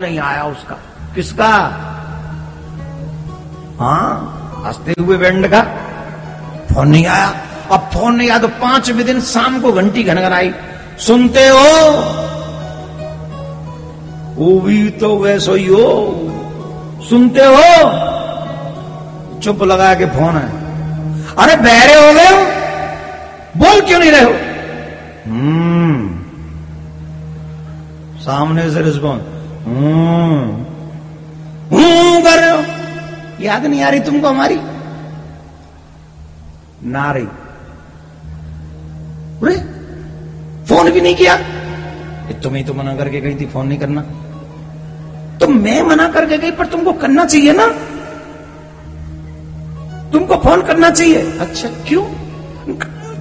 नहीं आया उसका, किसका? हाँ, हंसते हुए बैंड का। फोन नहीं आया। अब फोन नहीं आया तो पांच दिन शाम को घंटी घनघनाई, सुनते हो? वो भी तो वैसो ही हो, सुनते हो? चुप लगा के फोन है। अरे बहरे हो गए हो, बोल क्यों नहीं रहे हो? हम्म, सामने से रिस्पॉन्स। हूं कर रहे हो, याद नहीं आ रही तुमको हमारी ना रही। अरे फोन भी नहीं किया, तुम्हें तो मना करके गई थी फोन नहीं करना। तो मैं मना करके गई पर तुमको करना चाहिए ना, तुमको फोन करना चाहिए। अच्छा क्यों?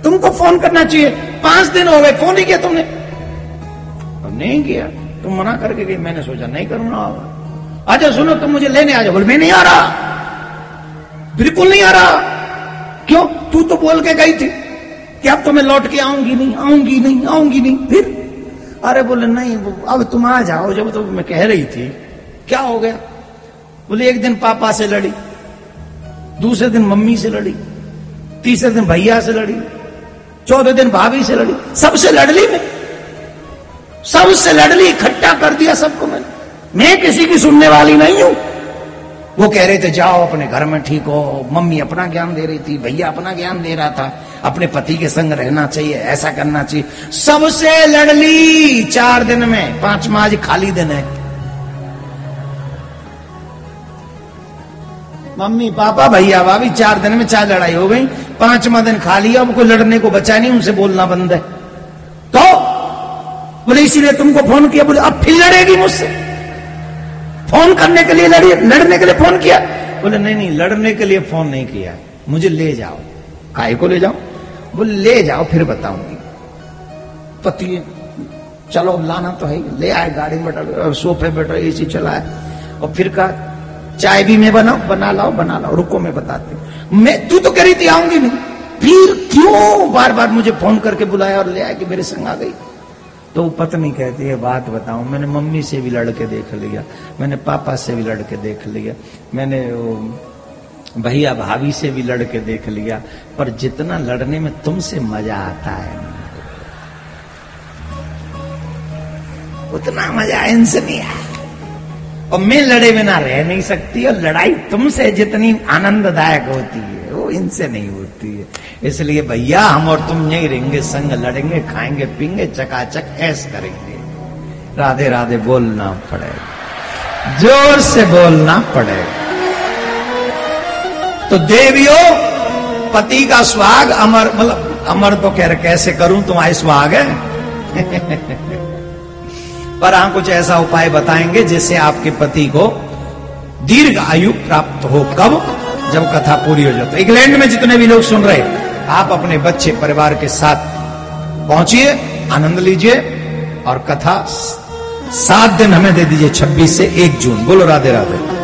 तुमको फोन करना चाहिए। पांच दिन हो गए फोन नहीं किया तुमने। अब नहीं किया, तुम मना करके गई, मैंने सोचा नहीं करूंगा। अच्छा सुनो, तुम मुझे लेने आ जाओ। बोल मैं नहीं आ रहा, बिल्कुल नहीं आ रहा। क्यों? तू तो बोल के गई थी कि अब तो मैं लौट के आऊंगी नहीं, आऊंगी नहीं, आऊंगी नहीं। फिर अरे बोले नहीं, अब तुम आ जाओ जब तो मैं कह रही थी। क्या हो गया? बोले एक दिन पापा से लड़ी, दूसरे दिन मम्मी से लड़ी, तीसरे दिन भैया से लड़ी, चौथे दिन भाभी से लड़ी, सबसे लड़ ली मैं, सबसे लड़ ली, इकट्ठा कर दिया सबको मैंने। मैं किसी की सुनने वाली नहीं हूं। वो कह रहे थे जाओ अपने घर में ठीक हो, मम्मी अपना ज्ञान दे रही थी, भैया अपना ज्ञान दे रहा था, अपने पति के संग रहना चाहिए, ऐसा करना चाहिए। सबसे लड़ ली चार दिन में, पांचवा आज खाली दिन है। मम्मी पापा भैया भाभी, चार दिन में चार लड़ाई हो गई, पांचवा दिन खाली है, अब कोई लड़ने को बचा नहीं, उनसे बोलना बंद है। तो बोले इसीलिए तुमको फोन किया। बोले अब फिर लड़ेगी मुझसे, फोन करने के लिए लड़ी, लड़ने के लिए फोन किया। बोले नहीं नहीं, लड़ने के लिए फोन नहीं किया, मुझे ले जाओ। काय को ले जाओ? बोले ले जाओ फिर बताऊंगी। पति चलो लाना तो है, ले आए, गाड़ी में बैठा, सोफे बैठा, एसी चलाए, और फिर कहा चाय भी मैं बनाऊ, बना लाओ बना लाओ, रुको मैं बताती हूँ। मैं तू तो कह रही थी आऊंगी नहीं, फिर क्यों बार बार मुझे फोन करके बुलाया और ले आया कि मेरे संग आ गई। तो पत्नी कहती है बात बताऊं, मैंने मम्मी से भी लड़के देख लिया, मैंने पापा से भी लड़के देख लिया, मैंने भैया भाभी से भी लड़के देख लिया, पर जितना लड़ने में तुमसे मजा आता है उतना मजा इनसे नहीं आया। और मैं लड़े बिना रह नहीं सकती, और लड़ाई तुमसे जितनी आनंददायक होती है वो इनसे नहीं होती है। इसलिए भैया हम और तुम यही रहेंगे, संग लड़ेंगे, खाएंगे पीएंगे, चकाचक ऐश करेंगे, राधे राधे बोलना पड़ेगा। जोर से बोलना पड़ेगा। तो देवियों, पति का स्वाग अमर, मतलब अमर तो कह रहे कैसे करूं, तुम्हारे स्वाग है। पर हम कुछ ऐसा उपाय बताएंगे जिससे आपके पति को दीर्घ आयु प्राप्त हो। कब? जब कथा पूरी हो जाए। तो इंग्लैंड में जितने भी लोग सुन रहे, आप अपने बच्चे परिवार के साथ पहुंचिए, आनंद लीजिए और कथा सात दिन हमें दे दीजिए, छब्बीस से एक जून। बोलो राधे राधे।